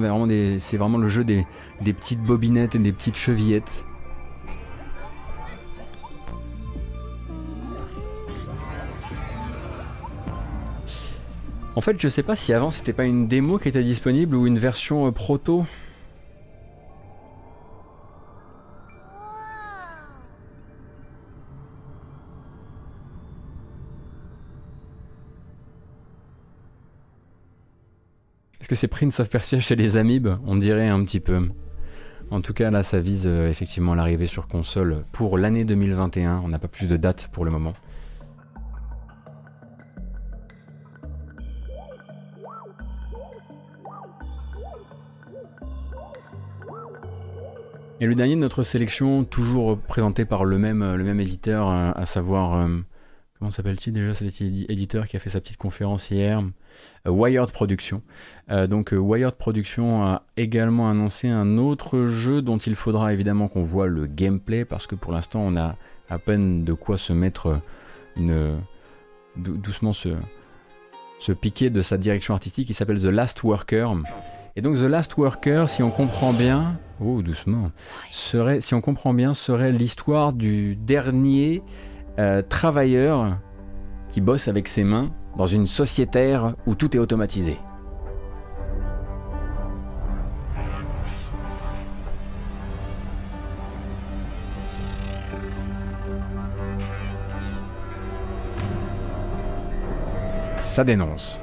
c'est vraiment le jeu des petites bobinettes et des petites chevillettes. En fait, je sais pas si avant c'était pas une démo qui était disponible ou une version proto. Est-ce que c'est Prince of Persia chez les Amibes? On dirait un petit peu. En tout cas, là, ça vise effectivement l'arrivée sur console pour l'année 2021. On n'a pas plus de date pour le moment. Et le dernier de notre sélection, toujours présenté par le même éditeur, à savoir Comment s'appelle-t-il déjà cet éditeur qui a fait sa petite conférence hier, Wired Production. Donc Wired Production a également annoncé un autre jeu dont il faudra évidemment qu'on voit le gameplay, parce que pour l'instant on a à peine de quoi se mettre doucement se piquer de sa direction artistique, qui s'appelle The Last Worker. Et donc The Last Worker, si on comprend bien, serait l'histoire du dernier travailleur qui bosse avec ses mains dans une sociétaire où tout est automatisé. Ça dénonce.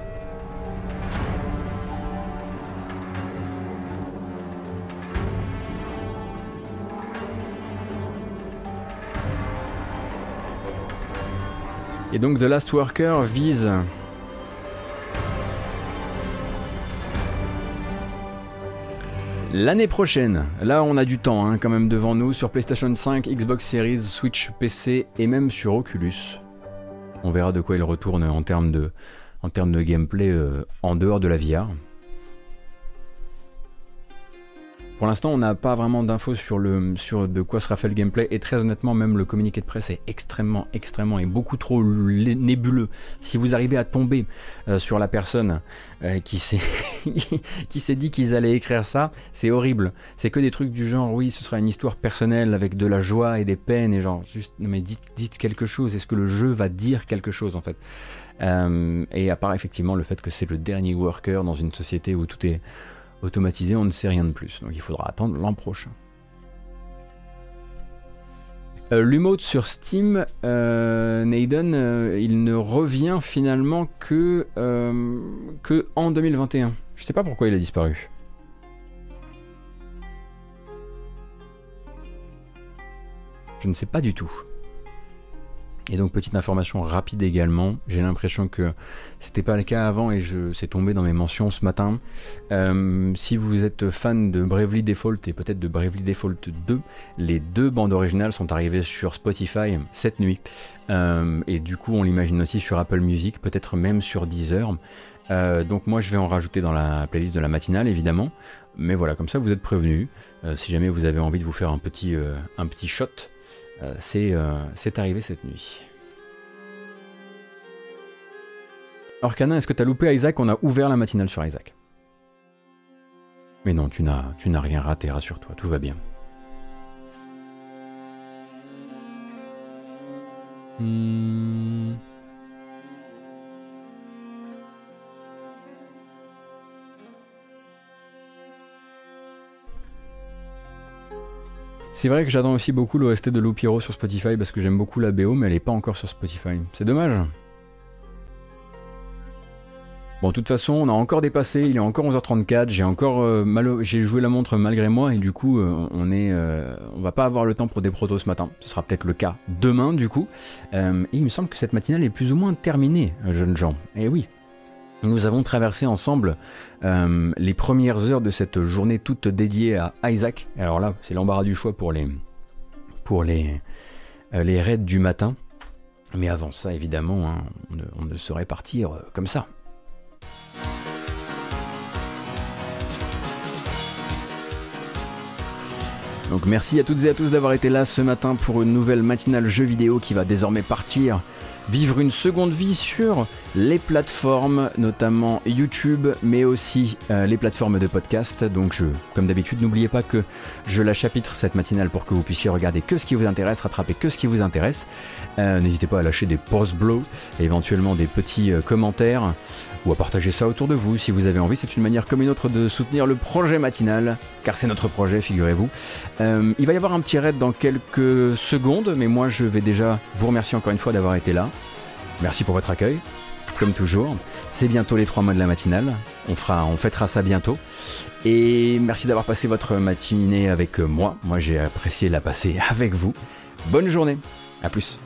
Et donc The Last Worker vise l'année prochaine. Là on a du temps hein, quand même devant nous, sur PlayStation 5, Xbox Series, Switch, PC et même sur Oculus. On verra de quoi il retourne en termes de gameplay en dehors de la VR. Pour l'instant, on n'a pas vraiment d'infos sur de quoi sera fait le gameplay, et très honnêtement, même le communiqué de presse est extrêmement et beaucoup trop nébuleux. Si vous arrivez à tomber sur la personne qui s'est dit qu'ils allaient écrire ça, c'est horrible. C'est que des trucs du genre, oui, ce sera une histoire personnelle avec de la joie et des peines, et genre, juste, mais dites quelque chose, est-ce que le jeu va dire quelque chose en fait? Et à part effectivement le fait que c'est le dernier worker dans une société où tout est automatisé, on ne sait rien de plus, donc il faudra attendre l'an prochain. L'Umote sur Steam, Naiden, il ne revient finalement que en 2021. Je sais pas pourquoi il a disparu. Je ne sais pas du tout. Et donc petite information rapide également, j'ai l'impression que c'était pas le cas avant et c'est tombé dans mes mentions ce matin. Si vous êtes fan de Bravely Default et peut-être de Bravely Default 2, les deux bandes originales sont arrivées sur Spotify cette nuit. Et du coup on l'imagine aussi sur Apple Music, peut-être même sur Deezer. Donc moi je vais en rajouter dans la playlist de la matinale évidemment. Mais voilà, comme ça vous êtes prévenus. Si jamais vous avez envie de vous faire un petit shot. C'est arrivé cette nuit. Orkana, est-ce que t'as loupé Isaac? On a ouvert la matinale sur Isaac. Mais non, tu n'as rien raté, rassure-toi, tout va bien. C'est vrai que j'attends aussi beaucoup l'OST de Loupiro sur Spotify parce que j'aime beaucoup la BO, mais elle n'est pas encore sur Spotify. C'est dommage. Bon, de toute façon, on a encore dépassé, il est encore 11h34, j'ai joué la montre malgré moi et du coup, on va pas avoir le temps pour des protos ce matin. Ce sera peut-être le cas demain du coup. Et il me semble que cette matinale est plus ou moins terminée, jeunes gens. Eh oui. Nous avons traversé ensemble les premières heures de cette journée toute dédiée à Isaac. Alors là, c'est l'embarras du choix pour les raids du matin. Mais avant ça, évidemment, hein, on ne saurait partir comme ça. Donc merci à toutes et à tous d'avoir été là ce matin pour une nouvelle matinale jeux vidéo qui va désormais partir. Vivre une seconde vie sur les plateformes, notamment YouTube, mais aussi les plateformes de podcast. Donc comme d'habitude, n'oubliez pas que je la chapitre cette matinale pour que vous puissiez regarder que ce qui vous intéresse, rattraper que ce qui vous intéresse. N'hésitez pas à lâcher des post-blows, éventuellement des petits commentaires, ou à partager ça autour de vous si vous avez envie. C'est une manière comme une autre de soutenir le projet matinal, car c'est notre projet, figurez-vous. Il va y avoir un petit raid dans quelques secondes, mais moi je vais déjà vous remercier encore une fois d'avoir été là. Merci pour votre accueil, comme toujours. C'est bientôt les 3 mois de la matinale, on fêtera ça bientôt. Et merci d'avoir passé votre matinée avec moi. Moi j'ai apprécié la passer avec vous. Bonne journée, à plus.